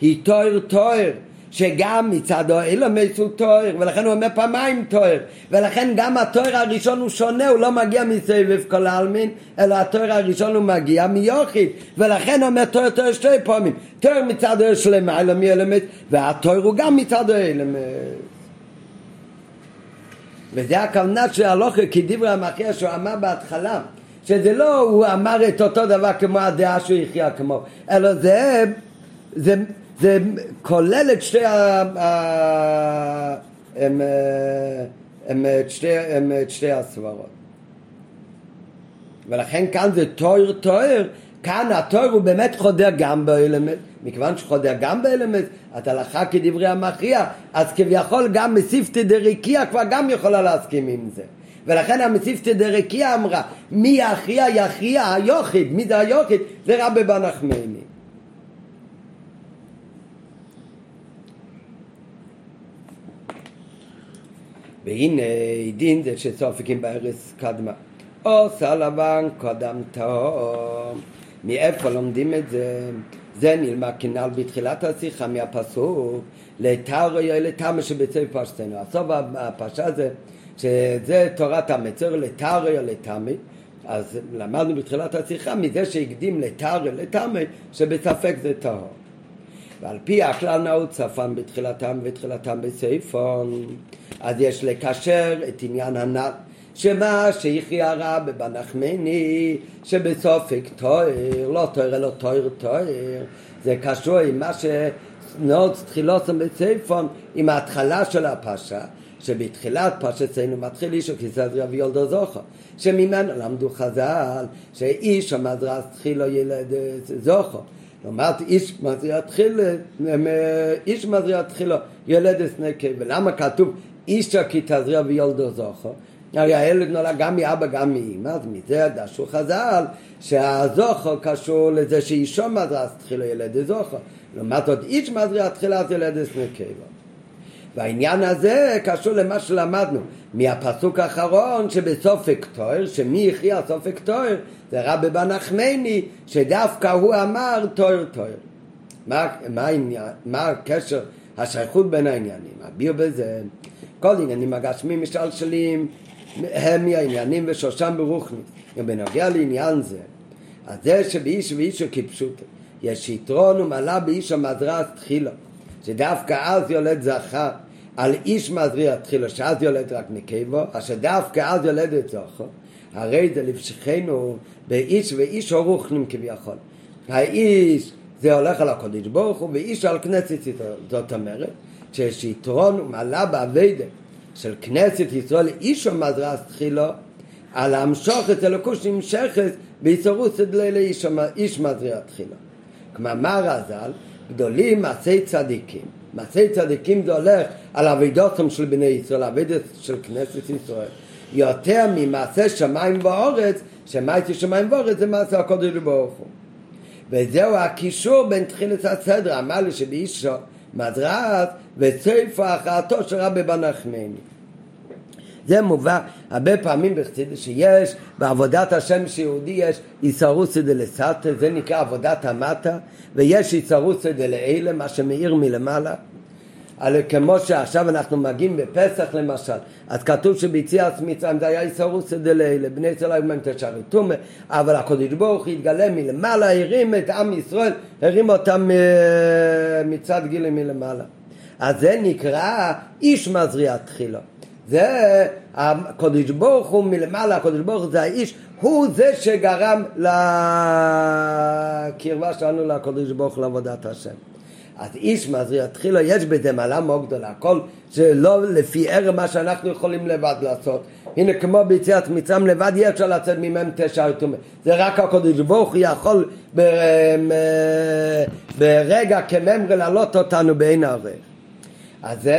היא תואר תואר, שגם מצד האלמס הוא תואר, ולכן הוא אומר פעמיים תואר, ולכן גם התואר הראשון הוא שונה, הוא לא מגיע מסביב כל העלמין, אלא התואר הראשון הוא מגיע מיוחיד, ולכן הוא אומר תואר תואר שתי פעמים, תואר מצד השלמה אלא מאלמס, והתואר הוא גם מצד האלמס. וזה הכוונה של הלוכה, כי דברי המחיה שהוא אמר בהתחלה, שזה לא הוא אמר את אותו דבר כמו הדעה שהוא יחיה כמו, אלא זה זה זה כולל את שתי ה... הם... הם... שתי... הם... שתי הסברות. ולכן כאן זה תואר תואר, כאן התואר הוא באמת חודר גם באלמס, מכיוון שחודר גם באלמס, את הלכה כדברי המכריע, אז כביכול גם מסיפתא דרקיע כבר גם יכולה להסכים עם זה. ולכן המסיפתא דרקיע אמרה, מי יכריע יכריע היוחיד, מי זה היוחיד? זה רבי בנחמני. והנה דין זה שסופקים בארץ קדמה או סלבן קדם טהום. מאיפה לומדים את זה? זה נלמד כנעל בתחילת השיחה מהפסוק לתארו לתאמה שבצוי פשטנו. הסוף הפשע זה שזה תורת המצור לתארו לתאמה, אז למדנו בתחילת השיחה מזה שהקדים לתארו לתאמה שבספק זה טהום, ועל פי הכלל נאות ספן בתחילתם ותחילתם בסייפון. אז יש לקשר את עניין הנ"ל, שמה שיחיה רבי בנחמני, שבסופק תואר, לא תואר אלא תואר תואר, זה קשור עם מה שנאות תחילתם בסייפון, עם ההתחלה של הפשע, שבתחילת פשענו מתחיל איש וכיסדריה ויולדו זוכר, שממנו למדו חז"ל, שאיש המזרע תחילו ילד זוכר, אומרת איש מזריע תחיל, איש מזריע תחילו ילד הסנקה. ולמה כתוב אישה כי תזריע וילדו זוכר? הרי הילד נולד גם מאבא גם מאמא, אז מזה דשו חז"ל שהזוכר קשור לזה שאישו מזריע תחילו ילד זוכר, אומרת עוד איש מזריע תחיל אז ילד הסנקה. והעניין הזה קשור למה שלמדנו מהפסוק האחרון שבסופק תואר, שמי יחיה סופק תואר? זה רבי בנחמני שדווקא הוא אמר תואר תואר. מה, מה, מה הקשר השייכות בין העניינים? הביר בזה כל עניינים הגשמים משלשלים הם העניינים ושושם ברוכני. ובנוגע לעניין זה אז זה שבאיש ואישו כפשוט, יש יתרון ומעלה באיש המזרע תחילה, שדווקא אז יולד זכר, על איש מזרע תחילה, שאז יולד רק נקבו, אשר דווקא אז יולד את זכר, הרי זה לבשכנו באיש ואיש אורוכנים כביכול. האיש זה הולך על הקודש ברוך הוא, ואיש על כנסת ישראל. זאת אומרת שיש יתרון ומעלה בעבודה של כנסת ישראל, איש המזרע תחילה, על המשוך את הלקוש נמשכת ביצרוס הדלי לאיש מזרע תחילה. כמאמר הזל, גדולים מעשי צדיקים. מעשי צדיקים זה הולך על עבודתם של בני ישראל, עבודת של כנסת ישראל, יותר ממעשה שמיים ואורץ, שמעשה שמיים ואורץ זה מעשה הקודש ברוך הוא. וזהו הקישור בין תחילת הסדר, אמר לי שבאיש מזרעת וצריפה הכרעתו של רבי בנחמני. זה מובא הרבה פעמים בחסידות, שיש בעבודת השם שיהודי יש איסרוסא דלסתר, זה נקרא עבודת המטה, ויש איסרוסא דלעילא, מה שמאיר מלמעלה. אבל כמו שעכשיו אנחנו מגיעים בפסח למשל, אז כתוב שביציאת מצרים זה היה איסרוסא דלעילא, בני ישראל היו מהם תשרתו, אבל הקדוש ברוך הוא התגלה מלמעלה, הרים את עם ישראל, הרים אותם מצד גילה מלמעלה. אז זה נקרא איש מזריע תחילה. זה הקדוש ברוך הוא מלמעלה, הקדוש ברוך הוא זה האיש, הוא זה שגרם לקרבה שלנו לקדוש ברוך הוא, לעבודת השם. אז איש מזריע תחילה, יש בזה מעלה מאוד גדולה, הכל שלא לפי ערב מה שאנחנו יכולים לבד לעשות. הנה כמו ביציאת מצרים לבד אי אפשר לצאת ממהם תשע תומה, זה רק הקדוש ברוך הוא יכול ברגע כממרי לעלות אותנו בעין הרי. אז זה...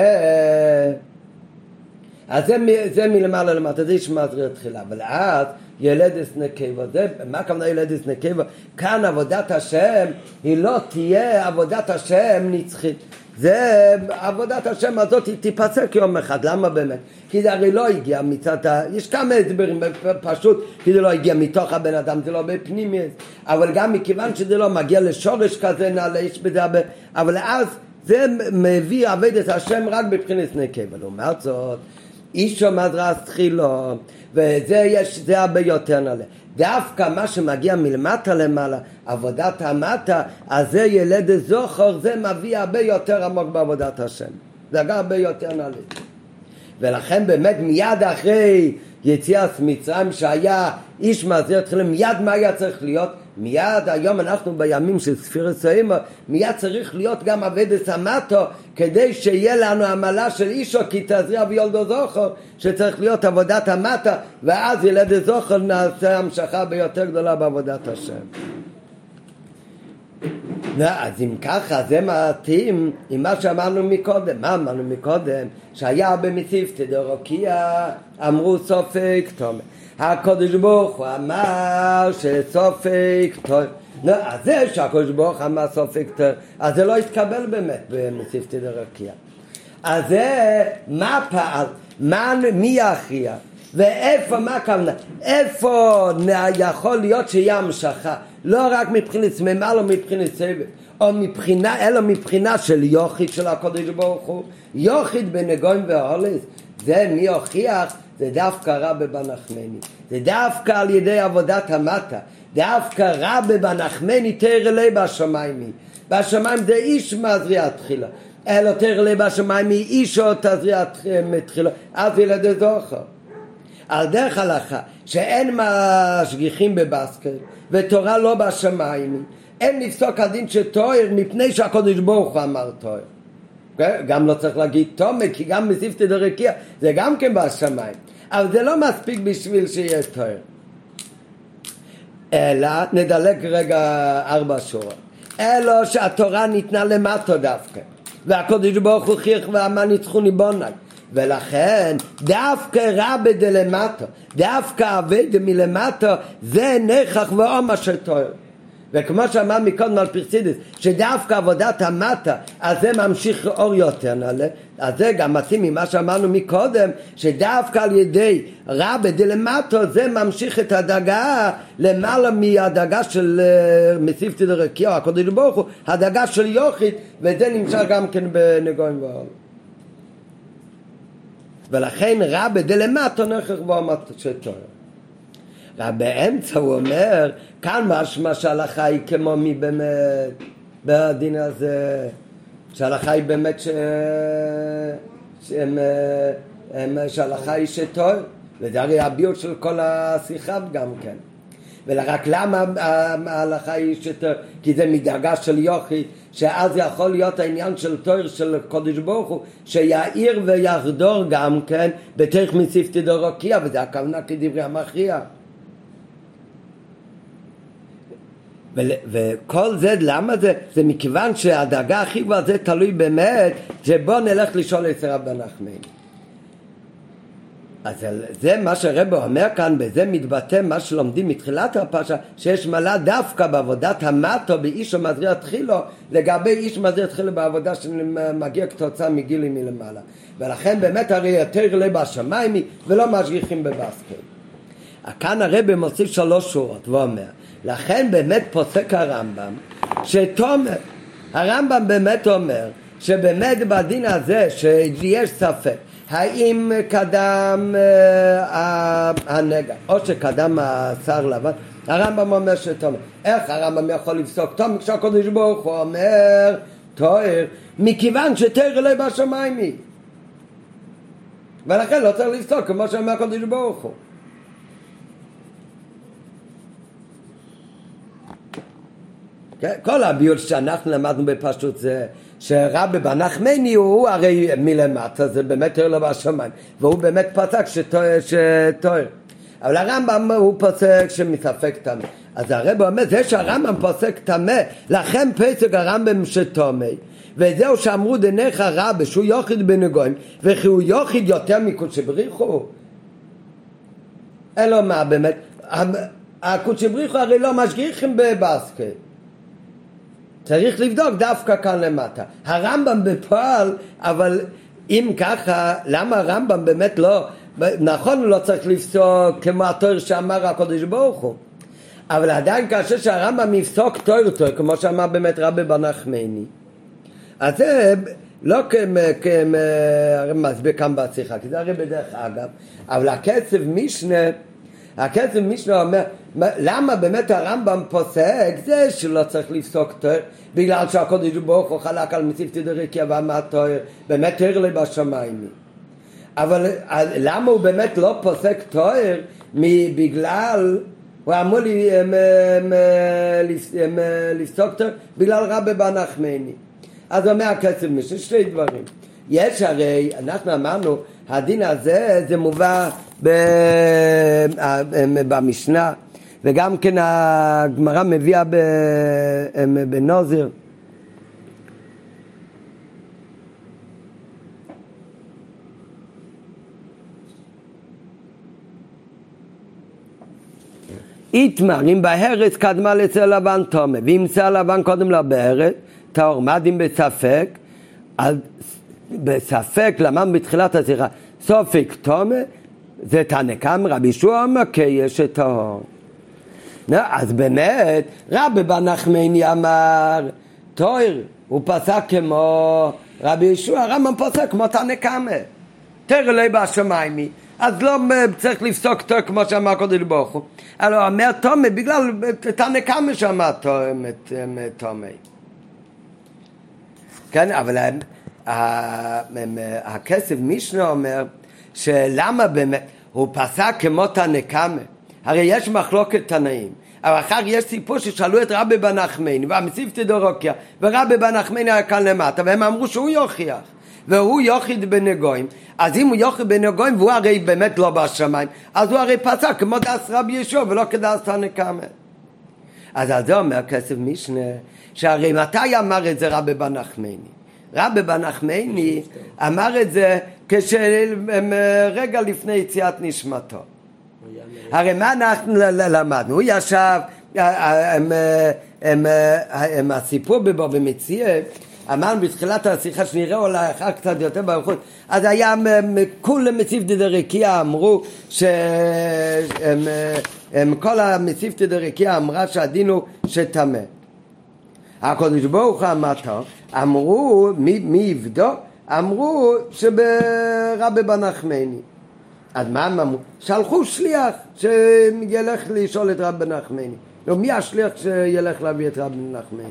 אז זה, זה מלמעלה למטה, זה איש מזריע תחילה, אבל אז ילדס נקבה, זה, מה הכוונה ילדס נקבה? כאן עבודת השם היא לא תהיה עבודת השם נצחית, זה עבודת השם הזאת היא תיפסק יום אחד. למה באמת? כי זה הרי לא הגיע מצד, יש כמה הסברים פשוט, כי זה לא הגיע מתוך הבן אדם, זה לא בפנימיות, אבל גם מכיוון שזה לא מגיע לשורש כזה נעלה איש בזה, אבל אז זה מביא עבודת השם רק בבחינת נקבה. לעומת זאת איש המזרע תחילה, וזה יש, זה הרבה יותר נעלה, דווקא מה שמגיע מלמטה למעלה, עבודת המטה, אז זה ילד זכר, זה מביא הרבה יותר עמוק בעבודת השם, זה גם הרבה יותר נעלה. ולכן באמת מיד אחרי יציאת מצרים שהיה איש מזרע תחילה, מיד מה היה צריך להיות? מיד היום אנחנו בימים של ספירת סיימא, מיד צריך להיות גם עבודת המטה, כדי שיהיה לנו המעלה של אישו כי תזריע ויולדו זכר, שצריך להיות עבודת המטה, ואז ילד זכר נעשה המשכה ביותר גדולה בעבודת השם. אז אם ככה זה מתאים עם מה שאמרנו מקודם. מה אמרנו מקודם? שהיה במסיבת דרוקייה אמרו סופי כתום, הקדוש ברוך הוא אמר שסופי כתום. אז זה שהקדוש ברוך הוא אמר סופי כתום, אז זה לא התקבל באמת במסיבת דרוקייה. אז זה מה פעל, מה, מי יכריע ואיפה, מה הכוונה, איפה יכול להיות שיהיה המשכה, לא רק מבחינת סממה, לא מבחינת סבב, או מבחינה, אלא מבחינה של יוחיד של הקודש ברוך הוא, יוחיד בנגויים והולס. זה מי הוכיח? זה דווקא רבי בנחמני, זה דווקא על ידי עבודת המטה, דווקא רבי בנחמני תראה לי בשמיים, בשמיים זה איש מזריע תחילה, אלא תראה לי בשמיים היא איש או תזריע תחילה, אז ילדי זוכר. על דרך הלכה שאין משגיחים בבסקל ותורה לא בשמיים, אין לפסוק הדין שתואר מפני שהקודש ברוך הוא אמר תואר. גם לא צריך להגיד תומר, כי גם מסיבת דרוקייה זה גם כן בשמיים, אבל זה לא מספיק בשביל שיהיה תואר. אלא נדלק רגע ארבע שורות, אלא שהתורה ניתנה למטה דווקא, והקודש ברוך הוא חיך ואמר ניצחו ניבוני, ולכן דווקא רבי דלמטה, דווקא עבד מלמטה, זה נכח ועומא של תואר. וכמו שאמר מקודם על פרסידס, שדווקא עבודת המטה, אז זה ממשיך אור יותר נעלה, אז זה גם מתאים ממה שאמרנו מקודם, שדווקא על ידי רבי דלמטה, זה ממשיך את הדאגה למעלה מהדאגה של מסיבת דרוקייה, הקדוש ברוך הוא, הדאגה של יוחיד, וזה נמשך גם כן בנגויים ועולם. ולכן רבי דלמטה נכח ועומא של תואר. באמצע הוא אומר, כאן משמע שההלכה היא כמו מי באמת, בדין הזה, שההלכה היא באמת ש... שהם... הם... שההלכה היא שטועל, וזה הרי הביור של כל השיחה גם כן. ורק למה ההלכה היא שטועל? כי זה מדרגה של יוכי, שאז יכול להיות העניין של תואר של קודש ברוך הוא, שיעיר ויחדור גם כן, בתוך מסיפתי דורוקייה, וזה הכוונה כדברי המכריע. וכל זה, למה זה? זה מכיוון שהדרגה הכי גבוהה זה תלוי באמת, שבוא נלך לשאול את רבי נחמן. אז זה מה שהרבי אומר כאן, וזה מתבטא מה שלומדים מתחילת הפרשה, שיש מעלה דווקא בעבודת המטו, באיש המזריע תחילו, לגבי איש המזריע תחילו בעבודה שמגיע כתוצאה מגילי מלמעלה. ולכן באמת הרי יותר לב השמיים ולא משגיחים בבסקל. כאן הרבי מוסיף שלוש שורות ואומר, לכן באמת פוסק הרמב"ם שתומר, הרמב"ם באמת אומר שבאמת בדין הזה שיש ספק האם קדם אה, הנגע או שקדם השר לבן, הרמב"ם אומר שתומר. איך הרמב"ם יכול לפסוק תומר כשהקדוש ברוך הוא אומר תואר, מכיוון שתואר אלוהי בשמיים היא, ולכן לא צריך לפסוק כמו שאומר הקדוש ברוך הוא. כל הביור שאנחנו למדנו בפשוט זה שרבי נחמני הוא הרי מלמטה, זה באמת תואר לו בשמיים, והוא באמת פסק שתואר, אבל הרמב"ם הוא פסק שמספק טמא. אז הרב אומר זה שהרמב"ם פסק טמא, לכן פסק הרמב"ם שטמא, וזהו שאמרו דנך רבי שהוא יוחיד בנגויים, וכי הוא יוחיד יותר מקודש בריחו, אלא מה באמת הקודש בריחו הרי לא משגיחים בבסקל, צריך לבדוק דווקא כאן למטה. הרמב"ם בפועל, אבל אם ככה, למה הרמב"ם באמת לא, נכון הוא לא צריך לפסוק כמו התואר שאמר הקדוש ברוך הוא, אבל עדיין כאשר שהרמב"ם יפסוק תואר תואר, כמו שאמר באמת רבי נחמני, אז זה לא כמסביר כאן בשיחה, כי זה הרי בדרך אגב, אבל הקצב משנה, הקצב משנה אומר, למה באמת הרמב"ם פוסק זה שלא צריך לפסוק תואר, בגלל שהקודש ברוך הוא חלק על מסיפתי דרכיה ואמר תואר, באמת תואר לי בשמיים. אבל למה הוא באמת לא פוסק תואר? בגלל, הוא אמור לי לפסוק תואר בגלל רבי נחמני. אז אומר הקצב משנה שני דברים. יש הרי, אנחנו אמרנו, הדין הזה זה מובא במשנה, וגם כן הגמרא מביאה בנוזר. איתמר, אם בהרס קדמה לצל לבן תומא, ואם צל לבן קודם לבהרס טהור, מדים בספק, אז בספק למען בתחילת השיחה סופק תומא, זה תנא קמא, רבי יהושע אמר יש טהור. אז באמת רבי נחמני אמר תואר, הוא פסק כמו רבי יהושע, הרמב"ם פסק כמו תנא קמא תואר אלוהי בשמיים, אז לא צריך לפסוק תואר כמו שאמר הקדוש ברוך הוא, אבל הוא אומר תומא בגלל תנא קמא שאמר תומא. כן, אבל הכסף משנה אומר שלמה באמת הוא פסק כמו תנא קמא, הרי יש מחלוקת תנאים, אבל אחר יש סיפור ששאלו את רבי נחמני והמסיפתי דורוקיה, ורבי נחמני היה כאן למטה, והם אמרו שהוא יוכיח והוא יוחיד בנגויים, אז אם הוא יוחיד בנגויים והוא הרי באמת לא בשמיים, אז הוא הרי פסק כמו דאס רבי ישוע ולא כדאס תנא קמא. אז זה אומר כסף משנה, שהרי מתי אמר את זה רבי נחמני? רבי נחמני אמר את זה כשרגע לפני יציאת נשמתו. הרי מה אנחנו למדנו? הוא ישב, הסיפור בבא במציאות, אמרנו בתחילת השיחה שנראה אולי אחר קצת יותר באריכות, אז היה כולם מסיפתי דרכיה אמרו שכל המסיפתי דרכיה אמרה שהדין הוא שטמא. הקדוש ברוך הוא אמר טהור, אמרו מי יבדוק? אמרו שברבי נחמני. אז מה הם אמרו? שלחו שליח שילך לשאול את רב נחמני. לא, מי השליח שילך להביא את רב נחמני?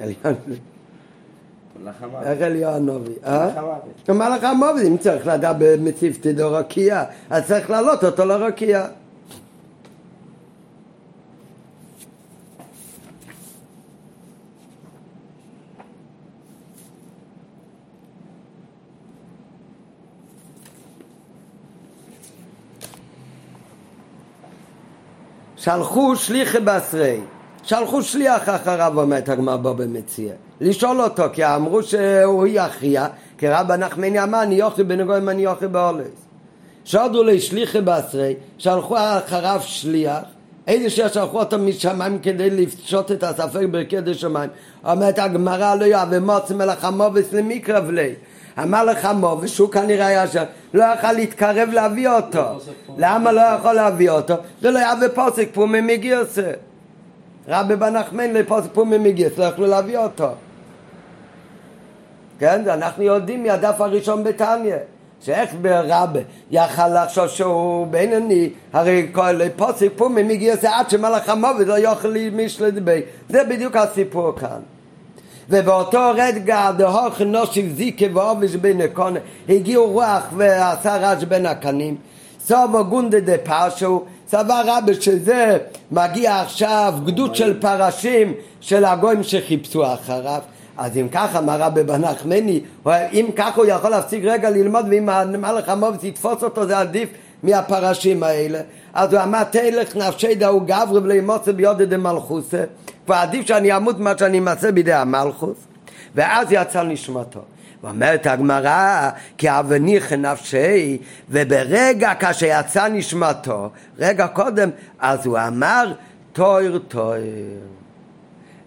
אליהו הנביא. איך אליהו הנביא? מלאך המוות. אם צריך לדעת במצוות דורקיה, אז צריך לעלות אותו לרקיה. שלחו שליחי בעשרי, שלחו שליח אחריו, אומרת הגמרא במציע, לשאול אותו, כי אמרו שהוא יכריע, כי רב נחמני אמר, אני יוכרי בנגויים, אני יוכרי באולס. שעודו לי שליחי בעשרי, שלחו אחריו שליח, איזה ששלחו אותו משמיים כדי לפשוט את הספק בקדש שמיים. אומרת הגמרא, לא יאהב אמוץ מלאך המובס למקרב לי. המלאך המובס, שהוא כנראה היה שם, לא יכול להתקרב להביא אותו. למה לא יכול להביא אותו? זה לא היה בפוסק פומי מגיוס. רבי בנחמן לפוסק פומי מגיוס, לא יכלו להביא אותו. כן, אנחנו יודעים מהדף הראשון בתניא, שאיך ברבי יכל לחשוב שהוא בינני, הרי כל פוסק פומי מגיוס עד שמלאך המובס לא יוכל מישהו לדבר. זה בדיוק הסיפור כאן. ובאותו רגע דהוך נושיב זיקה ואובש בין הקונה, הגיעו רוח ועשה רעש בין הקנים, סובו גונדה דה פרשו, סבא רבי שזה מגיע עכשיו גדוד של פרשים של הגויים שחיפשו אחריו. אז אם ככה אמר רבי נחמני, אם ככה הוא יכול להפסיק רגע ללמוד, ואם המלאך המובס יתפוס אותו זה עדיף מהפרשים האלה. אז הוא אמר תלך נפשי דהו גברי ולמוצא ביודי דמלכוסה, כבר עדיף שאני אמות מה שאני אמצא בידי המלכוס, ואז יצא נשמתו. ואומרת הגמרא, כי אבניך נפשי, וברגע כשיצא נשמתו, רגע קודם, אז הוא אמר תויר תויר,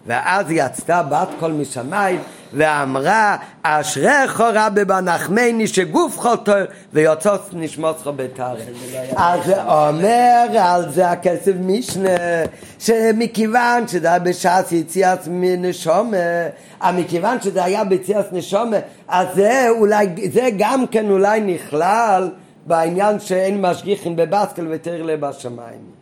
ואז יצאה בת קול משמיים ואמרה אשריך רבי נחמני שגופך תויר ויוצא נשמתך בתארך. אז אומר על זה הכסף משנה, שמכיוון שזה היה בשעת יציאת נשומה, מכיוון שזה היה ביציאת נשומה, אז זה, אולי, זה גם כן אולי נכלל בעניין שאין משגיחים בבסקל ותאיר לב השמיים.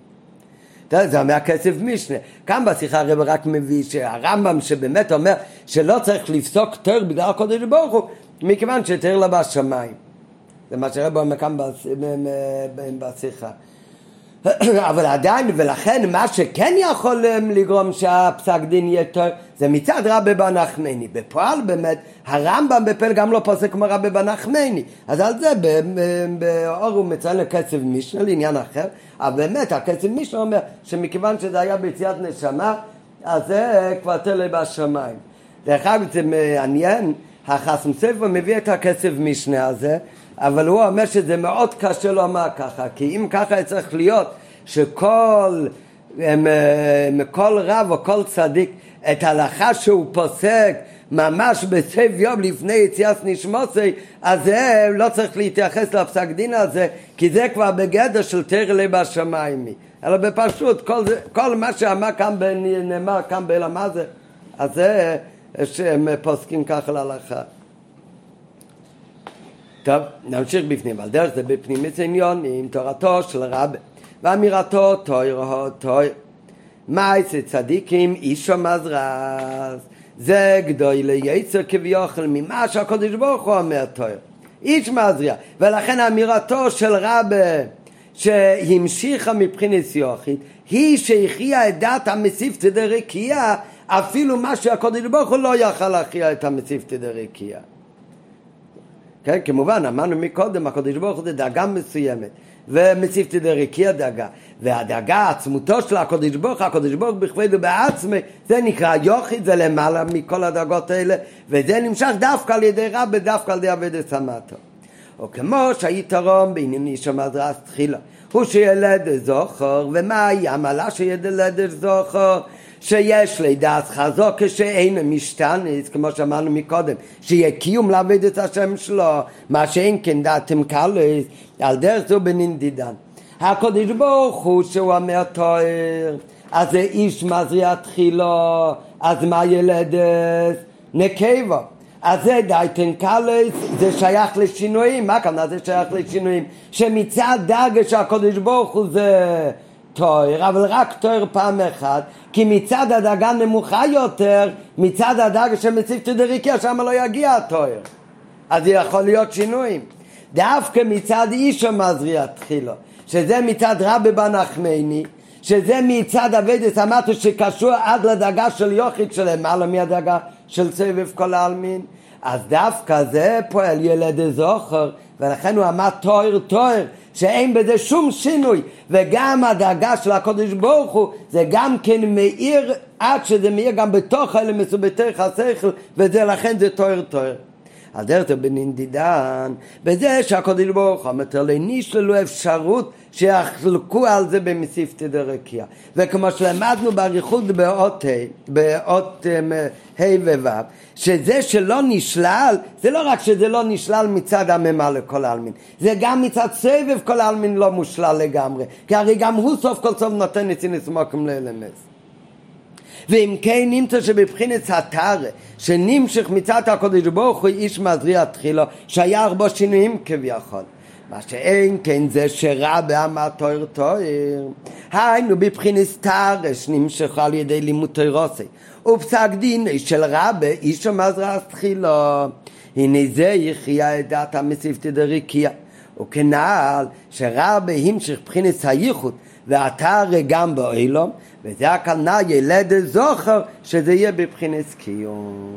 זה אומר כסף משנה. כאן בשיחה הרב רק מביא שהרמב"ם שבאמת אומר שלא צריך לפסוק תאיר בגלל הקודש ברוך הוא, מכיוון שתאיר לב השמיים. זה מה שהרב אומר כאן בשיחה. אבל עדיין, ולכן מה שכן יכול לגרום שהפסק דין יהיה תאיר, זה מצד רבי נחמני. בפועל באמת, הרמב"ם בפועל גם לא פוסק כמו רבי נחמני. אז על זה באור הוא מציין לכסף משנה, לעניין אחר. אבל באמת, הכסף משנה אומר שמכיוון שזה היה ביציאת נשמה, אז זה כבר תלוי בשמיים. דרך אגב, זה מעניין, החסם סופר מביא את הכסף משנה הזה, אבל הוא אומר שזה מאוד קשה לומר ככה, כי אם ככה צריך להיות שכל כל רב או כל צדיק, את ההלכה שהוא פוסק ממש בסוף יום לפני יציאת נשמותיי, אז זה לא צריך להתייחס לפסק דין הזה, כי זה כבר בגדר של תאיר לב השמיים. אלא בפשוט כל, זה, כל מה שאמר כאן בנאמר כאן בלמה זה, אז זה שהם פוסקים ככה להלכה. טוב, נמשיך בפנים, על דרך זה בפנים מצניון עם תורתו של רב ואמירתו תוירו תויר מייס צדיקים אישו מזרז, זה גדוי ליצר כביוכל ממה שהקודש ברוך הוא אומר תויר איש מזרז, ולכן אמירתו של רב שהמשיכה מבחינת יוכית היא שהכריעה את דת המסיבת דרקייה, אפילו מה שהקודש ברוך הוא לא יכל להכריע את המסיבת דרקייה. כן, כמובן, אמרנו מקודם, הקדוש ברוך הוא זה דאגה מסוימת, ומציפתי דרכי הדאגה, והדאגה, עצמותו של הקדוש ברוך, הקדוש ברוך בכבודו בעצמי, זה נקרא יוכית, זה למעלה מכל הדאגות האלה, וזה נמשך דווקא על ידי רבי, דווקא על ידי עבודת סמטו. או כמו שהיתרון בעניין איש המזרז תחילה, הוא שילד זוכר, ומה היה מעלה שילד זוכר? שיש לידעת חזוק כשאין משתנס, כמו שאמרנו מקודם, שיהיה קיום לעבד את השם שלו, מה שאין כן דעתם קלס, על דרך זו בננדידן. הקודש ברוך הוא שהוא אומר תאיר, אז זה איש מזריע תחילו, אז מה ילדס? נקבו. אז זה דייטן קלס, זה שייך לשינויים. מה כאן? זה שייך לשינויים. שמצד דאגה שהקודש ברוך הוא זה תואר, אבל רק תואר פעם אחת, כי מצד הדאגה נמוכה יותר, מצד הדאגה שמציף תדריקיה, שם לא יגיע התואר. אז יכול להיות שינויים. דווקא מצד איש המזריע תחילו, שזה מצד רבי בנחמני, שזה מצד עבדת אמרתו שקשור עד לדאגה של יוחיד שלהם, מעלה מהדאגה של סבב כל העלמין. אז דווקא זה פועל ילד זוכר, ולכן הוא אמר תואר תואר, שאין בזה שום שינוי, וגם הדאגה של הקודש ברוך הוא, זה גם כן מאיר, עד שזה מאיר גם בתוך האלה מסובתי חסך, וזה לכן זה תואר תואר. אז דרך בנינדידן, בזה שהקודש ברוך המטר לי נשללו אפשרות שיחלקו על זה במסיפת דרכיה. וכמו שלמדנו בריחוד באות ה' וו', שזה שלא נשלל, זה לא רק שזה לא נשלל מצד הממה לכל העלמין, זה גם מצד סבב כל העלמין לא מושלל לגמרי, כי הרי גם הוא סוף כל סוף נותן את נסמוקים ללמס. ואם כן נמצא שבבחינת התר שנמשך מצד הקודש ברוך הוא איש מזריע תחילו שהיה הרבה שינויים כביכול, מה שאין כן זה שרבה אמר תואר תואר, היינו בבחינת תר שנמשך על ידי לימוד תוירוסי ופסק דין של רבה איש מזריע תחילו, הנה זה יחיה את דעת המסיבת דרכיה, וכנעל שרבה המשך בבחינת הייחוד ואתר גם באילום, וזה הכוונה ילד זוכר שזה יהיה בבחינת קיום.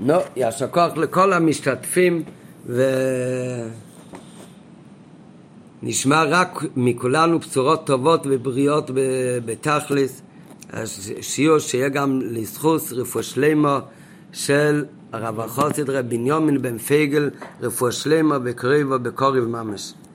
נו, יש הכוח לכל המשתתפים, ונשמע רק מכולנו בשורות טובות ובריאות בתכלס, שיהיו שיהיה גם לזכות רפואה שלמה של הרב החסיד רב בנימין בן פייגל, רפואה שלמה בקרבה בקרב ממש.